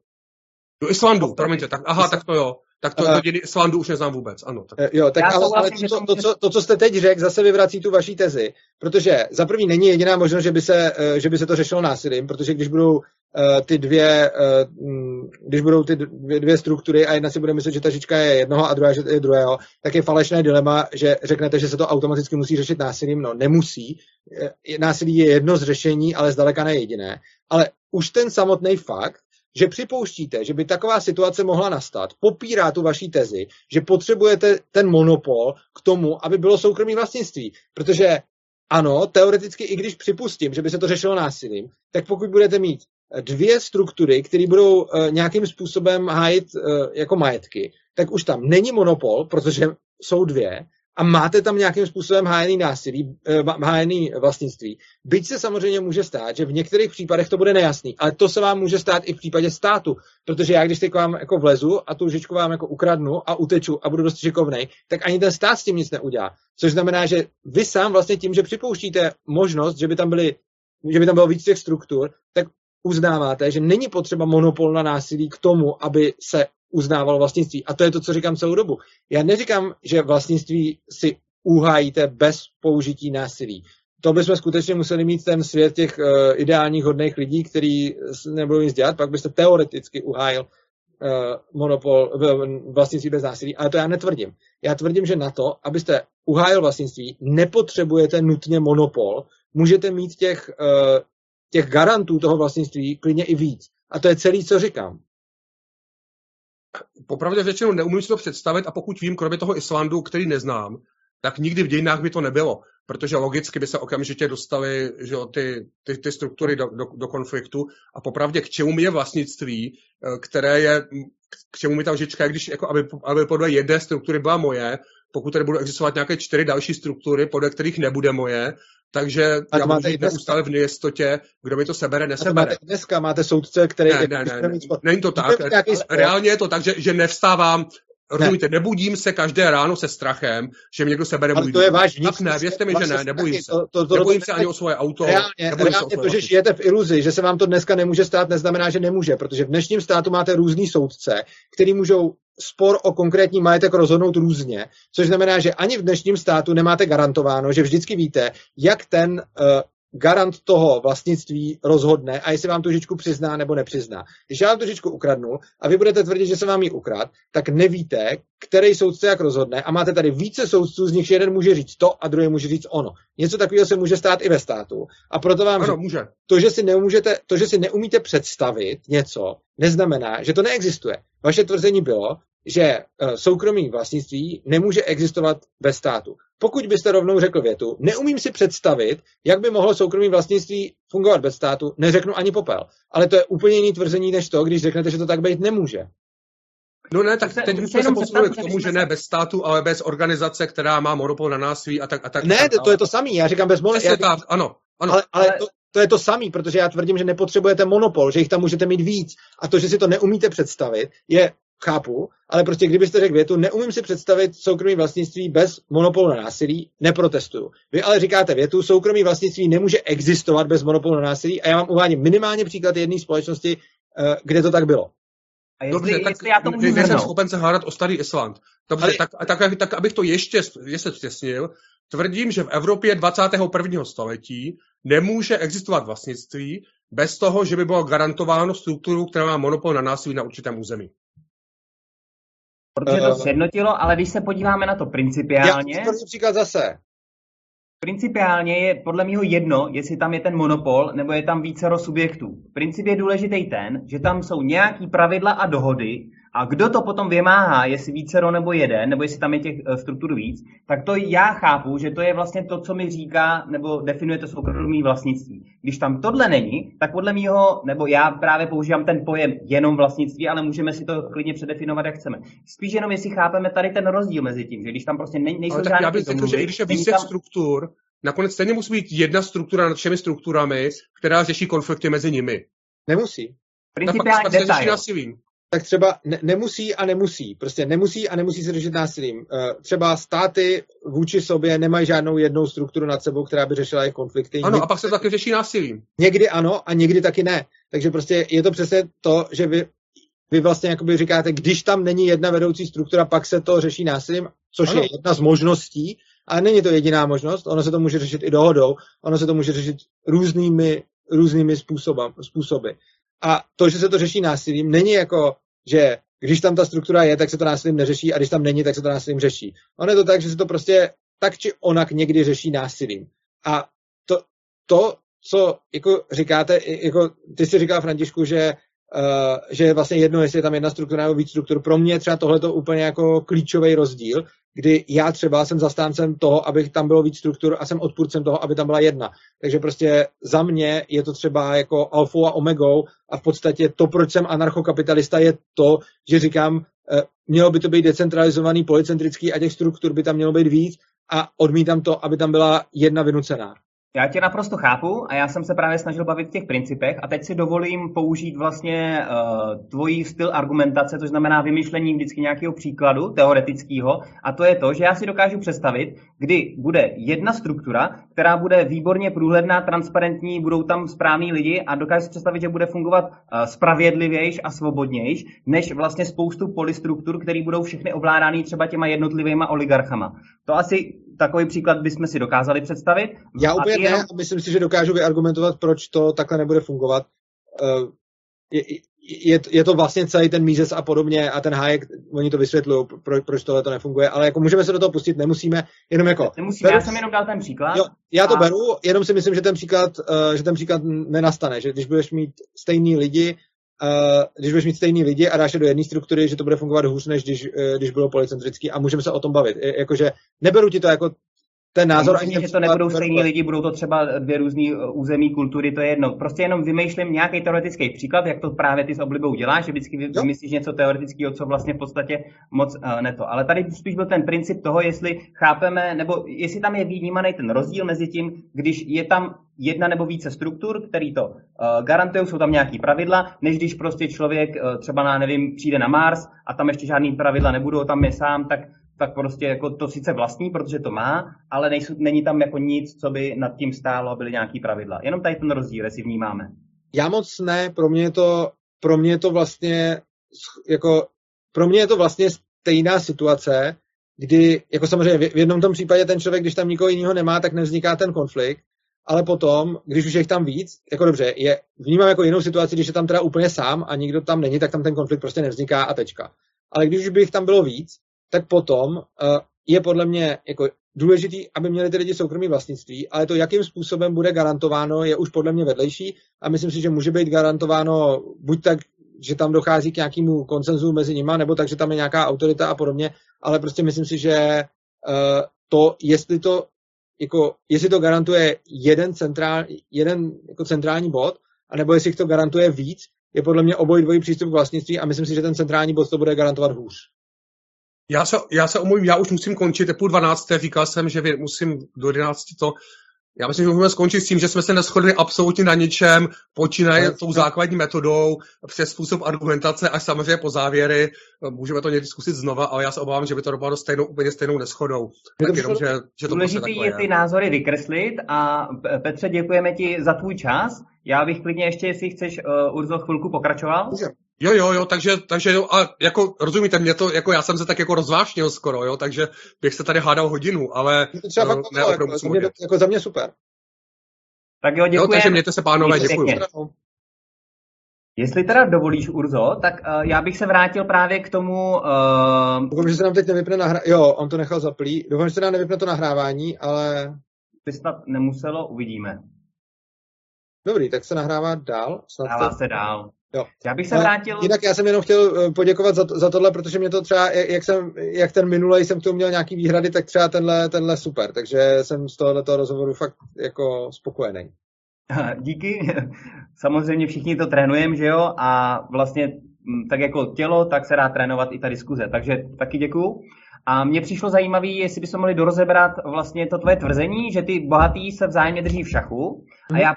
Do Islandu, promiňte, tak aha, tak to jo. Tak to hodiny Islandu už neznám vůbec, ano. Tak. Jo, tak ale to, co jste teď řekl, zase vyvrací tu vaší tezi, protože za první není jediná možnost, že by se to řešilo násilím, protože když budou ty dvě struktury a jedna si bude myslet, že ta žička je jednoho a druhá, že je druhého, tak je falešné dilema, že řeknete, že se to automaticky musí řešit násilím. No, nemusí. Násilí je jedno z řešení, ale zdaleka ne jediné. Ale už ten samotný fakt, že připouštíte, že by taková situace mohla nastat, popírá tu vaší tezi, že potřebujete ten monopol k tomu, aby bylo soukromí vlastnictví. Protože ano, teoreticky, i když připustím, že by se to řešilo násilím, tak pokud budete mít dvě struktury, které budou nějakým způsobem hájit jako majetky, tak už tam není monopol, protože jsou dvě, a máte tam nějakým způsobem hájený násilí, hájený vlastnictví. Byť se samozřejmě může stát, že v některých případech to bude nejasný, ale to se vám může stát i v případě státu, protože já když teď k vám jako vlezu a tu lžičku vám jako ukradnu a uteču a budu dost šikovnej, tak ani ten stát s tím nic neudělá. Což znamená, že vy sám vlastně tím, že připouštíte možnost, že by tam bylo víc těch struktur, tak uznáváte, že není potřeba monopol na násilí k tomu, aby se uznávalo vlastnictví. A to je to, co říkám celou dobu. Já neříkám, že vlastnictví si uhájíte bez použití násilí. To bychom skutečně museli mít ten svět těch ideálních hodných lidí, který nebudou nic dělat, pak byste teoreticky uhájil monopol vlastnictví bez násilí, ale to já netvrdím. Já tvrdím, že na to, abyste uhájil vlastnictví, nepotřebujete nutně monopol, můžete mít těch garantů toho vlastnictví klidně i víc. A to je celý, co říkám. Popravdě řečeno, neumím si to představit a pokud vím, kromě toho Islandu, který neznám, tak nikdy v dějinách by to nebylo, protože logicky by se okamžitě dostaly ty struktury do konfliktu a popravdě k čemu je vlastnictví, které je, k čemu mi ta lžička je, když, jako aby podle jedné struktury byla moje, pokud tady budou existovat nějaké 4 další struktury, podle kterých nebude moje, takže já budu žít neustále v nejistotě, kdo mi to sebere, nesebere. Máte dneska máte soudce, který... Ne, není to tak. Reálně je to tak, že nevstávám, rozumíte, nebudím se každé ráno se strachem, že mě někdo sebere můj dům. Tak ne, věřte mi, že ne, nebojím se. Nebojím se ani o svoje auto. Reálně to, že žijete v iluzi, že se vám to dneska nemůže stát, neznamená, že nemůže, protože v dnešním státu máte různý soudce, který můžou spor o konkrétní majetek rozhodnout různě, což znamená, že ani v dnešním státu nemáte garantováno, že vždycky víte, jak ten garant toho vlastnictví rozhodne a jestli vám tu lžičku přizná nebo nepřizná. Když já vám tu lžičku ukradnu a vy budete tvrdit, že se vám ji ukradl, tak nevíte, který soudce jak rozhodne a máte tady více soudců, z nichž jeden může říct to a druhý může říct ono. Něco takového se může stát i ve státu a proto vám ano, může. To, že si neumíte představit něco, neznamená, že to neexistuje. Vaše tvrzení bylo, že soukromí vlastnictví nemůže existovat ve státu. Pokud byste rovnou řekl větu, neumím si představit, jak by mohlo soukromí vlastnictví fungovat bez státu, neřeknu ani popel. Ale to je úplně jiný tvrzení než to, když řeknete, že to tak být nemůže. No ne, tak teď už jsme se posunuli k tomu, že ne bez státu, ale bez organizace, která má monopol na násilí a tak. Ne, to je to samé, já říkám bez monopolu. Ano. Ale to je to samé, protože já tvrdím, že nepotřebujete monopol, že jich tam můžete mít víc. A to, že si to neumíte představit, je... Chápu, ale prostě kdybyste řekl větu, neumím si představit soukromí vlastnictví bez monopolu na násilí, neprotestuju. Vy ale říkáte větu, soukromí vlastnictví nemůže existovat bez monopolu na násilí a já vám uvádím minimálně příklad jedné společnosti, kde to tak bylo. A dobře, tak nejsem schopen se hádat o starý Island. Dobře, ale... tak abych to ještě zpřesnil, tvrdím, že v Evropě 21. století nemůže existovat vlastnictví bez toho, že by bylo garantováno strukturu, která má monopol na násilí na určitém území. Protože to sjednotilo, ale když se podíváme na to principiálně... Já to příklad zase. Principiálně je podle mého jedno, jestli tam je ten monopol, nebo je tam vícero subjektů. Princip je důležitý ten, že tam jsou nějaký pravidla a dohody a kdo to potom vymáhá, jestli vícero nebo jeden, nebo jestli tam je těch struktur víc, tak to já chápu, že to je vlastně to, co mi říká, nebo definuje to soukromí vlastnictví. Když tam tohle není, tak podle mýho, nebo já právě používám ten pojem jenom vlastnictví, ale můžeme si to klidně předefinovat, jak chceme. Spíš jenom, jestli chápeme tady ten rozdíl mezi tím, že když tam prostě nejsou žádné... Já bych řekl, že když je více struktur, nakonec stejně musí být jedna struktura nad všemi strukturami, která řeší konflikty mezi nimi. Nemusí. Principiální detail. Tak třeba nemusí a nemusí. Prostě nemusí a nemusí se řešit násilím. Třeba státy vůči sobě nemají žádnou jednou strukturu nad sebou, která by řešila jejich konflikty. Ano, a pak se taky řeší násilím. Někdy ano a někdy taky ne. Takže prostě je to přesně to, že vy vlastně jakoby říkáte, když tam není jedna vedoucí struktura, pak se to řeší násilím, což ano. Je jedna z možností, ale není to jediná možnost. Ono se to může řešit i dohodou, ono se to může řešit různými způsoby. A to, že se to řeší násilím, není jako, že když tam ta struktura je, tak se to násilím neřeší a když tam není, tak se to násilím řeší. Ono je to tak, že se to prostě tak či onak někdy řeší násilím. A to co jako říkáte, jako ty jsi říkal, Františku, že je vlastně jedno, jestli je tam jedna struktura nebo víc struktur. Pro mě je třeba tohleto úplně jako klíčový rozdíl, kdy já třeba jsem zastáncem toho, aby tam bylo víc struktur a jsem odpůrcem toho, aby tam byla jedna. Takže prostě za mě je to třeba jako alfou a omegou a v podstatě to, proč jsem anarchokapitalista, je to, že říkám, mělo by to být decentralizovaný, policentrický a těch struktur by tam mělo být víc a odmítám to, aby tam byla jedna vynucená. Já tě naprosto chápu a já jsem se právě snažil bavit v těch principech a teď si dovolím použít vlastně tvojí styl argumentace, což znamená vymyšlení vždycky nějakého příkladu teoretického a to je to, že já si dokážu představit, kdy bude jedna struktura, která bude výborně průhledná, transparentní, budou tam správní lidi a dokážu si představit, že bude fungovat spravedlivější a svobodnější, než vlastně spoustu polistruktur, které budou všechny ovládány třeba těma jednotlivýma oligarchama. To asi takový příklad bychom si dokázali představit. Já úplně ne, myslím si, že dokážu vyargumentovat, proč to takhle nebude fungovat. je to vlastně celý ten Mises a podobně a ten Hayek, oni to vysvětlují, proč tohle to nefunguje, ale jako můžeme se do toho pustit, nemusíme, jenom jako... Nemusíme, já jsem jenom dal ten příklad. Jo, já to beru, jenom si myslím, že ten příklad nenastane, že když budeš mít stejný lidi, a dáš je do jedné struktury, že to bude fungovat hůř, než když bylo policentrický a můžeme se o tom bavit. Jakože neberu ti to jako ten názor... Myslím, že to nebudou stejní lidi, budou to třeba dvě různé území, kultury, to je jedno. Prostě jenom vymýšlím nějaký teoretický příklad, jak to právě ty s oblibou děláš, že vždycky vymyslíš něco teoretického, co vlastně v podstatě moc neto. Ale tady spíš byl ten princip toho, jestli chápeme, nebo jestli tam je vnímaný ten rozdíl mezi tím, když je tam jedna nebo více struktur, který to garantují, jsou tam nějaký pravidla, než když prostě člověk třeba přijde na Mars a tam ještě žádný pravidla nebudou, tam je sám, tak prostě jako to sice vlastní, protože to má, ale není tam jako nic, co by nad tím stálo a byly nějaký pravidla. Jenom tady ten rozdíl, jestli vnímáme. Já moc ne, pro mě je to vlastně stejná situace, kdy jako samozřejmě v jednom tom případě ten člověk, když tam nikoho jiného nemá, tak nevzniká ten konflikt, ale potom, když už je tam víc, jako dobře, vnímám jako jinou situaci, když je tam teda úplně sám a nikdo tam není, tak tam ten konflikt prostě nevzniká a tečka. Ale když už by jich tam bylo víc, tak potom je podle mě jako důležitý, aby měli ty lidi soukromé vlastnictví, ale to, jakým způsobem bude garantováno, je už podle mě vedlejší a myslím si, že může být garantováno buď tak, že tam dochází k nějakému konsenzu mezi nima, nebo tak, že tam je nějaká autorita a podobně, ale prostě myslím si, že jestli to garantuje jeden centrální bod, anebo jestli to garantuje víc, je podle mě obojí přístup k vlastnictví a myslím si, že ten centrální bod to bude garantovat hůř. Já se omluvím, já už musím končit, je 11:30, říkal jsem, že musím do 11 to. Já myslím, že můžeme skončit s tím, že jsme se neshodli absolutně na ničem, počínaje tou základní metodou, přes způsob argumentace až samozřejmě po závěry. Můžeme to někdy diskusit znova, ale já se obávám, že by to dopadlo úplně stejnou neschodou. Důležitý je ty názory vykreslit a Petře, děkujeme ti za tvůj čas. Já bych klidně ještě, jestli chceš, Urzo, chvilku pokračoval. Jo, takže jo, a jako rozumíte, mě to, jako já jsem se tak jako rozvášnil skoro, jo, takže bych se tady hádal hodinu, ale třeba jako za mě super. Tak jo, děkuji. Takže mějte se, pánové, děkuji. Jestli teda dovolíš, Urzo, tak já bych se vrátil právě k tomu... Doufám, že se nám teď nevypne nahrávání. Jo, on to nechal zaplý. Doufám, že se nám nevypne to nahrávání, ale... By snad nemuselo, uvidíme. Dobrý, tak se nahrává dál. Nahrává se dál. Jo. Já bych se vrátil... Jinak já jsem jenom chtěl poděkovat za tohle, protože mě to třeba, jak ten minulý jsem k tomu měl nějaký výhrady, tak třeba tenhle super, takže jsem z tohoto rozhovoru fakt jako spokojený. Díky, samozřejmě všichni to trénujeme, že jo, a vlastně tak jako tělo, tak se dá trénovat i ta diskuze, takže taky děkuju. A mně přišlo zajímavé, jestli bychom mohli dorozebrat vlastně to tvoje tvrzení, že ty bohatí se vzájemně drží v šachu. A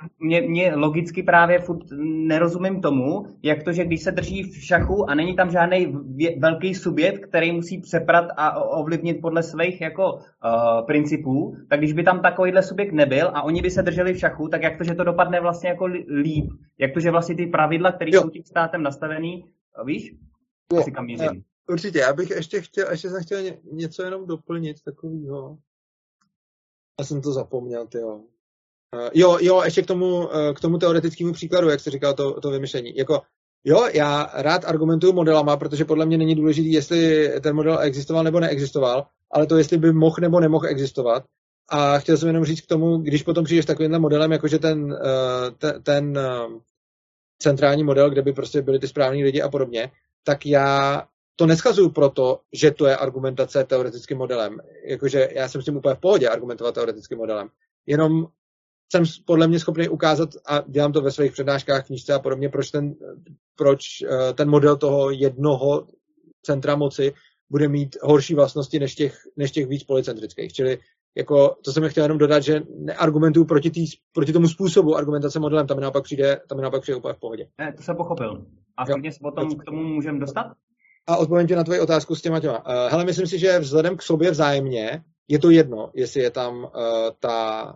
mě logicky právě furt nerozumím tomu, jak to, že když se drží v šachu a není tam žádný velký subjekt, který musí přeprat a ovlivnit podle svých jako principů, tak když by tam takovýhle subjekt nebyl a oni by se drželi v šachu, tak jak to, že to dopadne vlastně jako líp? Jak to, že vlastně ty pravidla, které jsou tím státem nastavený, víš? Asi kam mířím. Určitě, já bych ještě jsem chtěl něco jenom doplnit takovýho. Já jsem to zapomněl, tyjo. Jo, ještě k tomu teoretickému příkladu, jak jsi říkal to vymyšlení. Jako, jo, já rád argumentuju modelama, protože podle mě není důležité, jestli ten model existoval nebo neexistoval, ale to, jestli by mohl nebo nemohl existovat. A chtěl jsem jenom říct k tomu, když potom přijdeš takovýmhle modelem, jakože ten centrální model, kde by prostě byli ty správní lidi a podobně, tak já to neschazuju proto, že to je argumentace teoretickým modelem. Jakože já jsem s tím úplně v pohodě argumentovat teoretickým modelem. Jenom jsem podle mě schopný ukázat, a dělám to ve svých přednáškách, knížce a podobně, proč ten model toho jednoho centra moci bude mít horší vlastnosti než těch víc policentrických. Čili jako, to jsem chtěl jenom dodat, že neargumentuju proti tomu způsobu argumentace modelem, tam mi naopak přijde úplně v pohodě. Ne, to jsem pochopil. A samozřejmě potom k tomu můžeme dostat? A odpovím ti na tvoji otázku s těma. Hele, myslím si, že vzhledem k sobě vzájemně je to jedno, jestli je tam ta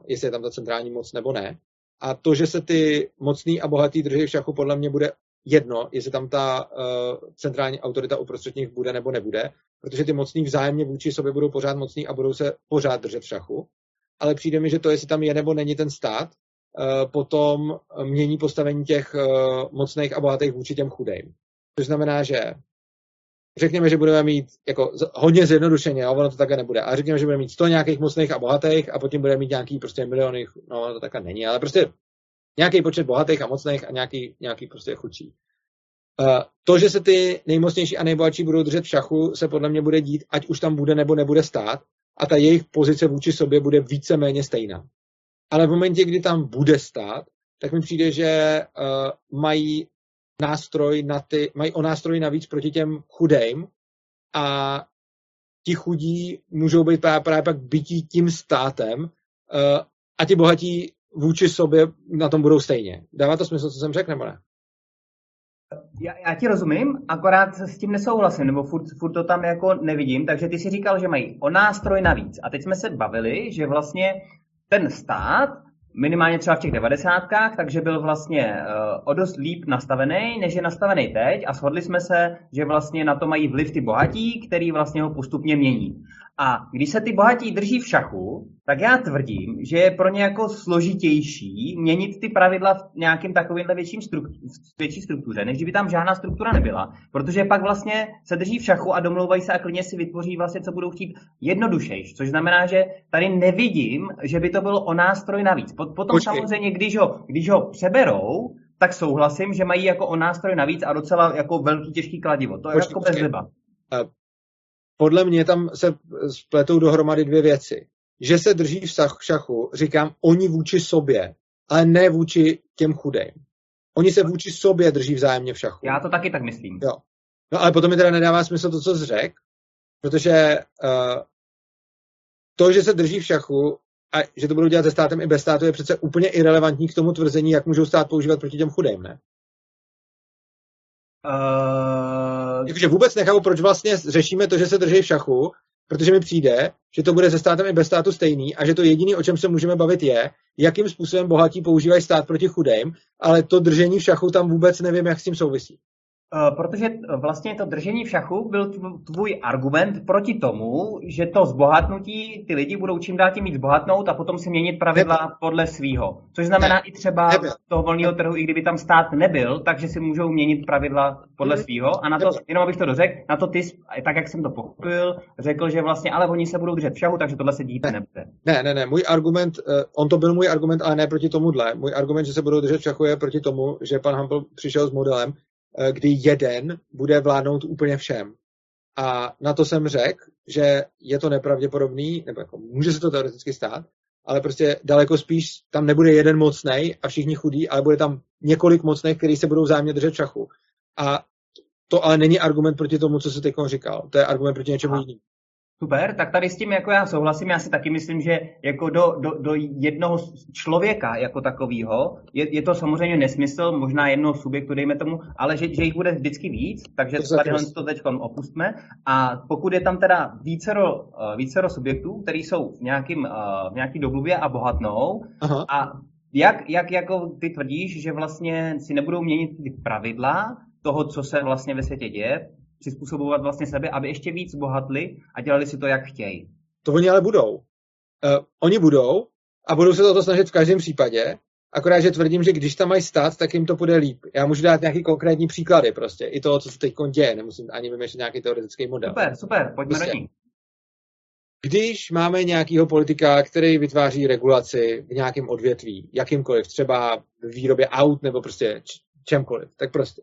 centrální moc nebo ne. A to, že se ty mocný a bohatý drží v šachu, podle mě bude jedno, jestli tam ta centrální autorita uprostřed nich bude nebo nebude, protože ty mocný vzájemně vůči sobě budou pořád mocný a budou se pořád držet v šachu. Ale přijde mi, že to, jestli tam je nebo není ten stát, potom mění postavení těch mocných a bohatých vůči těm chudým. Což znamená, že řekněme, že budeme mít jako hodně zjednodušeně, a ono to také nebude. A řekněme, že budeme mít 100 nějakých mocných a bohatých a potom budeme mít nějaký prostě miliony, no ono to také není, ale prostě nějaký počet bohatých a mocných a nějaký prostě chudší. To, že se ty nejmocnější a nejbohatší budou držet v šachu, se podle mě bude dít, ať už tam bude nebo nebude stát, a ta jejich pozice vůči sobě bude víceméně stejná. Ale v momentě, kdy tam bude stát, tak mi přijde, že mají o nástroj navíc proti těm chudým, a ti chudí můžou být právě pak bití tím státem a ti bohatí vůči sobě na tom budou stejně. Dává to smysl, co jsem řekl, nebo ne? Já ti rozumím, akorát s tím nesouhlasím, nebo furt to tam jako nevidím, takže ty si říkal, že mají o nástroj navíc. A teď jsme se bavili, že vlastně ten stát, minimálně třeba v těch 90kách, takže byl vlastně o dost líp nastavený, než je nastavený teď, a shodli jsme se, že vlastně na to mají vliv ty bohatí, který vlastně ho postupně mění. A když se ty bohatí drží v šachu, tak já tvrdím, že je pro ně jako složitější měnit ty pravidla v nějakým takovýmhle větší struktuře, než kdyby tam žádná struktura nebyla. Protože pak vlastně se drží v šachu a domlouvají se a klidně si vytvoří vlastně, co budou chtít, jednodušejší. Což znamená, že tady nevidím, že by to bylo o nástroj navíc. Potom samozřejmě, když ho přeberou, tak souhlasím, že mají jako o nástroj navíc a docela jako velký těžký kladivo. To je jako bez debat. Podle mě tam se spletou dohromady dvě věci. Že se drží v šachu, říkám, oni vůči sobě, ale ne vůči těm chudým. Oni se vůči sobě drží vzájemně v šachu. Já to taky tak myslím. Jo. No ale potom mi teda nedává smysl to, co jsi řekl, protože to, že se drží v šachu a že to budou dělat se státem i bez státu, je přece úplně irelevantní k tomu tvrzení, jak můžou stát používat proti těm chudým, ne? Takže vůbec nechápu, proč vlastně řešíme to, že se drží v šachu, protože mi přijde, že to bude se státem i bez státu stejný a že to jediné, o čem se můžeme bavit, je, jakým způsobem bohatí používají stát proti chudým, ale to držení v šachu tam vůbec nevím, jak s tím souvisí. Protože vlastně to držení v šachu byl tvůj argument proti tomu, že to zbohatnutí, ty lidi budou čím dál tím víc zbohatnout a potom si měnit pravidla podle svýho. Což znamená i třeba toho volného trhu, i kdyby tam stát nebyl, takže si můžou měnit pravidla podle svýho. A na to, jenom abych to dořekl, na to ty, tak jak jsem to pochopil, řekl, že vlastně, ale oni se budou držet v šachu, takže tohle se dít nebude. Ne, můj argument, on to byl můj argument, ale ne proti tomuhle. Můj argument, že se budou držet v šachu, je proti tomu, že pan Hampl přišel s modelem, kdy jeden bude vládnout úplně všem. A na to jsem řekl, že je to nepravděpodobný, nebo jako může se to teoreticky stát, ale prostě daleko spíš tam nebude jeden mocnej a všichni chudí, ale bude tam několik mocných, který se budou vzájemně držet v šachu. A to ale není argument proti tomu, co jsi teď říkal. To je argument proti něčemu jinému. Super, tak tady s tím jako já souhlasím, já si taky myslím, že jako do jednoho člověka jako takového je to samozřejmě nesmysl, možná jednoho subjektu, dejme tomu, ale že jich bude vždycky víc, takže tady to teď opustme. A pokud je tam teda vícero subjektů, které jsou v nějaký dobluvě a bohatnou. Aha. A jak jako ty tvrdíš, že vlastně si nebudou měnit ty pravidla toho, co se vlastně ve světě děje, přizpůsobovat vlastně sebe, aby ještě víc bohatli a dělali si to, jak chtějí. To oni ale budou. Oni budou a budou se toto snažit v každém případě, akorát, že tvrdím, že když tam mají stát, tak jim to bude líp. Já můžu dát nějaký konkrétní příklady prostě, i toho, co se teď děje, nemusím ani vymýšlet nějaký teoretický model. Super, pojďme prostě do ní. Když máme nějakého politika, který vytváří regulaci v nějakém odvětví, jakýmkoliv, třeba v výrobě aut nebo prostě čemkoliv, tak prostě.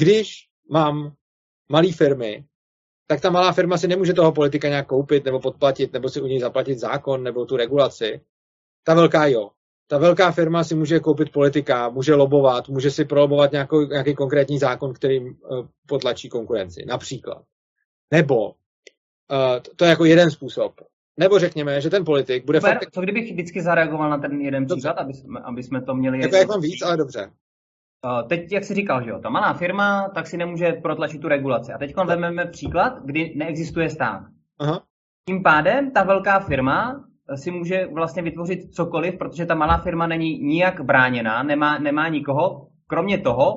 Když mám malé firmy, tak ta malá firma si nemůže toho politika nějak koupit nebo podplatit, nebo si u něj zaplatit zákon nebo tu regulaci. Ta velká jo. Ta velká firma si může koupit politika, může lobovat, může si prolobovat nějaký konkrétní zákon, kterým potlačí konkurenci, například. Nebo, to je jako jeden způsob. Nebo řekněme, že ten politik bude fakt... Co kdybych vždycky zareagoval na ten jeden příklad, aby jsme to měli... Jak mám víc, ale dobře. Teď, jak jsi říkal, že jo, ta malá firma, tak si nemůže protlačit tu regulaci. A teď vezmeme příklad, kdy neexistuje stát. Aha. Tím pádem ta velká firma si může vlastně vytvořit cokoliv, protože ta malá firma není nijak bráněná, nemá nikoho. Kromě toho,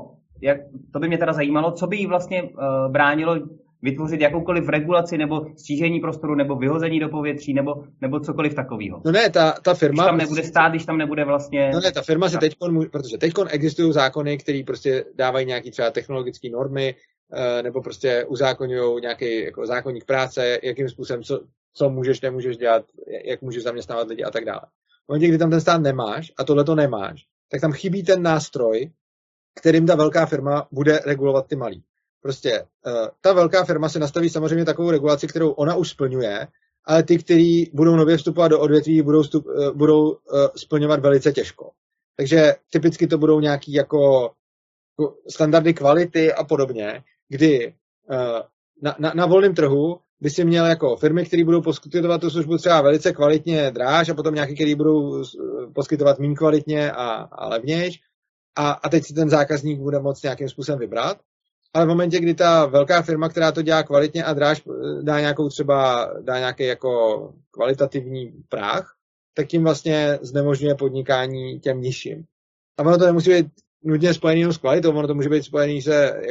to by mě teda zajímalo, co by jí vlastně bránilo vytvořit jakoukoliv regulaci nebo střížení prostoru nebo vyhození do povětří nebo cokoliv takového. No ne, ta firma... Když tam nebude stát, když tam nebude vlastně... No ne, ta firma se teďkon... Protože teďkon existují zákony, které prostě dávají nějaký třeba technologické normy nebo prostě uzákonňují nějaký jako zákoník práce, jakým způsobem, co můžeš, nemůžeš dělat, jak můžeš zaměstnávat lidi a tak dále. V momentě, kdy tam ten stát nemáš a tohle to nemáš, tak tam chybí ten nástroj, kterým ta velká firma bude regulovat ty malý. Prostě ta velká firma se nastaví samozřejmě takovou regulaci, kterou ona už splňuje, ale ty, kteří budou nově vstupovat do odvětví, budou splňovat velice těžko. Takže typicky to budou nějaký jako standardy kvality a podobně, kdy na volném trhu by si měl jako firmy, které budou poskytovat tu službu třeba velice kvalitně dráž a potom nějaké, které budou poskytovat méně kvalitně a levnější. A teď si ten zákazník bude moct nějakým způsobem vybrat. Ale v momentě, kdy ta velká firma, která to dělá kvalitně a dráž, dá nějaký jako kvalitativní práh, tak tím vlastně znemožňuje podnikání těm nižším. A ono to nemusí být nutně spojený jenom s kvalitou, ono to může být spojený se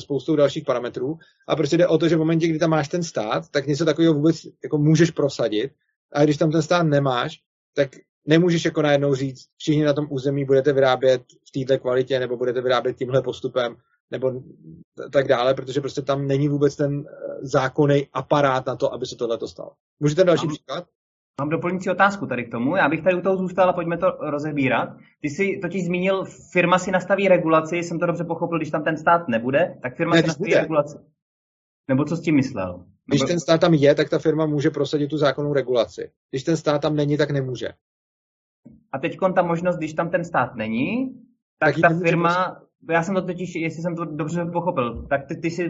spoustou dalších parametrů. A prostě jde o to, že v momentě, kdy tam máš ten stát, tak něco takového vůbec jako můžeš prosadit. A když tam ten stát nemáš, tak nemůžeš jako najednou říct, všichni na tom území budete vyrábět v této kvalitě nebo budete vyrábět tímhle postupem nebo tak dále, protože prostě tam není vůbec ten zákonný aparát na to, aby se tohleto stalo. Můžete další příklad? Mám doplňující otázku tady k tomu. Já bych tady u toho zůstal a pojďme to rozebírat. Ty jsi totiž zmínil, firma si nastaví regulaci, jsem to dobře pochopil, když tam ten stát nebude, tak firma si nastaví regulaci. Nebo co s tím myslel? Nebo... Když ten stát tam je, tak ta firma může prosadit tu zákonnou regulaci. Když ten stát tam není, tak nemůže. A teďkon ta možnost, když tam ten stát není, tak ta firma... Já jsem to totiž, jestli jsem to dobře pochopil, tak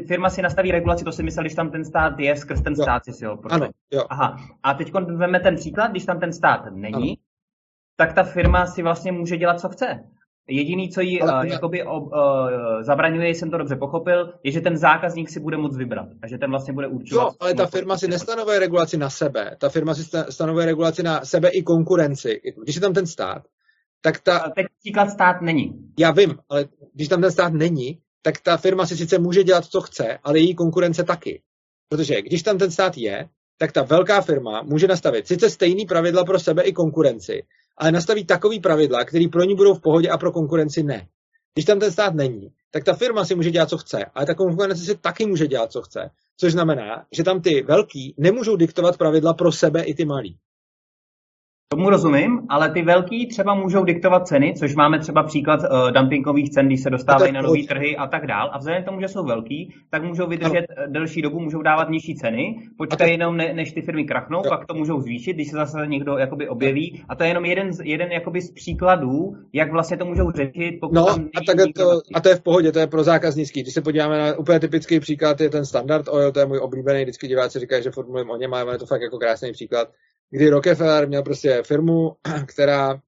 firma si nastaví regulaci, to si myslel, když tam ten stát je, skrz ten stát si ho. Ano, jo. Aha. A teď vezmeme ten příklad, když tam ten stát není, ano, tak ta firma si vlastně může dělat, co chce. Jediný, co jí zabraňuje, jsem to dobře pochopil, je, že ten zákazník si bude moct vybrat. Takže ten vlastně bude určovat. Jo, ale ta firma si nestanovuje regulaci na sebe. Ta firma si stanovuje regulaci na sebe i konkurenci. Když je tam ten stát, tak teď příklad stát není. Já vím, ale když tam ten stát není, tak ta firma si sice může dělat, co chce, ale její konkurence taky. Protože když tam ten stát je, tak ta velká firma může nastavit sice stejný pravidla pro sebe i konkurenci, ale nastaví takový pravidla, které pro ní budou v pohodě a pro konkurenci ne. Když tam ten stát není, tak ta firma si může dělat, co chce, ale ta konkurence si taky může dělat, co chce. Což znamená, že tam ty velký nemůžou diktovat pravidla pro sebe i ty malí. Tomu rozumím, ale ty velký třeba můžou diktovat ceny, což máme třeba příklad dumpingových cen, když se dostávají na nový trhy a tak dál. A vzhledem k tomu, že jsou velký, tak můžou vydržet delší dobu, můžou dávat nižší ceny, počkají jenom než ty firmy krachnou, pak to můžou zvýšit, když se zase někdo jakoby objeví. A to je jenom jeden jakoby z příkladů, jak vlastně to můžou řešit. A to je v pohodě, to je pro zákaznický. Když se podíváme na úplně typický příklad, je ten Standard Oil, to je můj oblíbený, vždycky diváci říkají, že formulujeme o něm, ale je to fakt jako krásný příklad. Kdy Rockefeller měl prostě firmu, která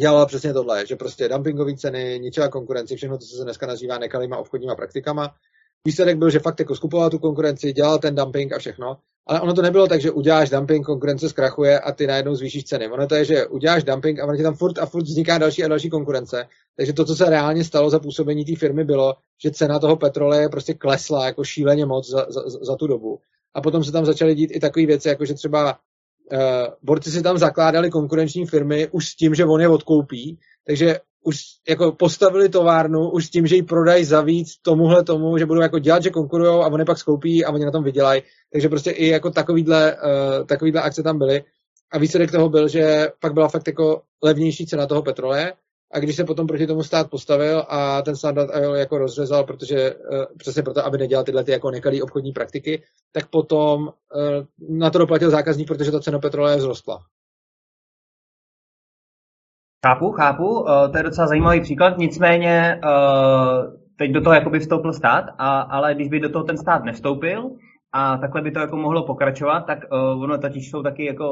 dělala přesně tohle, že prostě dumpingové ceny, ničila konkurenci, všechno to, co se dneska nazývá nekalýma obchodníma praktikama. Výsledek byl, že fakt jako skupoval tu konkurenci, dělal ten dumping a všechno, ale ono to nebylo tak, že uděláš dumping, konkurence zkrachuje a ty najednou zvýšíš ceny. Ono to je, že uděláš dumping a ono ti tam furt a furt vzniká další a další konkurence. Takže to, co se reálně stalo za působení té firmy, bylo, že cena toho petroleje prostě klesla jako šíleně moc za tu dobu. A potom se tam začaly dít i takové věci, jako že třeba borci si tam zakládali konkurenční firmy už s tím, že on je odkoupí, takže už jako postavili továrnu už s tím, že ji prodají za víc tomu, že budou jako dělat, že konkurujou a oni pak skoupí a oni na tom vydělají. Takže prostě i jako takovýhle akce tam byly a výsledek toho byl, že pak byla fakt jako levnější cena toho petroleje a když se potom proti tomu stát postavil a ten Standard Oil jako rozřezal, protože přesně proto, aby nedělal tyhle ty jako nekalý obchodní praktiky, tak potom na to doplatil zákazník, protože ta cena petroleje vzrostla. Chápu, to je docela zajímavý příklad, nicméně teď do toho jakoby vstoupil stát, ale když by do toho ten stát nevstoupil a takhle by to jako mohlo pokračovat, tak ono totiž jsou taky jako,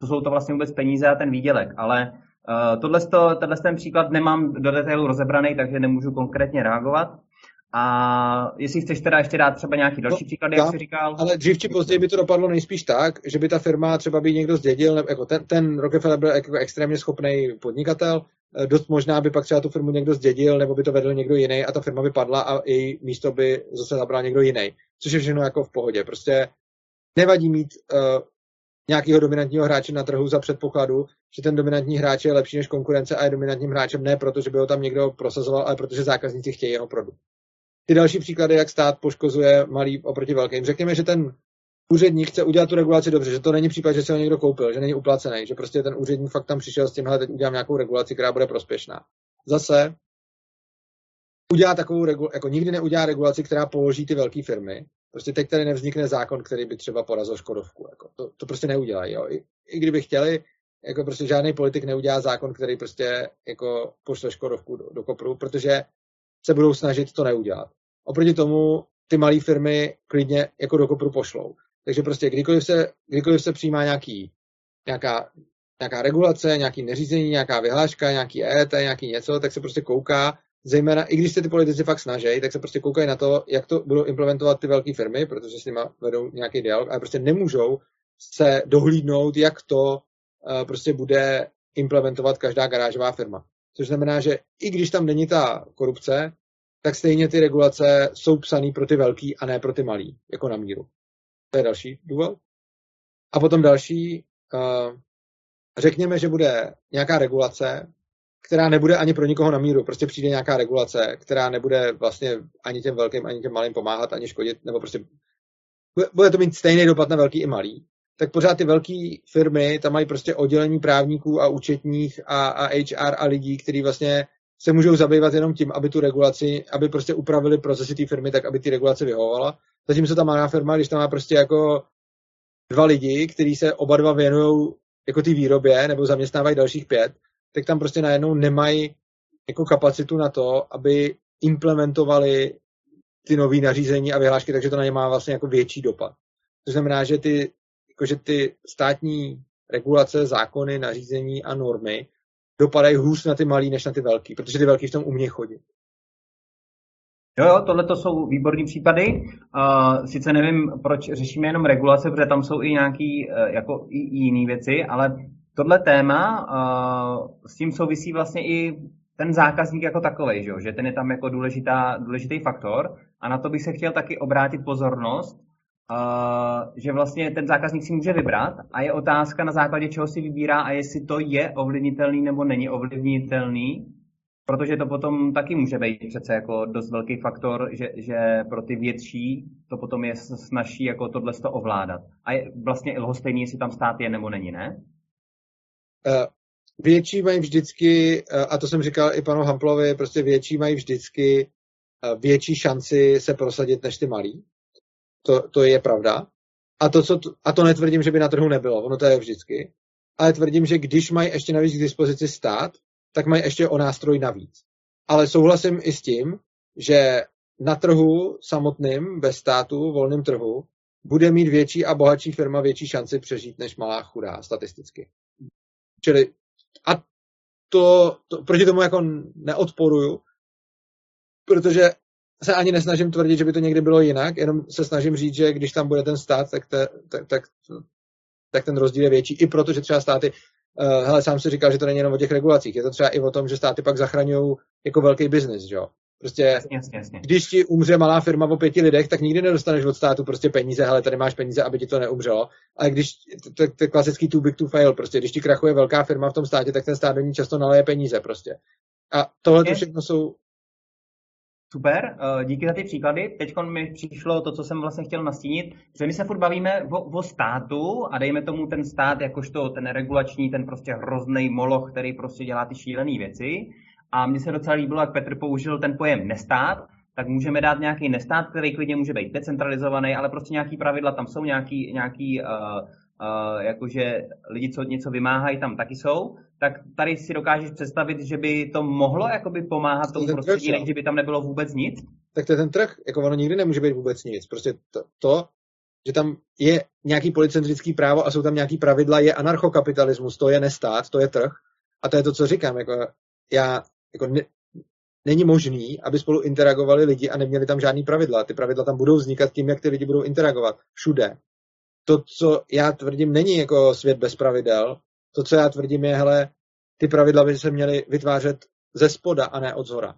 to jsou to vlastně vůbec peníze a ten výdělek, ale tohle ten příklad nemám do detailu rozebraný, takže nemůžu konkrétně reagovat. A jestli chceš teda ještě dát třeba nějaký další příklady, jak jsi říkal. Ale dřív či později by to dopadlo nejspíš tak, že by ta firma třeba by někdo zdědil, nebo jako ten Rockefeller byl jako extrémně schopný podnikatel, Dost možná by pak třeba tu firmu někdo zdědil, nebo by to vedl někdo jiný a ta firma by padla a její místo by zase zabral někdo jiný. Což je všechno jako v pohodě. Prostě nevadí mít nějakého dominantního hráče na trhu za předpokladu, že ten dominantní hráč je lepší než konkurence a je dominantním hráčem ne proto, že by ho tam někdo prosazoval, ale protože zákazníci chtějí jeho produkt. Ty další příklady, jak stát poškozuje malý oproti velkým. Řekněme, že ten úředník chce udělat tu regulaci dobře, že to není případ, že se ho někdo koupil, že není uplacený, že prostě ten úředník fakt tam přišel s tím, hele, teď udělám nějakou regulaci, která bude prospěšná. Zase udělá takovou regulaci, jako nikdy neudělá regulaci, která položí ty velké firmy. Prostě teď tady nevznikne zákon, který by třeba porazil Škodovku. Jako. To prostě neudělají. Jo. I kdyby chtěli, jako prostě žádný politik neudělá zákon, který prostě jako pošle Škodovku do kopru, protože se budou snažit to neudělat. Oproti tomu ty malé firmy klidně jako do kopru pošlou. Takže prostě kdykoliv se přijímá nějaká regulace, nějaký neřízení, nějaká vyhláška, nějaký EET, nějaký něco, tak se prostě kouká, zejména i když se ty politici fakt snaží, tak se prostě koukají na to, jak to budou implementovat ty velké firmy, protože s nimi vedou nějaký dialog, ale prostě nemůžou se dohlídnout, jak to prostě bude implementovat každá garážová firma. Což znamená, že i když tam není ta korupce, tak stejně ty regulace jsou psané pro ty velký a ne pro ty malý, jako na míru. To je další důvod. A potom další, řekněme, že bude nějaká regulace, která nebude ani pro nikoho na míru. Prostě přijde nějaká regulace, která nebude vlastně ani těm velkým, ani těm malým pomáhat, ani škodit, nebo prostě bude to mít stejný dopad na velký i malý. Tak pořád ty velké firmy tam mají prostě oddělení právníků a účetních a HR a lidí, kteří vlastně se můžou zabývat jenom tím, aby tu regulaci, aby prostě upravili procesy té firmy tak, aby ty regulace vyhovovala. Zatímco ta malá firma, když tam má prostě jako dva lidi, kteří se oba dva věnují jako té výrobě nebo zaměstnávají dalších 5, tak tam prostě najednou nemají jako kapacitu na to, aby implementovali ty nový nařízení a vyhlášky, takže to na ně má vlastně jako větší dopad. To znamená, že ty státní regulace, zákony, nařízení a normy dopadají hůř na ty malý než na ty velký, protože ty velký v tom umějí chodit. Jo, tohleto jsou výborný případy. Sice nevím, proč řešíme jenom regulace, protože tam jsou i nějaký jako i jiný věci, ale tohle téma, s tím souvisí vlastně i ten zákazník jako takovej, že ten je tam jako důležitý faktor a na to bych se chtěl taky obrátit pozornost, že vlastně ten zákazník si může vybrat a je otázka, na základě čeho si vybírá a jestli to je ovlivnitelný nebo není ovlivnitelný, protože to potom taky může být přece jako dost velký faktor, že pro ty větší to potom je snažší jako tohle to ovládat. A je vlastně lhostejný, jestli tam stát je nebo není, ne? Větší mají vždycky, a to jsem říkal i panu Hamplovi, prostě větší mají vždycky větší šanci se prosadit než ty malí. To je pravda. A to netvrdím, že by na trhu nebylo, ono to je vždycky. Ale tvrdím, že když mají ještě navíc k dispozici stát, tak mají ještě o nástroj navíc. Ale souhlasím i s tím, že na trhu samotným, bez státu, volným trhu, bude mít větší a bohatší firma větší šanci přežít než malá chudá, statisticky. Čili a to proti tomu jako neodporuju, protože se ani nesnažím tvrdit, že by to někdy bylo jinak, jenom se snažím říct, že když tam bude ten stát, tak ten rozdíl je větší. I proto, že třeba státy, hele, sám si říkal, že to není jenom o těch regulacích, je to třeba i o tom, že státy pak zachraňují jako velký biznis, že jo. Prostě, jasně. Když ti umře malá firma o 5 lidech, tak nikdy nedostaneš od státu prostě peníze, hele, tady máš peníze, aby ti to neumřelo. Ale když, to je klasický too big to fail, prostě, když ti krachuje velká firma v tom státě, tak ten stát do ní často naleje peníze, prostě. A tohle to všechno jsou... Super, díky za ty příklady. Teď mi přišlo to, co jsem vlastně chtěl nastínit, že my se furt bavíme o státu a dejme tomu ten stát jakožto ten regulační, ten prostě hroznej moloch, který prostě dělá ty šílené věci. A mně se docela líbilo, jak Petr použil ten pojem nestát, tak můžeme dát nějaký nestát, který klidně může být decentralizovaný, ale prostě nějaký pravidla tam jsou, jakože lidi, co něco vymáhají, tam taky jsou, tak tady si dokážeš představit, že by to mohlo jakoby pomáhat tomu prostředí, než by tam nebylo vůbec nic? Tak to je ten trh, jako ono nikdy nemůže být vůbec nic, prostě to, že tam je nějaký policentrický právo a jsou tam nějaký pravidla, je anarchokapitalismus, to je nestát, to je trh a to je to, co říkám, jako není možný, aby spolu interagovali lidi a neměli tam žádný pravidla, ty pravidla tam budou vznikat tím, jak ty lidi budou interagovat, všude. To, co já tvrdím, není jako svět bez pravidel. To, co já tvrdím, je, hele, ty pravidla by se měly vytvářet ze spoda a ne od zhora.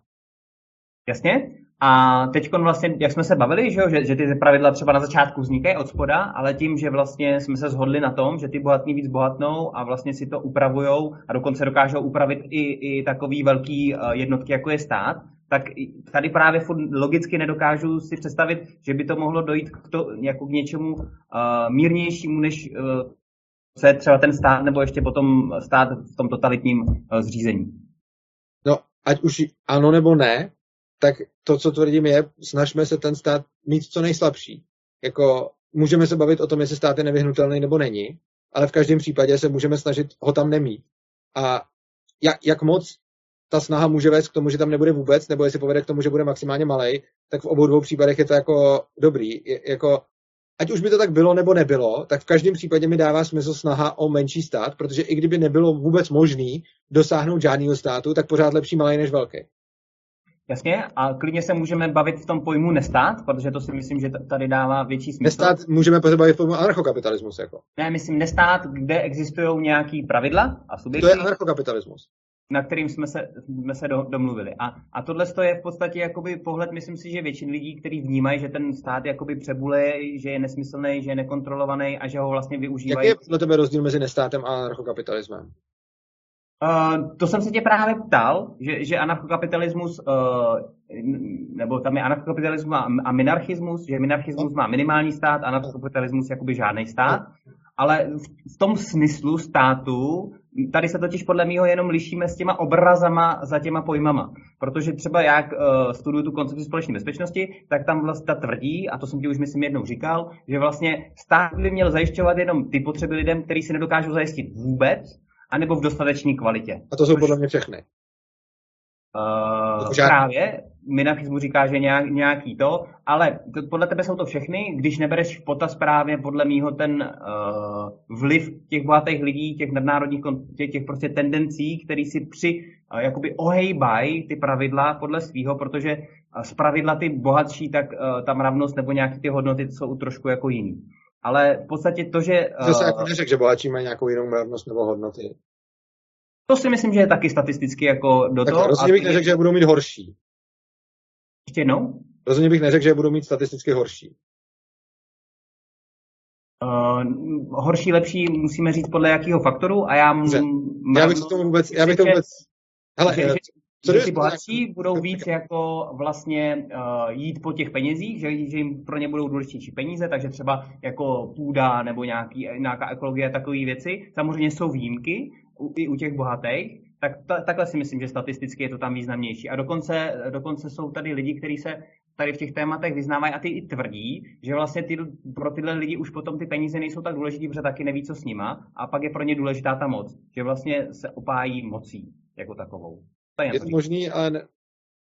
Jasně. A teď vlastně, jak jsme se bavili, že ty pravidla třeba na začátku vznikají od spoda, ale tím, že vlastně jsme se shodli na tom, že ty bohatní víc bohatnou a vlastně si to upravujou a dokonce dokážou upravit i takový velký jednotky, jako je stát, tak tady právě logicky nedokážu si představit, že by to mohlo dojít jako k něčemu mírnějšímu, než co je třeba ten stát, nebo ještě potom stát v tom totalitním zřízení. No, ať už ano nebo ne, tak to, co tvrdím, je, snažme se ten stát mít co nejslabší. Jako, můžeme se bavit o tom, jestli stát je nevyhnutelný nebo není, ale v každém případě se můžeme snažit ho tam nemít. A jak moc ta snaha může vést k tomu, že tam nebude vůbec, nebo jestli povede k tomu, že bude maximálně malej, tak v obou dvou případech je to jako dobrý. Jako, ať už by to tak bylo nebo nebylo, tak v každém případě mi dává smysl snaha o menší stát, protože i kdyby nebylo vůbec možný dosáhnout žádného státu, tak pořád lepší malej než velký. Jasně, a klidně se můžeme bavit v tom pojmu nestát, protože to si myslím, že tady dává větší smysl. Nestát můžeme bavit v pojmu anarchokapitalismus. Jako. Ne, myslím nestát, kde existují nějaký pravidla a subjekty. To je anarchokapitalismus, na kterým jsme se domluvili. A tohle je v podstatě jakoby pohled, myslím si, že většin lidí, kteří vnímají, že ten stát jakoby přebulej, že je nesmyslný, že je nekontrolovaný a že ho vlastně využívají. Jaký je podle tebe rozdíl mezi nestátem a anarchokapitalismem? To jsem se tě právě ptal, že anarchokapitalismus, nebo tam je anarchokapitalismus a minarchismus, že minarchismus má minimální stát, anarchokapitalismus jakoby žádný stát, ale v tom smyslu státu, tady se totiž podle mýho jenom lišíme s těma obrazama za těma pojmama, protože třeba jak studuju tu koncepci společné bezpečnosti, tak tam vlastně tvrdí, a to jsem ti už myslím jednou říkal, že vlastně stát by měl zajišťovat jenom ty potřeby lidem, který si nedokážou zajistit vůbec, anebo v dostatečné kvalitě. A to jsou podle mě všechny. Právě, minarchismu říká, že nějaký to, ale podle tebe jsou to všechny, když nebereš v potaz právě podle mýho ten vliv těch bohatých lidí, těch nadnárodních, těch prostě tendencí, který si jakoby ohejbají ty pravidla podle svýho, protože z pravidla ty bohatší, tak tam ravnost nebo nějaké ty hodnoty jsou trošku jako jiný. Ale v podstatě to, že... Zase jako neřek, že bohatší mají nějakou jinou mravnost nebo hodnoty. To si myslím, že je taky statisticky jako do toho. Rozhodně bych neřekl, že budou mít horší. Ještě jednou? Rozhodně bych neřekl, že budou mít statisticky horší. Horší, lepší, musíme říct podle jakého faktoru a já bych to vůbec... Že ty bohatší budou víc jako vlastně jít po těch penězích, že jim pro ně budou důležitější peníze, takže třeba jako půda nebo nějaká ekologie a takové věci. Samozřejmě jsou výjimky i u těch bohatých, tak takhle si myslím, že statisticky je to tam významnější. A dokonce jsou tady lidi, kteří se tady v těch tématech vyznávají a ty i tvrdí, že vlastně pro tyhle lidi už potom ty peníze nejsou tak důležitý, protože taky neví, co s nima, a pak je pro ně důležitá ta moc, že vlastně se opájí mocí jako takovou. Je to možný, ale ne,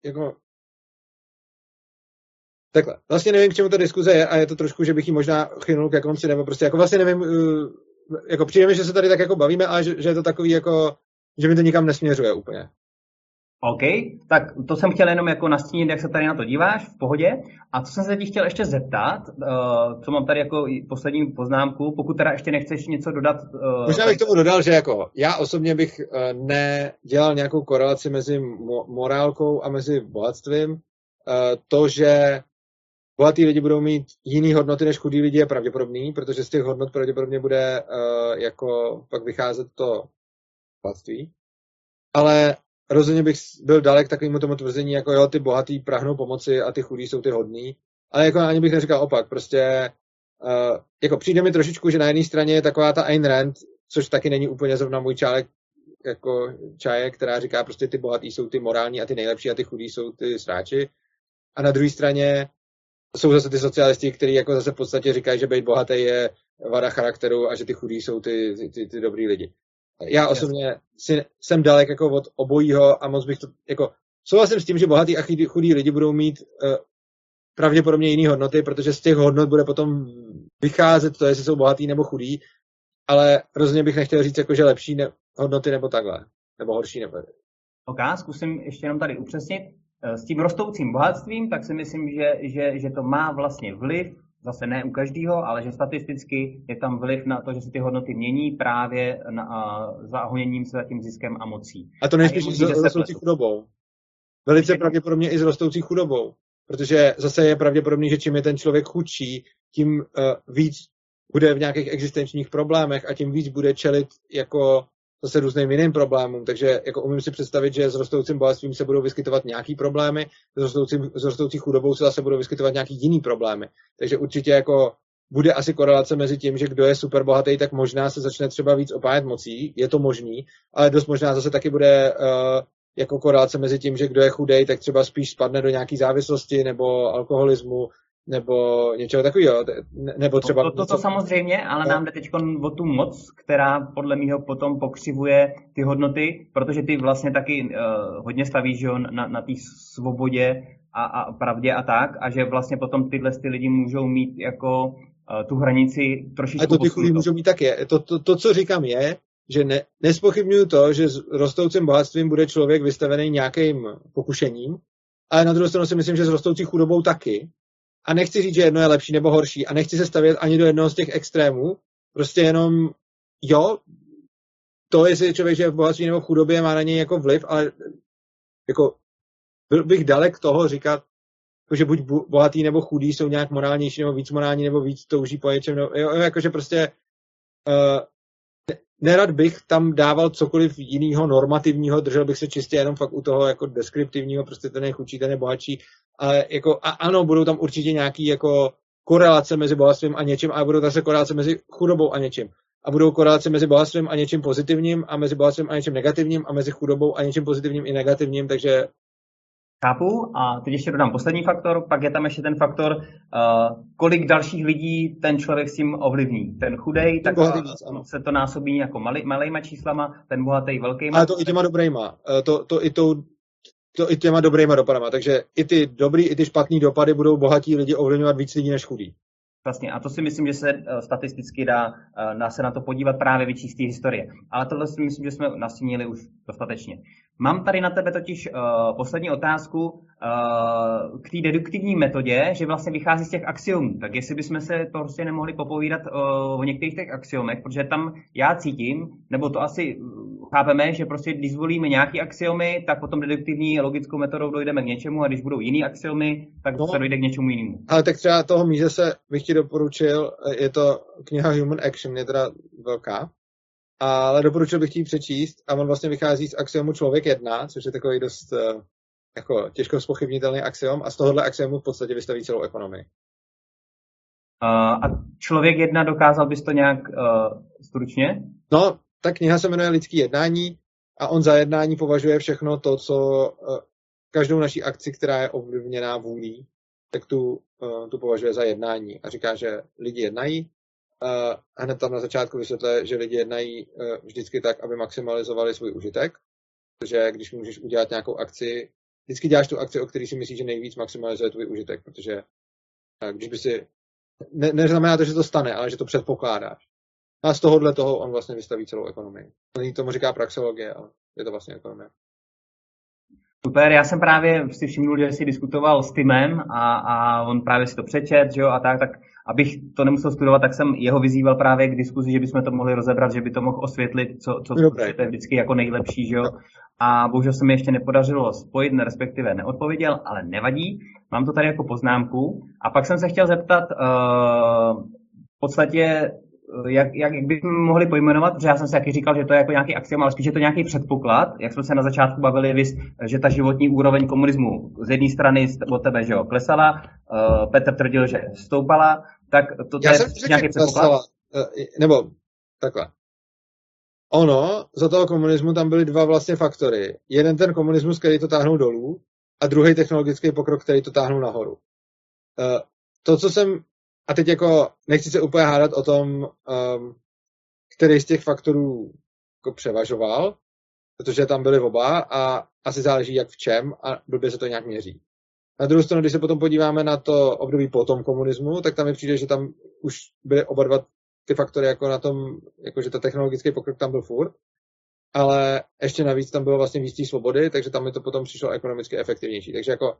jako... Takhle. Vlastně nevím, k čemu ta diskuze je, a je to trošku, že bych ji možná chynul ke konci, nebo prostě jako vlastně nevím, jako přijde mi, že se tady tak jako bavíme, ale že je to takový jako, že mi to nikam nesměřuje úplně. OK, tak to jsem chtěl jenom jako nastínit, jak se tady na to díváš, v pohodě. A co jsem se ti chtěl ještě zeptat, co mám tady jako poslední poznámku, pokud teda ještě nechceš něco dodat. Možná bych tomu dodal, že jako já osobně bych nedělal nějakou korelaci mezi morálkou a mezi bohatstvím. To, že bohatí lidi budou mít jiný hodnoty než chudí lidi, je pravděpodobný, protože z těch hodnot pravděpodobně bude jako pak vycházet to bohatství. Ale rozhodně bych byl dalek takovému tomu tvrzení, jako jo, ty bohatý prahnou pomoci a ty chudí jsou ty hodný, ale jako ani bych neříkal opak, prostě jako přijde mi trošičku, že na jedné straně je taková ta Ayn Rand, což taky není úplně zrovna můj čáje, která říká prostě ty bohatý jsou ty morální a ty nejlepší a ty chudí jsou ty sráči, a na druhé straně jsou zase ty socialisti, kteří jako zase v podstatě říkají, že být bohatý je vada charakteru a že ty chudí jsou ty dobrý lidi. Já osobně jsem dalek jako od obojího a moc bych to, jako souhlasím s tím, že bohatí a chudí lidi budou mít pravděpodobně jiné hodnoty, protože z těch hodnot bude potom vycházet to, jestli jsou bohatí nebo chudí, ale rozhodně bych nechtěl říct, jako, že lepší hodnoty nebo takhle, nebo horší nebo... Ok, zkusím ještě jenom tady upřesnit. S tím rostoucím bohatstvím, tak si myslím, že to má vlastně vliv zase ne u každého, ale že statisticky je tam vliv na to, že se ty hodnoty mění právě zahoněním se za tím ziskem a mocí. A to nejspíš i s rostoucí chudobou. Velice pravděpodobně i s rostoucí chudobou. Protože zase je pravděpodobný, že čím je ten člověk chudší, tím víc bude v nějakých existenčních problémech a tím víc bude čelit jako zase různým jiným problémům. Takže jako umím si představit, že s rostoucím bohatstvím se budou vyskytovat nějaký problémy, s rostoucí chudobou se zase budou vyskytovat nějaký jiný problémy. Takže určitě jako bude asi korelace mezi tím, že kdo je super bohatý, tak možná se začne třeba víc opájet mocí, je to možný, ale dost možná zase taky bude jako korelace mezi tím, že kdo je chudej, tak třeba spíš spadne do nějaký závislosti nebo alkoholismu, nebo něčeho takového, nebo třeba... To samozřejmě, ale nám jde teď o tu moc, která podle mýho potom pokřivuje ty hodnoty, protože ty vlastně taky hodně stavíš na té svobodě a pravdě a tak, a že vlastně potom tyhle ty lidi můžou mít jako tu hranici trošičku... A to ty chudí můžou mít taky. To, co říkám je, že nespochybnuju to, že s rostoucím bohatstvím bude člověk vystavený nějakým pokušením, ale na druhou stranu si myslím, že s rostoucí chudobou taky. A nechci říct, že jedno je lepší nebo horší. A nechci se stavět ani do jednoho z těch extrémů. Prostě jenom, jo, to, jestli člověk je v bohatství nebo v chudobě, má na něj jako vliv, ale jako byl bych dalek toho říkat, že buď bohatý nebo chudý jsou nějak morálnější nebo víc morální nebo víc touží po něčem. Jakože prostě nerad bych tam dával cokoliv jinýho normativního, držel bych se čistě jenom fakt u toho jako deskriptivního, prostě ten je chudší, ten je bohatší. Ale jako, a ano, budou tam určitě nějaký jako korelace mezi bohatstvím a něčím, a budou zase korelace mezi chudobou a něčím. A budou korelace mezi bohatstvím a něčím pozitivním, a mezi bohatstvím a něčím negativním, a mezi chudobou a něčím pozitivním i negativním, takže... Chápu, a teď ještě dodám poslední faktor, pak je tam ještě ten faktor, kolik dalších lidí ten člověk s tím ovlivní. Ten chudej, tak se to násobí jako malejma číslama, ten bohatý velkýma. Ale to i těma dobrýma, to i těma dobrýma dopadama, takže i ty dobrý, i ty špatný dopady budou bohatí lidi ovlivňovat víc lidí než chudí. Vlastně, a to si myslím, že se statisticky dá se na to podívat právě vyčíst té historie. Ale tohle si myslím, že jsme nastínili už dostatečně. Mám tady na tebe totiž poslední otázku k té deduktivní metodě, že vlastně vychází z těch axiomů. Tak jestli bychom se prostě nemohli popovídat o některých těch axiomech, protože tam já cítím, nebo to asi chápeme, že prostě když zvolíme nějaký axiomy, tak potom deduktivní logickou metodou dojdeme k něčemu, a když budou jiný axiomy, tak se dojde k něčemu jinému. Ale tak třeba toho Misese bych ti doporučil, je to kniha Human Action, je teda velká, ale doporučil bych ti přečíst, a on vlastně vychází z axiomu člověk jedná, což je takový dost jako těžko zpochybnitelný axiom, a z tohohle axiomu v podstatě vystaví celou ekonomii. A člověk jedna, dokázal bys to nějak stručně? No, ta kniha se jmenuje Lidský jednání a on za jednání považuje všechno to, co každou naší akci, která je ovlivněná vůlí, tak tu považuje za jednání a říká, že lidi jednají. A hned tam na začátku vysvětluje, že lidi jednají vždycky tak, aby maximalizovali svůj užitek, protože když můžeš udělat nějakou akci, vždycky děláš tu akci, o který si myslíš, že nejvíc maximalizuje tvůj užitek, protože když by si... Neznamená to, že to stane, ale že to předpokládáš. A z tohohle toho on vlastně vystaví celou ekonomii. Není tomu říká praxeologie, ale je to vlastně ekonomie. Super, já jsem právě si všimnul, že jsi diskutoval s Timem a on právě si to přečet, že jo, a tak abych to nemusel studovat, tak jsem jeho vyzýval právě k diskuzi, že bychom to mohli rozebrat, že by to mohl osvětlit, co je vždycky jako nejlepší, že jo. A bohužel se mi ještě nepodařilo spojit, respektive neodpověděl, ale nevadí, mám to tady jako poznámku. A pak jsem se chtěl zeptat v podstatě, jak bychom mohli pojmenovat, protože já jsem si taky říkal, že to je jako nějaký axiom, ale spíš je to nějaký předpoklad, jak jsme se na začátku bavili, že ta životní úroveň komunismu z jedné strany od tebe, že jo, klesala, Petr tvrdil, že stoupala, tak to je nějaký předpoklad? Nebo takhle. Ono, za toho komunismu tam byly dva vlastně faktory. Jeden ten komunismus, který to táhnul dolů, a druhý technologický pokrok, který to táhnul nahoru. To, co jsem... A teď jako nechci se úplně hádat o tom, který z těch faktorů jako převažoval, protože tam byly oba a asi záleží jak v čem a blbě se to nějak měří. Na druhou stranu, když se potom podíváme na to období potom komunismu, tak tam mi přijde, že tam už byly oba dva ty faktory jako na tom, jako že ta technologický pokrok tam byl furt, ale ještě navíc tam bylo vlastně víc svobody, takže tam mi to potom přišlo ekonomicky efektivnější. Takže jako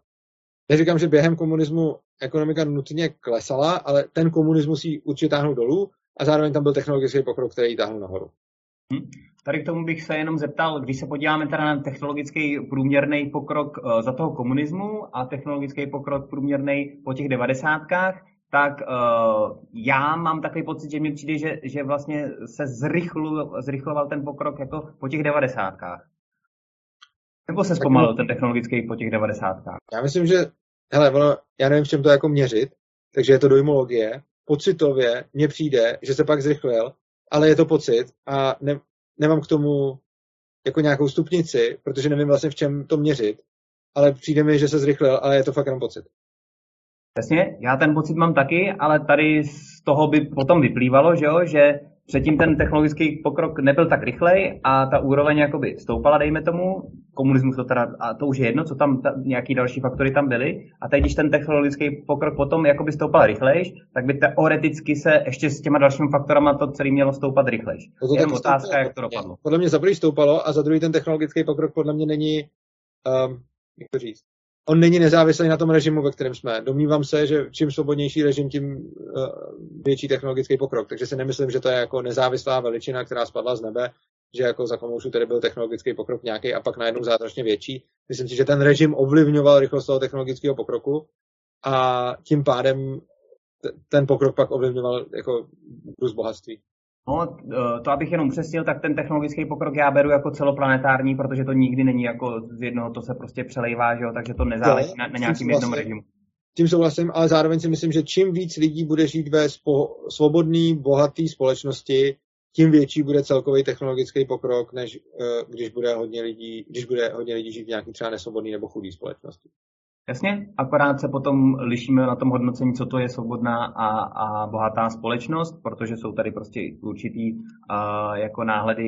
neříkám, že během komunismu ekonomika nutně klesala, ale ten komunismus ji určitě táhnout dolů a zároveň tam byl technologický pokrok, který ji táhnul nahoru. Tady k tomu bych se jenom zeptal, když se podíváme teda na technologický průměrný pokrok za toho komunismu a technologický pokrok průměrný po těch 90kách, tak já mám takový pocit, že mi přijde, že vlastně se zrychloval ten pokrok jako po těch 90kách. Nebo se zpomalil ten technologický po těch 90kách? Já myslím, že já nevím, v čem to jako měřit, takže je to dojmologie. Pocitově mně přijde, že se pak zrychlil, ale je to pocit a nemám k tomu jako nějakou stupnici, protože nevím vlastně, v čem to měřit, ale přijde mi, že se zrychlil, ale je to fakt jenom pocit. Jasně, já ten pocit mám taky, ale tady z toho by potom vyplývalo, že jo, že předtím ten technologický pokrok nebyl tak rychlej a ta úroveň jakoby stoupala, dejme tomu, komunismus to teda, a to už je jedno, co tam, nějaký další faktory tam byly, a teď, když ten technologický pokrok potom jakoby stoupal rychlejš, tak by teoreticky se ještě s těma dalšími faktorama to celý mělo stoupat rychlejš. To je otázka, stoupalo, jak to dopadlo. Podle mě za prvý stoupalo a za druhý ten technologický pokrok podle mě není, jak to říct, on není nezávislý na tom režimu, ve kterém jsme. Domnívám se, že čím svobodnější režim, tím větší technologický pokrok. Takže si nemyslím, že to je jako nezávislá veličina, která spadla z nebe, že jako za komoušů tady byl technologický pokrok nějaký a pak najednou zázračně větší. Myslím si, že ten režim ovlivňoval rychlost toho technologického pokroku a tím pádem ten pokrok pak ovlivňoval jako růst bohatství. No, to abych jenom přesnil, tak ten technologický pokrok já beru jako celoplanetární, protože to nikdy není jako z jednoho, to se prostě přelejvá, že jo, takže to nezáleží na nějakým jednom režimu. Tím souhlasím, ale zároveň si myslím, že čím víc lidí bude žít ve svobodné, bohaté společnosti, tím větší bude celkový technologický pokrok, než když bude hodně lidí žít v nějaký třeba nesvobodný nebo chudý společnosti. Jasně, akorát se potom lišíme na tom hodnocení, co to je svobodná a bohatá společnost, protože jsou tady prostě určitý jako náhledy,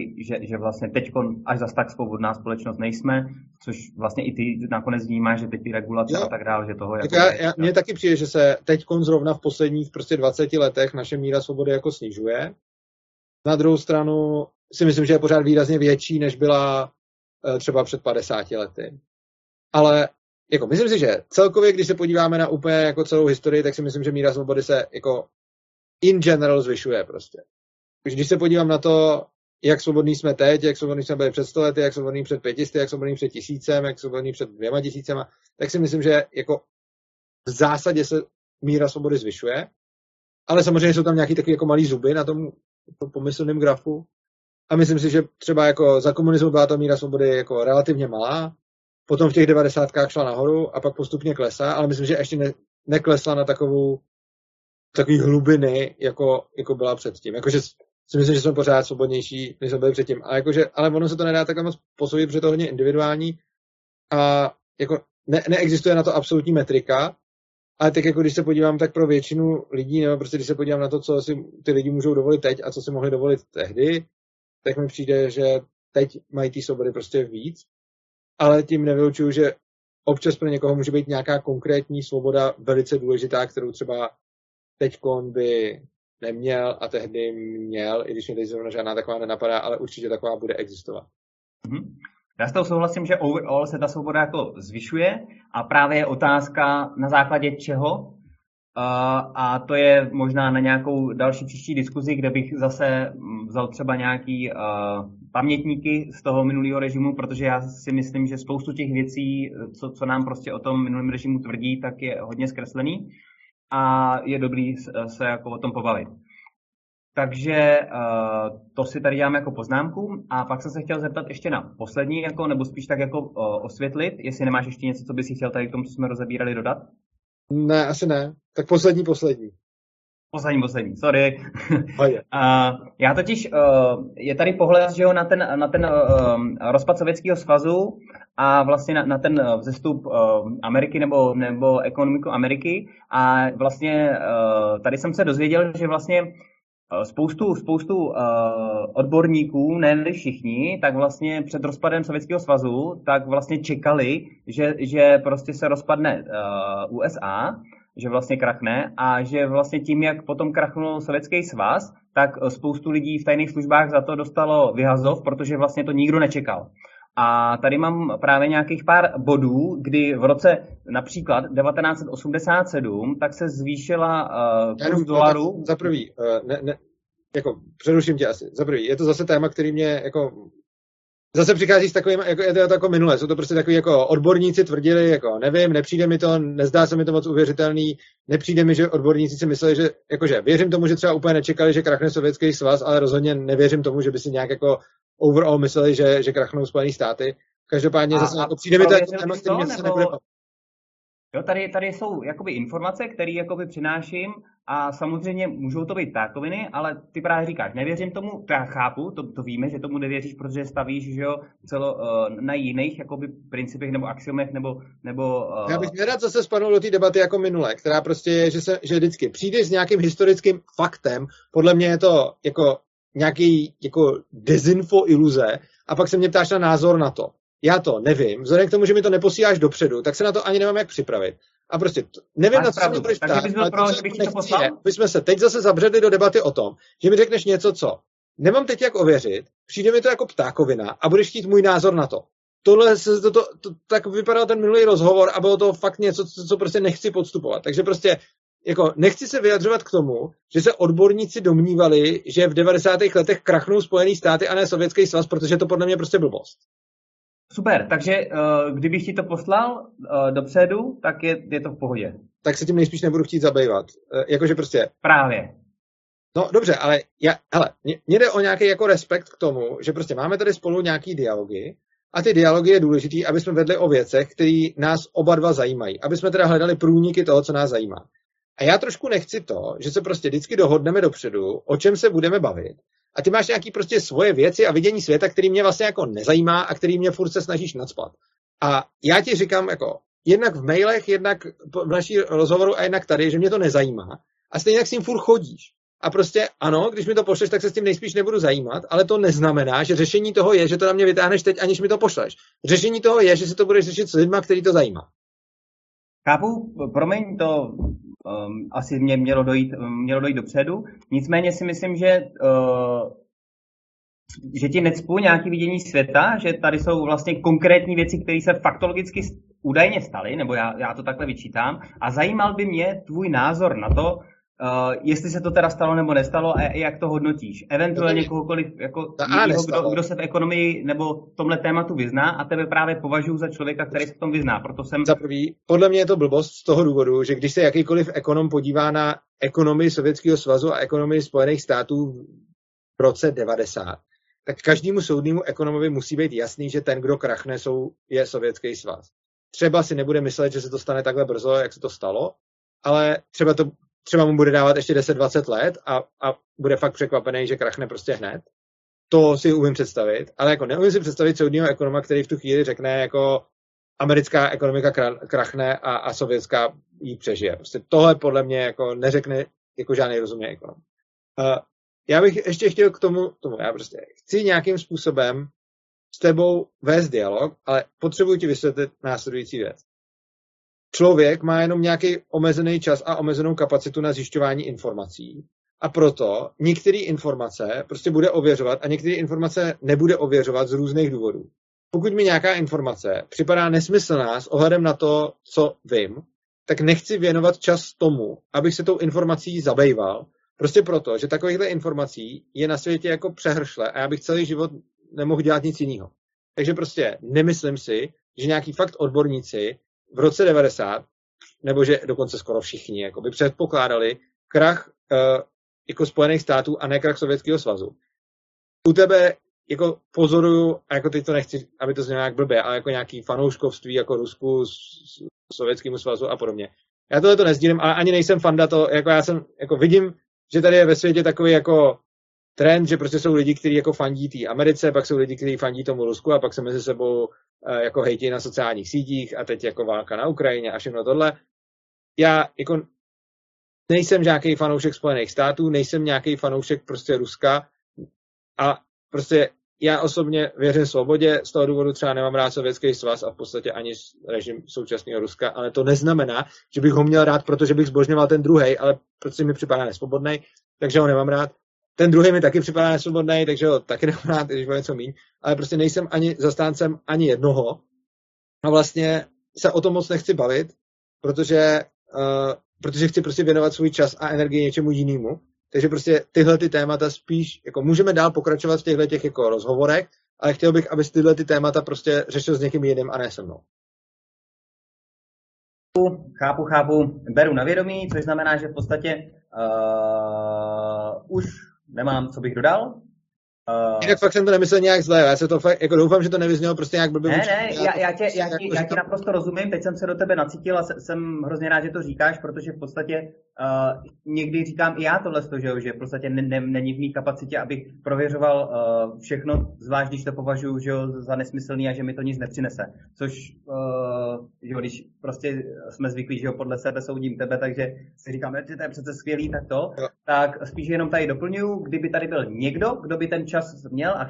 že vlastně teď až zas tak svobodná společnost nejsme, což vlastně i ty nakonec vnímáš, že teď ty regulace a tak dále, že toho... Mně taky přijde, že se teď zrovna v posledních prostě 20 letech naše míra svobody jako snižuje. Na druhou stranu si myslím, že je pořád výrazně větší, než byla třeba před 50 lety. Ale jako, myslím si, že celkově, když se podíváme na úplně jako celou historii, tak si myslím, že míra svobody se jako in general zvyšuje prostě. Když se podívám na to, jak svobodní jsme teď, jak svobodní jsme byli před 100 lety, jak svobodní před 500, jak svobodní před 1000, jak svobodní před 2000, tak si myslím, že jako v zásadě se míra svobody zvyšuje, ale samozřejmě jsou tam nějaký takový jako malý zuby na tom pomyslném grafu a myslím si, že třeba jako za komunismu byla ta míra svobody jako relativně malá, potom v těch 90kách šla nahoru a pak postupně klesá, ale myslím, že ještě neklesla na takový hlubiny, jako byla předtím. Jakože si myslím, že jsme pořád svobodnější, než jsme byli předtím. A ale ono se to nedá takhle moc posoudit, protože to hodně individuální a jako neexistuje na to absolutní metrika, ale tak jako když se podívám, tak pro většinu lidí, nebo prostě když se podívám na to, co si ty lidi můžou dovolit teď a co si mohli dovolit tehdy, tak mi přijde, že teď mají ty svobody prostě víc. Ale tím nevylučuju, že občas pro někoho může být nějaká konkrétní svoboda velice důležitá, kterou třeba teďkon by neměl a tehdy měl, i když mě teď zrovna žádná taková nenapadá, ale určitě taková bude existovat. Já s tou souhlasím, že overall se ta svoboda jako zvyšuje a právě je otázka na základě čeho, a to je možná na nějakou další příští diskuzi, kde bych zase vzal třeba nějaký pamětníky z toho minulého režimu, protože já si myslím, že spoustu těch věcí, co nám prostě o tom minulém režimu tvrdí, tak je hodně zkreslený a je dobrý se jako o tom pobavit. Takže to si tady děláme jako poznámku a pak jsem se chtěl zeptat ještě na poslední, jako, nebo spíš tak jako osvětlit, jestli nemáš ještě něco, co bys chtěl tady k tomu, co jsme rozebírali, dodat? Ne, asi ne. Tak poslední. Poslední, sorry. Já totiž, je tady pohled, že jo, na ten rozpad Sovětského svazu a vlastně na ten vzestup Ameriky nebo ekonomiku Ameriky a vlastně tady jsem se dozvěděl, že vlastně spoustu odborníků, ne všichni, tak vlastně před rozpadem Sovětského svazu, tak vlastně čekali, že prostě se rozpadne USA, že vlastně krachne a že vlastně tím, jak potom krachnul Sovětský svaz, tak spoustu lidí v tajných službách za to dostalo vyhazov, protože vlastně to nikdo nečekal. A tady mám právě nějakých pár bodů, kdy v roce například 1987 tak se zvýšila kurz dolaru. Za prvý, jako přeruším tě asi. Za prvý, je to zase téma, který mě jako zase přichází s takovým, jako je to jako minule, jsou to prostě takový jako odborníci tvrdili, jako nevím, nepřijde mi to, nezdá se mi to moc uvěřitelný, nepřijde mi, že odborníci si mysleli, že jakože věřím tomu, že třeba úplně nečekali, že krachne Sovětský svaz, ale rozhodně nevěřím tomu, že by si nějak jako overall mysleli, že krachnou Spojené státy. Každopádně zase jako přijde mi to jako téma, který mě se nebude pamatovat. Jo, tady jsou jakoby informace, které jakoby přináším a samozřejmě můžou to být ptákoviny, ale ty právě říkáš, nevěřím tomu, to já chápu, to víme, že tomu nevěříš, protože stavíš, že jo, na jiných jakoby principech nebo axiomech nebo Já bych nerad zase spadnul do té debaty jako minule, která prostě je, že vždycky přijdeš s nějakým historickým faktem, podle mě je to jako nějaký jako dezinfo iluze a pak se mě ptáš na názor na to. Já to nevím, vzhledem k tomu, že mi to neposíláš dopředu, tak se na to ani nemám jak připravit. A prostě nevím, na co se mě budeš ptát, ale my jsme se teď zase zabředli do debaty o tom, že mi řekneš něco, co nemám teď jak ověřit, přijde mi to jako ptákovina a budeš chtít můj názor na to. Tak vypadal ten minulý rozhovor a bylo to fakt něco, co prostě nechci podstupovat. Takže prostě jako nechci se vyjadřovat k tomu, že se odborníci domnívali, že v 90. letech krachnou Spojený státy a ne Sovětský svaz, protože to podle mě prostě blbost. Super, takže kdybych ti to poslal dopředu, tak je to v pohodě. Tak se tím nejspíš nebudu chtít zabývat. Jakože prostě... Právě. No dobře, ale mně jde o nějaký jako respekt k tomu, že prostě máme tady spolu nějaký dialogy a ty dialogy je důležitý, aby jsme vedli o věcech, které nás oba dva zajímají. Aby jsme teda hledali průniky toho, co nás zajímá. A já trošku nechci to, že se prostě vždycky dohodneme dopředu, o čem se budeme bavit. A ty máš nějaký prostě svoje věci a vidění světa, který mě vlastně jako nezajímá a který mě furt se snažíš nacpat. A já ti říkám jako jednak v mailech, jednak v naší rozhovoru a jednak tady, že mě to nezajímá. A stejně tak s tím furt chodíš. A prostě ano, když mi to pošleš, tak se s tím nejspíš nebudu zajímat, ale to neznamená, že řešení toho je, že to na mě vytáhneš teď, aniž mi to pošleš. Řešení toho je, že si to budeš řešit s lidma, který to zajímá. Chápu, promiň to... asi mě mělo dojít dopředu. Nicméně si myslím, že ti necpu nějaké vidění světa, že tady jsou vlastně konkrétní věci, které se faktologicky údajně staly, nebo já to takhle vyčítám, a zajímal by mě tvůj názor na to, jestli se to teda stalo nebo nestalo a jak to hodnotíš. Eventuálně kohokoliv, jako kdo se v ekonomii nebo v tomhle tématu vyzná a tebe právě považuji za člověka, který se v tom vyzná. Proto jsem... Za prvý, podle mě je to blbost z toho důvodu, že když se jakýkoliv ekonom podívá na ekonomii Sovětského svazu a ekonomii Spojených států v roce 90, tak každému soudnému ekonomovi musí být jasný, že ten, kdo krachne, je Sovětský svaz. Třeba si nebude myslet, že se to stane takhle brzo, jak se to stalo, ale třeba mu bude dávat ještě 10-20 let a bude fakt překvapený, že krachne prostě hned. To si umím představit, ale jako neumím si představit soudního ekonoma, který v tu chvíli řekne jako americká ekonomika krachne a sovětská ji přežije. Prostě tohle podle mě jako neřekne jako žádný rozumný ekonom. Já bych ještě chtěl k tomu, já prostě chci nějakým způsobem s tebou vést dialog, ale potřebuji ti vysvětlit následující věc. Člověk má jenom nějaký omezený čas a omezenou kapacitu na zjišťování informací a proto některé informace prostě bude ověřovat a některé informace nebude ověřovat z různých důvodů. Pokud mi nějaká informace připadá nesmyslná s ohledem na to, co vím, tak nechci věnovat čas tomu, abych se tou informací zabejval, prostě proto, že takovýchhle informací je na světě jako přehršle a já bych celý život nemohl dělat nic jiného. Takže prostě nemyslím si, že nějaký fakt odborníci v roce 90, nebo že dokonce skoro všichni, jako by předpokládali krach jako Spojených států a ne krach Sovětského svazu. U tebe jako pozoruju, a jako teď to nechci, aby to znělo nějak blbě, ale jako nějaký fanouškovství jako Rusku, Sovětskému svazu a podobně. Já tohle to nezdílím, ale ani nejsem fanda toho, jako já jsem, jako vidím, že tady je ve světě takový jako trend, že prostě jsou lidi, kteří jako fandí té Americe, pak jsou lidi, kteří fandí tomu Rusku a pak se mezi sebou jako hejtí na sociálních sítích a teď jako válka na Ukrajině a všechno tohle. Já jako nejsem nějaký fanoušek Spojených států, nejsem nějaký fanoušek prostě Ruska a prostě já osobně věřím svobodě, z toho důvodu třeba nemám rád Sovětský svaz a v podstatě ani režim současného Ruska, ale to neznamená, že bych ho měl rád, protože bych zbožňoval ten druhej, ale prostě mi připadá nesvobodnej, takže ho nemám rád. Ten druhý mi taky připadá nesvobodnej, takže ho taky nebrát, když bude něco míň. Ale prostě nejsem ani zastáncem ani jednoho. A vlastně se o tom moc nechci bavit, protože chci prostě věnovat svůj čas a energii něčemu jinému. Takže prostě tyhle ty témata spíš, jako můžeme dál pokračovat v těchto těch jako rozhovorech, ale chtěl bych, aby tyhle ty témata prostě řešil s někým jiným a ne se mnou. Chápu, beru na vědomí, což znamená, že v podstatě už nemám, co bych dodal. Jinak fakt jsem to nemyslel nějak zle, já se to fakt, jako doufám, že to nevyznělo prostě nějak blbě. Já ti naprosto rozumím, teď jsem se do tebe nacítil a jsem hrozně rád, že to říkáš, protože v podstatě někdy říkám i já tohle, že v podstatě není v mý kapacitě, abych prověřoval všechno, zvlášť když to považuji za nesmyslný a že mi to nic nepřinese. Což, když prostě jsme zvyklí, že podle sebe soudím tebe, takže si říkáme, že to je přece skvělý, tak to. Jo. Tak spíš jenom tady doplňuju, kdyby tady byl někdo, kdo by ten čas měl a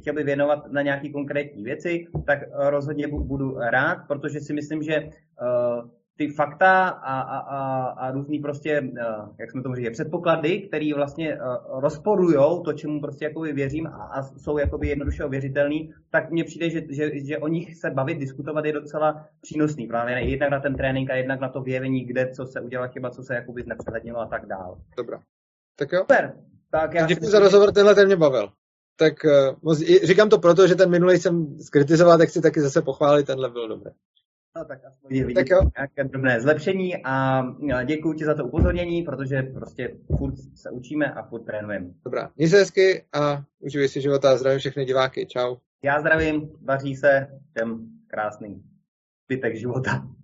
chtěl by věnovat na nějaké konkrétní věci, tak rozhodně budu rád, protože si myslím, že ty fakta a různý prostě, jak jsme tomu říkali, předpoklady, které vlastně rozporujou to, čemu prostě jakoby věřím a jsou jakoby jednoduše ověřitelný, tak mně přijde, že o nich se bavit, diskutovat je docela přínosný. Právě jednak na ten trénink a jednak na to vyjevení, kde, co se udělá chyba, co se jakoby nepřehlednilo a tak dál. Dobrá. Tak jo. Super. Tak já děkuji za rozhovor, tenhle ten mě bavil. Tak říkám to proto, že ten minulý jsem zkritizoval, tak si taky zase pochválit, tenhle byl dobrý. No tak aspoň vidím nějaké drobné zlepšení a děkuji ti za to upozornění, protože prostě furt se učíme a furt trénujeme. Dobrá, měj se hezky a uživej si života a zdravím všechny diváky, čau. Já zdravím, vaří se, všem krásný zbytek života.